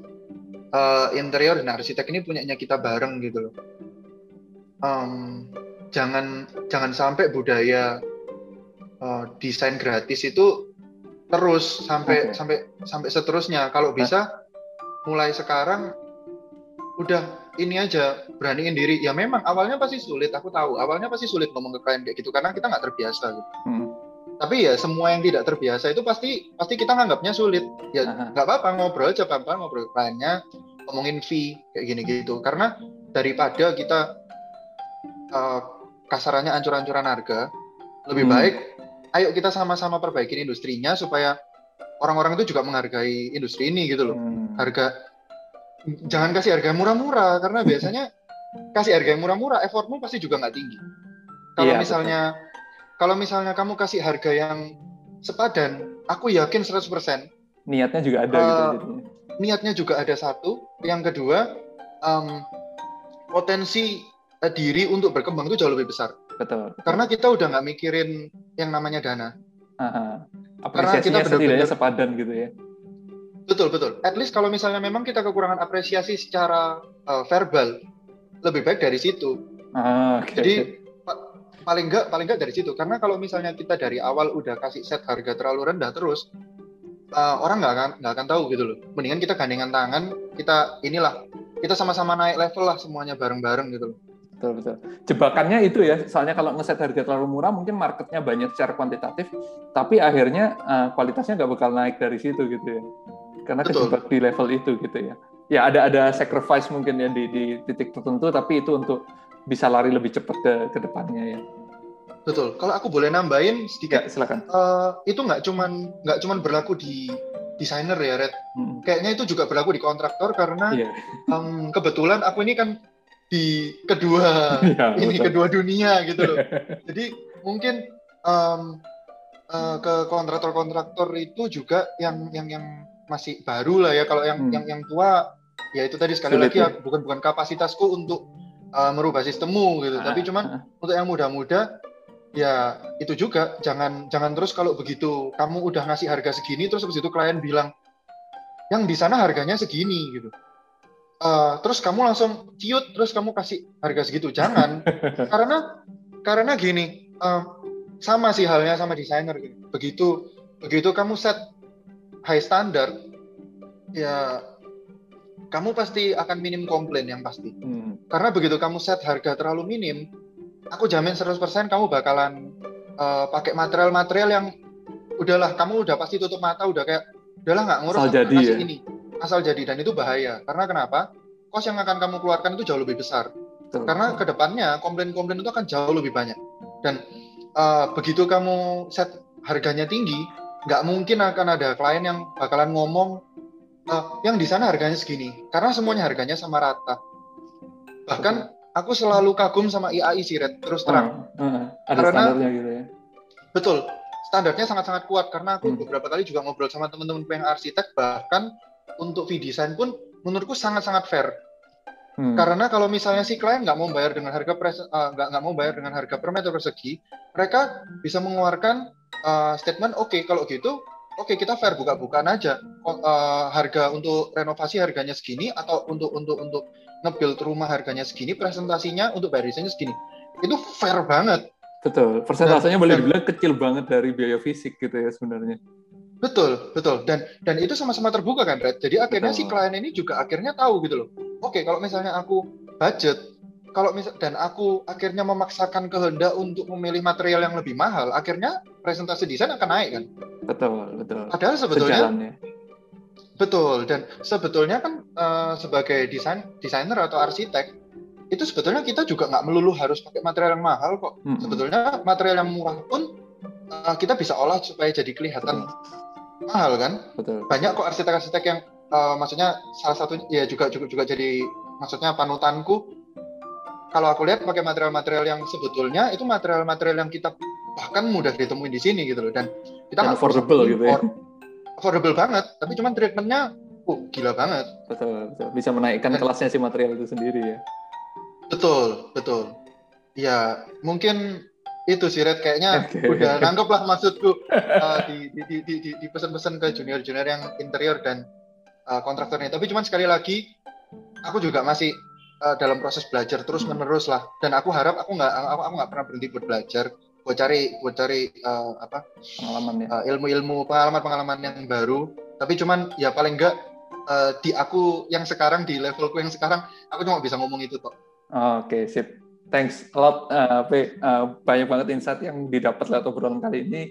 Uh, interior dan arsitek ini punyanya kita bareng gitu loh. Um, jangan jangan sampai budaya uh, desain gratis itu terus sampai okay. sampai sampai seterusnya. Kalau bisa mulai sekarang udah. Ini aja, beraniin diri. Ya memang awalnya pasti sulit, aku tahu. Awalnya pasti sulit ngomong ke klien kayak gitu karena kita nggak terbiasa gitu. Hmm. Tapi ya semua yang tidak terbiasa itu pasti pasti kita nganggapnya sulit. Ya nggak apa-apa, ngobrol aja pelan-pelan, ngobrol ke kliennya, ngomongin fee kayak gini gitu. Karena daripada kita uh, kasarannya ancur-ancuran harga, lebih hmm. baik ayo kita sama-sama perbaikin industrinya supaya orang-orang itu juga menghargai industri ini gitu loh. Hmm. Harga Jangan kasih harga murah-murah, karena biasanya kasih harga yang murah-murah, effortmu pasti juga nggak tinggi. Kalau yeah, misalnya, kalau misalnya kamu kasih harga yang sepadan, aku yakin seratus persen. Niatnya juga ada uh, gitu. Jadinya. Niatnya juga ada satu. Yang kedua, um, potensi uh, diri untuk berkembang itu jauh lebih besar. Betul. Karena kita udah nggak mikirin yang namanya dana. Aha. Apresiasinya setidaknya sepadan gitu ya. Betul, betul. At least kalau misalnya memang kita kekurangan apresiasi secara uh, verbal, lebih baik dari situ. Ah, okay. Jadi pa- paling enggak paling enggak dari situ. Karena kalau misalnya kita dari awal udah kasih set harga terlalu rendah terus, uh, orang nggak akan nggak akan tahu gitu loh. Mendingan kita gandengan tangan, kita inilah, kita sama-sama naik level lah semuanya bareng-bareng gitu loh. Betul, betul. Jebakannya itu ya, soalnya kalau ngeset harga terlalu murah mungkin marketnya banyak secara kuantitatif, tapi akhirnya uh, kualitasnya nggak bakal naik dari situ gitu ya. Karena kejebak di level itu gitu ya. Ya ada ada sacrifice mungkin ya di, di titik tertentu, tapi itu untuk bisa lari lebih cepat ke, ke depannya ya. Betul. Kalau aku boleh nambahin sedikit, ya, silakan. Uh, itu nggak cuman nggak cuman berlaku di desainer ya, Red. Hmm. Kayaknya itu juga berlaku di kontraktor karena yeah. um, kebetulan aku ini kan di kedua ya, ini betul. kedua dunia gitu loh. Jadi mungkin um, uh, ke kontraktor-kontraktor itu juga yang yang yang masih baru lah ya. Kalau yang hmm. yang yang tua ya itu tadi sekali Sulit lagi ya. ya bukan bukan kapasitasku untuk uh, merubah sistemmu gitu, ah, tapi cuman ah. untuk yang muda-muda ya itu juga jangan jangan terus kalau begitu kamu udah ngasih harga segini terus habis itu klien bilang yang di sana harganya segini gitu, uh, terus kamu langsung ciut terus kamu kasih harga segitu, jangan. karena karena gini, uh, sama sih halnya sama desainer gitu. begitu begitu kamu set high standard, ya kamu pasti akan minim komplain yang pasti. Hmm. Karena begitu kamu set harga terlalu minim, aku jamin seratus persen kamu bakalan uh, pakai material-material yang udahlah, kamu udah pasti tutup mata, udah kayak, udahlah nggak ngurus, asal jadi ya? Ini. Asal jadi, dan itu bahaya. Karena kenapa? Cost yang akan kamu keluarkan itu jauh lebih besar. Betul. Karena ke depannya, komplain-komplain itu akan jauh lebih banyak. Dan uh, begitu kamu set harganya tinggi, nggak mungkin akan ada klien yang bakalan ngomong uh, yang di sana harganya segini, karena semuanya harganya sama rata. Bahkan betul. Aku selalu kagum sama I A I sih, Red, terus terang. Uh, uh, ada karena, standarnya gitu ya. Betul, standarnya sangat-sangat kuat, karena aku hmm. beberapa kali juga ngobrol sama teman-teman yang arsitek, bahkan untuk V design pun menurutku sangat-sangat fair. Hmm. Karena kalau misalnya si klien nggak mau bayar dengan harga pres, uh, nggak nggak mau bayar dengan harga per meter persegi, mereka bisa mengeluarkan Uh, statement oke okay, kalau gitu oke okay, kita fair buka-bukaan aja, uh, harga untuk renovasi harganya segini, atau untuk untuk untuk nge-build rumah harganya segini, presentasinya untuk barisannya segini, itu fair banget. Betul, persentasenya boleh dibilang kecil banget dari biaya fisik gitu ya sebenarnya. Betul, betul, dan dan itu sama-sama terbuka kan, Red? Jadi akhirnya betul. Si klien ini juga akhirnya tahu gitu loh, oke okay, kalau misalnya aku budget Kalau misal dan aku akhirnya memaksakan kehendak untuk memilih material yang lebih mahal, akhirnya presentasi desain akan naik kan? Betul, betul. Padahal sebetulnya sejalannya. Betul, dan sebetulnya kan uh, sebagai desain desainer atau arsitek itu sebetulnya kita juga nggak melulu harus pakai material yang mahal kok. Hmm. Sebetulnya material yang murah pun uh, kita bisa olah supaya jadi kelihatan betul. Mahal kan. Betul. Banyak kok arsitek-arsitek yang uh, maksudnya salah satunya ya juga juga juga jadi maksudnya panutanku. Kalau aku lihat pakai material-material yang sebetulnya itu material-material yang kita bahkan mudah ditemuin di sini gitu loh, dan kita nggak affordable gitu ya. Affordable banget, tapi cuman treatmentnya oh, gila banget. Betul, betul. Bisa menaikkan dan, kelasnya si material itu sendiri ya. Betul, betul. Ya, mungkin itu sih Red, kayaknya okay. Udah nangkep lah maksudku uh, di, di, di, di, di pesan-pesan ke junior-junior yang interior dan uh, kontraktornya. Tapi cuman sekali lagi, aku juga masih uh, dalam proses belajar terus-menerus lah. Dan aku harap aku nggak aku, aku nggak pernah berhenti buat belajar. Buat cari, buat cari uh, apa pengalaman ya. Uh, ilmu-ilmu, pengalaman-pengalaman yang baru. Tapi cuman ya paling nggak Uh, di aku yang sekarang, di levelku yang sekarang, aku cuma bisa ngomong itu kok. Oke, okay, sip. Thanks a lot, uh, P. Uh, banyak banget insight yang didapat lewat obrolan kali ini.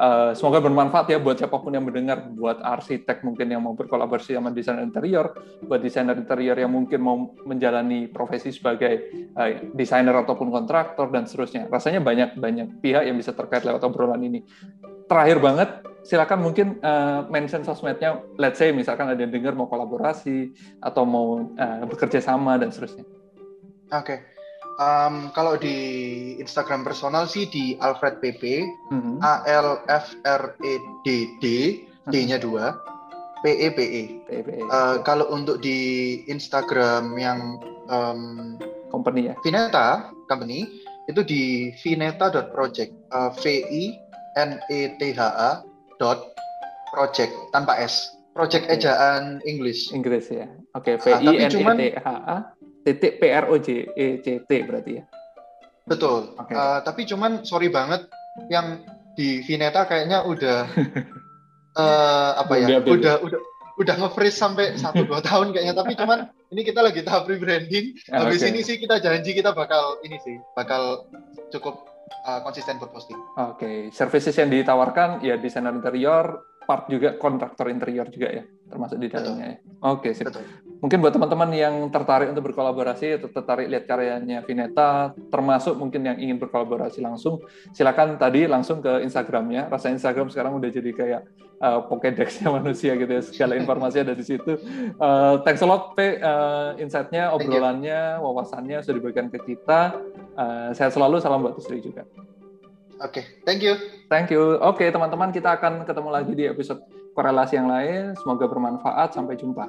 Uh, semoga bermanfaat ya buat siapapun yang mendengar, buat arsitek mungkin yang mau berkolaborasi sama desainer interior, buat desainer interior yang mungkin mau menjalani profesi sebagai uh, desainer ataupun kontraktor, dan seterusnya. Rasanya banyak-banyak pihak yang bisa terkait lewat obrolan ini. Terakhir banget, silakan mungkin uh, mention sosmednya, let's say misalkan ada yang dengar mau kolaborasi atau mau uh, bekerja sama dan seterusnya. Oke, okay. um, kalau di Instagram personal sih di alfreddpepe, mm-hmm. A L F R E D D, D-nya dua, P E P E. Uh, kalau untuk di Instagram yang um, company ya, Vinetha company itu di vinetha dot project, uh, V I N E T H A dot project tanpa s, project okay. Ejaan Inggris. Inggris ya. Oke, V I N E T H A titik P R O J E C T berarti ya. Betul. Okay. Uh, tapi cuman sorry banget yang di Vinetha kayaknya udah uh, apa ya? Udah udah udah, udah nge-freeze sampai satu dua tahun kayaknya. Tapi cuman ini kita lagi tahap rebranding. Habis okay. Ini sih kita janji kita bakal ini sih, bakal cukup Uh, konsisten buat posting. Oke, okay. Services yang ditawarkan ya desainer interior, part juga kontraktor interior juga ya, termasuk di dalamnya ya. Oke, okay, mungkin buat teman-teman yang tertarik untuk berkolaborasi atau tertarik lihat karyanya Vinetha, termasuk mungkin yang ingin berkolaborasi langsung, silakan tadi langsung ke Instagramnya. Rasa Instagram sekarang udah jadi kayak uh, Pokédex-nya manusia gitu ya, segala informasi ada di situ. Uh, thanks a lot, P. Uh, insight-nya, obrolannya, wawasannya sudah diberikan ke kita. Uh, sehat selalu, salam buat istri juga. Oke, okay, thank you. Thank you. Oke, okay, teman-teman, kita akan ketemu lagi di episode korelasi yang lain. Semoga bermanfaat. Sampai jumpa.